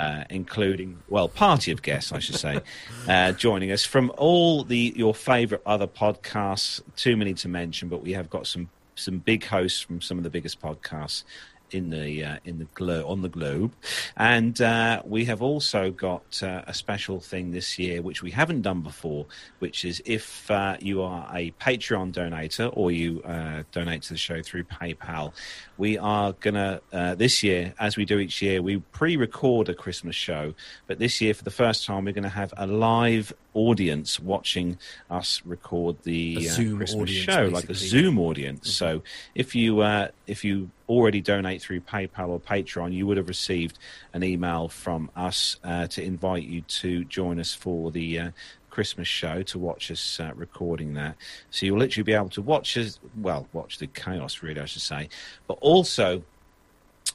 uh, including well, party of guests, I should say, uh, joining us from all the your favourite other podcasts. Too many to mention, but we have got some some big hosts from some of the biggest podcasts in the uh, in the glo- on the globe, and uh, we have also got uh, a special thing this year which we haven't done before, which is if uh, you are a Patreon donator or you uh, donate to the show through PayPal, we are gonna uh, this year, as we do each year, we pre-record a Christmas show, but this year for the first time we're going to have a live audience watching us record the uh, Christmas show, like a Zoom audience. Mm-hmm. So if you uh, if you already donate through PayPal or Patreon, you would have received an email from us uh, to invite you to join us for the uh, Christmas show, to watch us uh, recording that. So you'll literally be able to watch us, well, watch the chaos, really, I should say, but also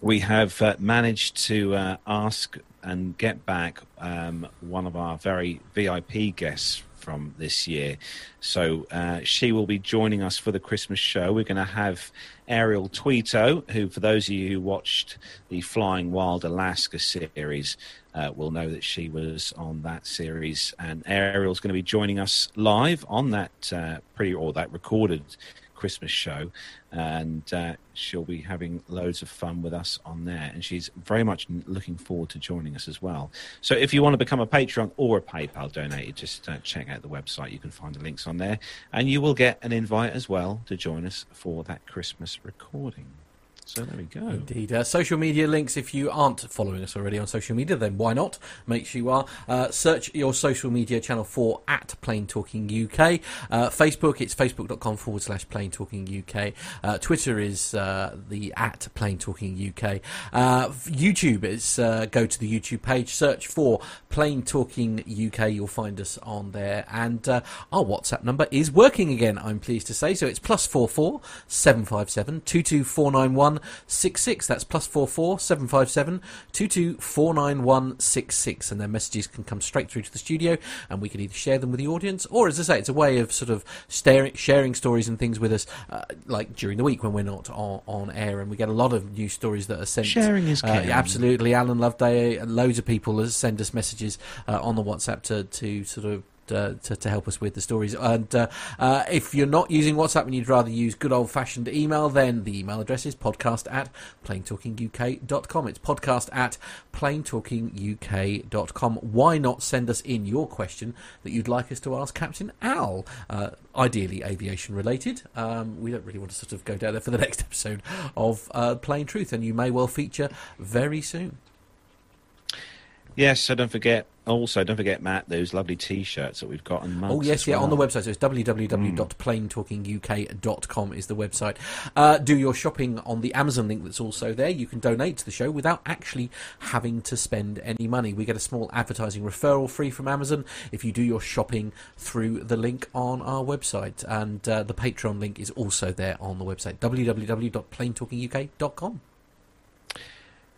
we have uh, managed to uh, ask and get back um, one of our very V I P guests from this year. So uh, she will be joining us for the Christmas show. We're going to have Ariel Tweeto, who, for those of you who watched the Flying Wild Alaska series, uh, will know that she was on that series. And Ariel's going to be joining us live on that uh, pre or that recorded Christmas show, and uh, she'll be having loads of fun with us on there, and she's very much looking forward to joining us as well. So if you want to become a Patreon or a PayPal donator, just uh, check out the website. You can find the links on there, and you will get an invite as well to join us for that Christmas recording. So there we go. Indeed. Uh, social media links, if you aren't following us already on social media, then why not? Make sure you are. Uh, search your social media channel for at Plane Talking U K. Uh, Facebook, it's facebook.com forward slash Plane Talking U K. Uh, Twitter is uh, the at Plane Talking U K. Uh, YouTube is uh, go to the YouTube page, search for Plane Talking U K. You'll find us on there. And uh, our WhatsApp number is working again, I'm pleased to say. So it's plus four four seven five seven two two four nine one. six six. That's plus four four seven five seven two two four nine one six six, and their messages can come straight through to the studio, and we can either share them with the audience, or as I say, it's a way of sort of staring, sharing stories and things with us, uh, like during the week when we're not on, on air, and we get a lot of news stories that are sent. Sharing is caring. Uh, absolutely, Alan Loveday, loads of people send us messages uh, on the WhatsApp to to sort of. Uh, to, to help us with the stories. And uh, uh, if you're not using WhatsApp and you'd rather use good old-fashioned email, then the email address is podcast at plain talking u k dot com. It's podcast at plain talking u k dot com. Why not send us in your question that you'd like us to ask Captain Al, uh, ideally aviation related. Um, we don't really want to sort of go down there for the next episode of uh, Plain Truth, and you may well feature very soon. Yes, so don't forget, also don't forget, Matt, those lovely T-shirts that we've got and mugs. Oh, yes, yeah, well. On the website. So it's w w w dot plain talking u k dot com is the website. Uh, do your shopping on the Amazon link that's also there. You can donate to the show without actually having to spend any money. We get a small advertising referral free from Amazon if you do your shopping through the link on our website. And uh, the Patreon link is also there on the website, w w w dot plain talking u k dot com.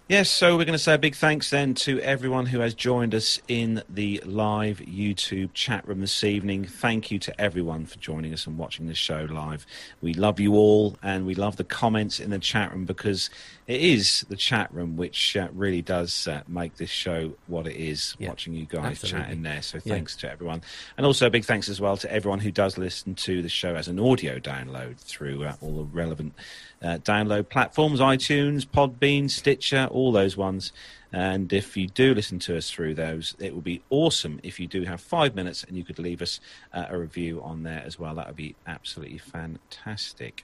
Yes, so we're going to say a big thanks then to everyone who has joined us in the live YouTube chat room this evening. Thank you to everyone for joining us and watching the show live. We love you all, and we love the comments in the chat room, because it is the chat room which uh, really does uh, make this show what it is, yeah, watching you guys chat in there. So thanks yeah. to everyone. And also a big thanks as well to everyone who does listen to the show as an audio download through uh, all the relevant uh, download platforms, iTunes, Podbean, Stitcher, all those ones. And if you do listen to us through those, it would be awesome if you do have five minutes and you could leave us uh, a review on there as well. That would be absolutely fantastic.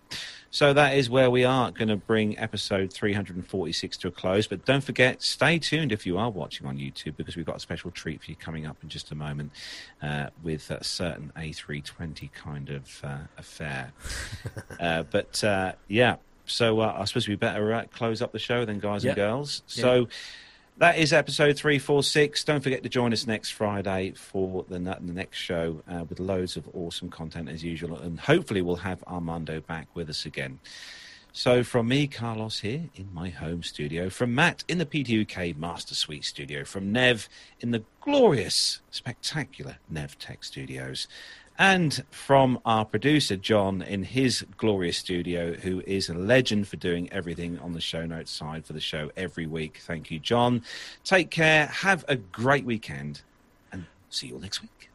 So that is where we are going to bring episode three forty-six to a close. But don't forget, stay tuned if you are watching on YouTube, because we've got a special treat for you coming up in just a moment uh, with a certain A three twenty kind of uh, affair. uh, but, uh, yeah, so uh, I suppose we better uh, close up the show then, guys yep. and girls. So... Yep. That is episode three forty-six. Don't forget to join us next Friday for the, the next show uh, with loads of awesome content as usual. And hopefully we'll have Armando back with us again. So from me, Carlos, here in my home studio, from Matt in the P T U K Master Suite studio, from Nev in the glorious, spectacular Nev Tech Studios, and from our producer, John, in his glorious studio, who is a legend for doing everything on the show notes side for the show every week. Thank you, John. Take care. Have a great weekend, and see you all next week.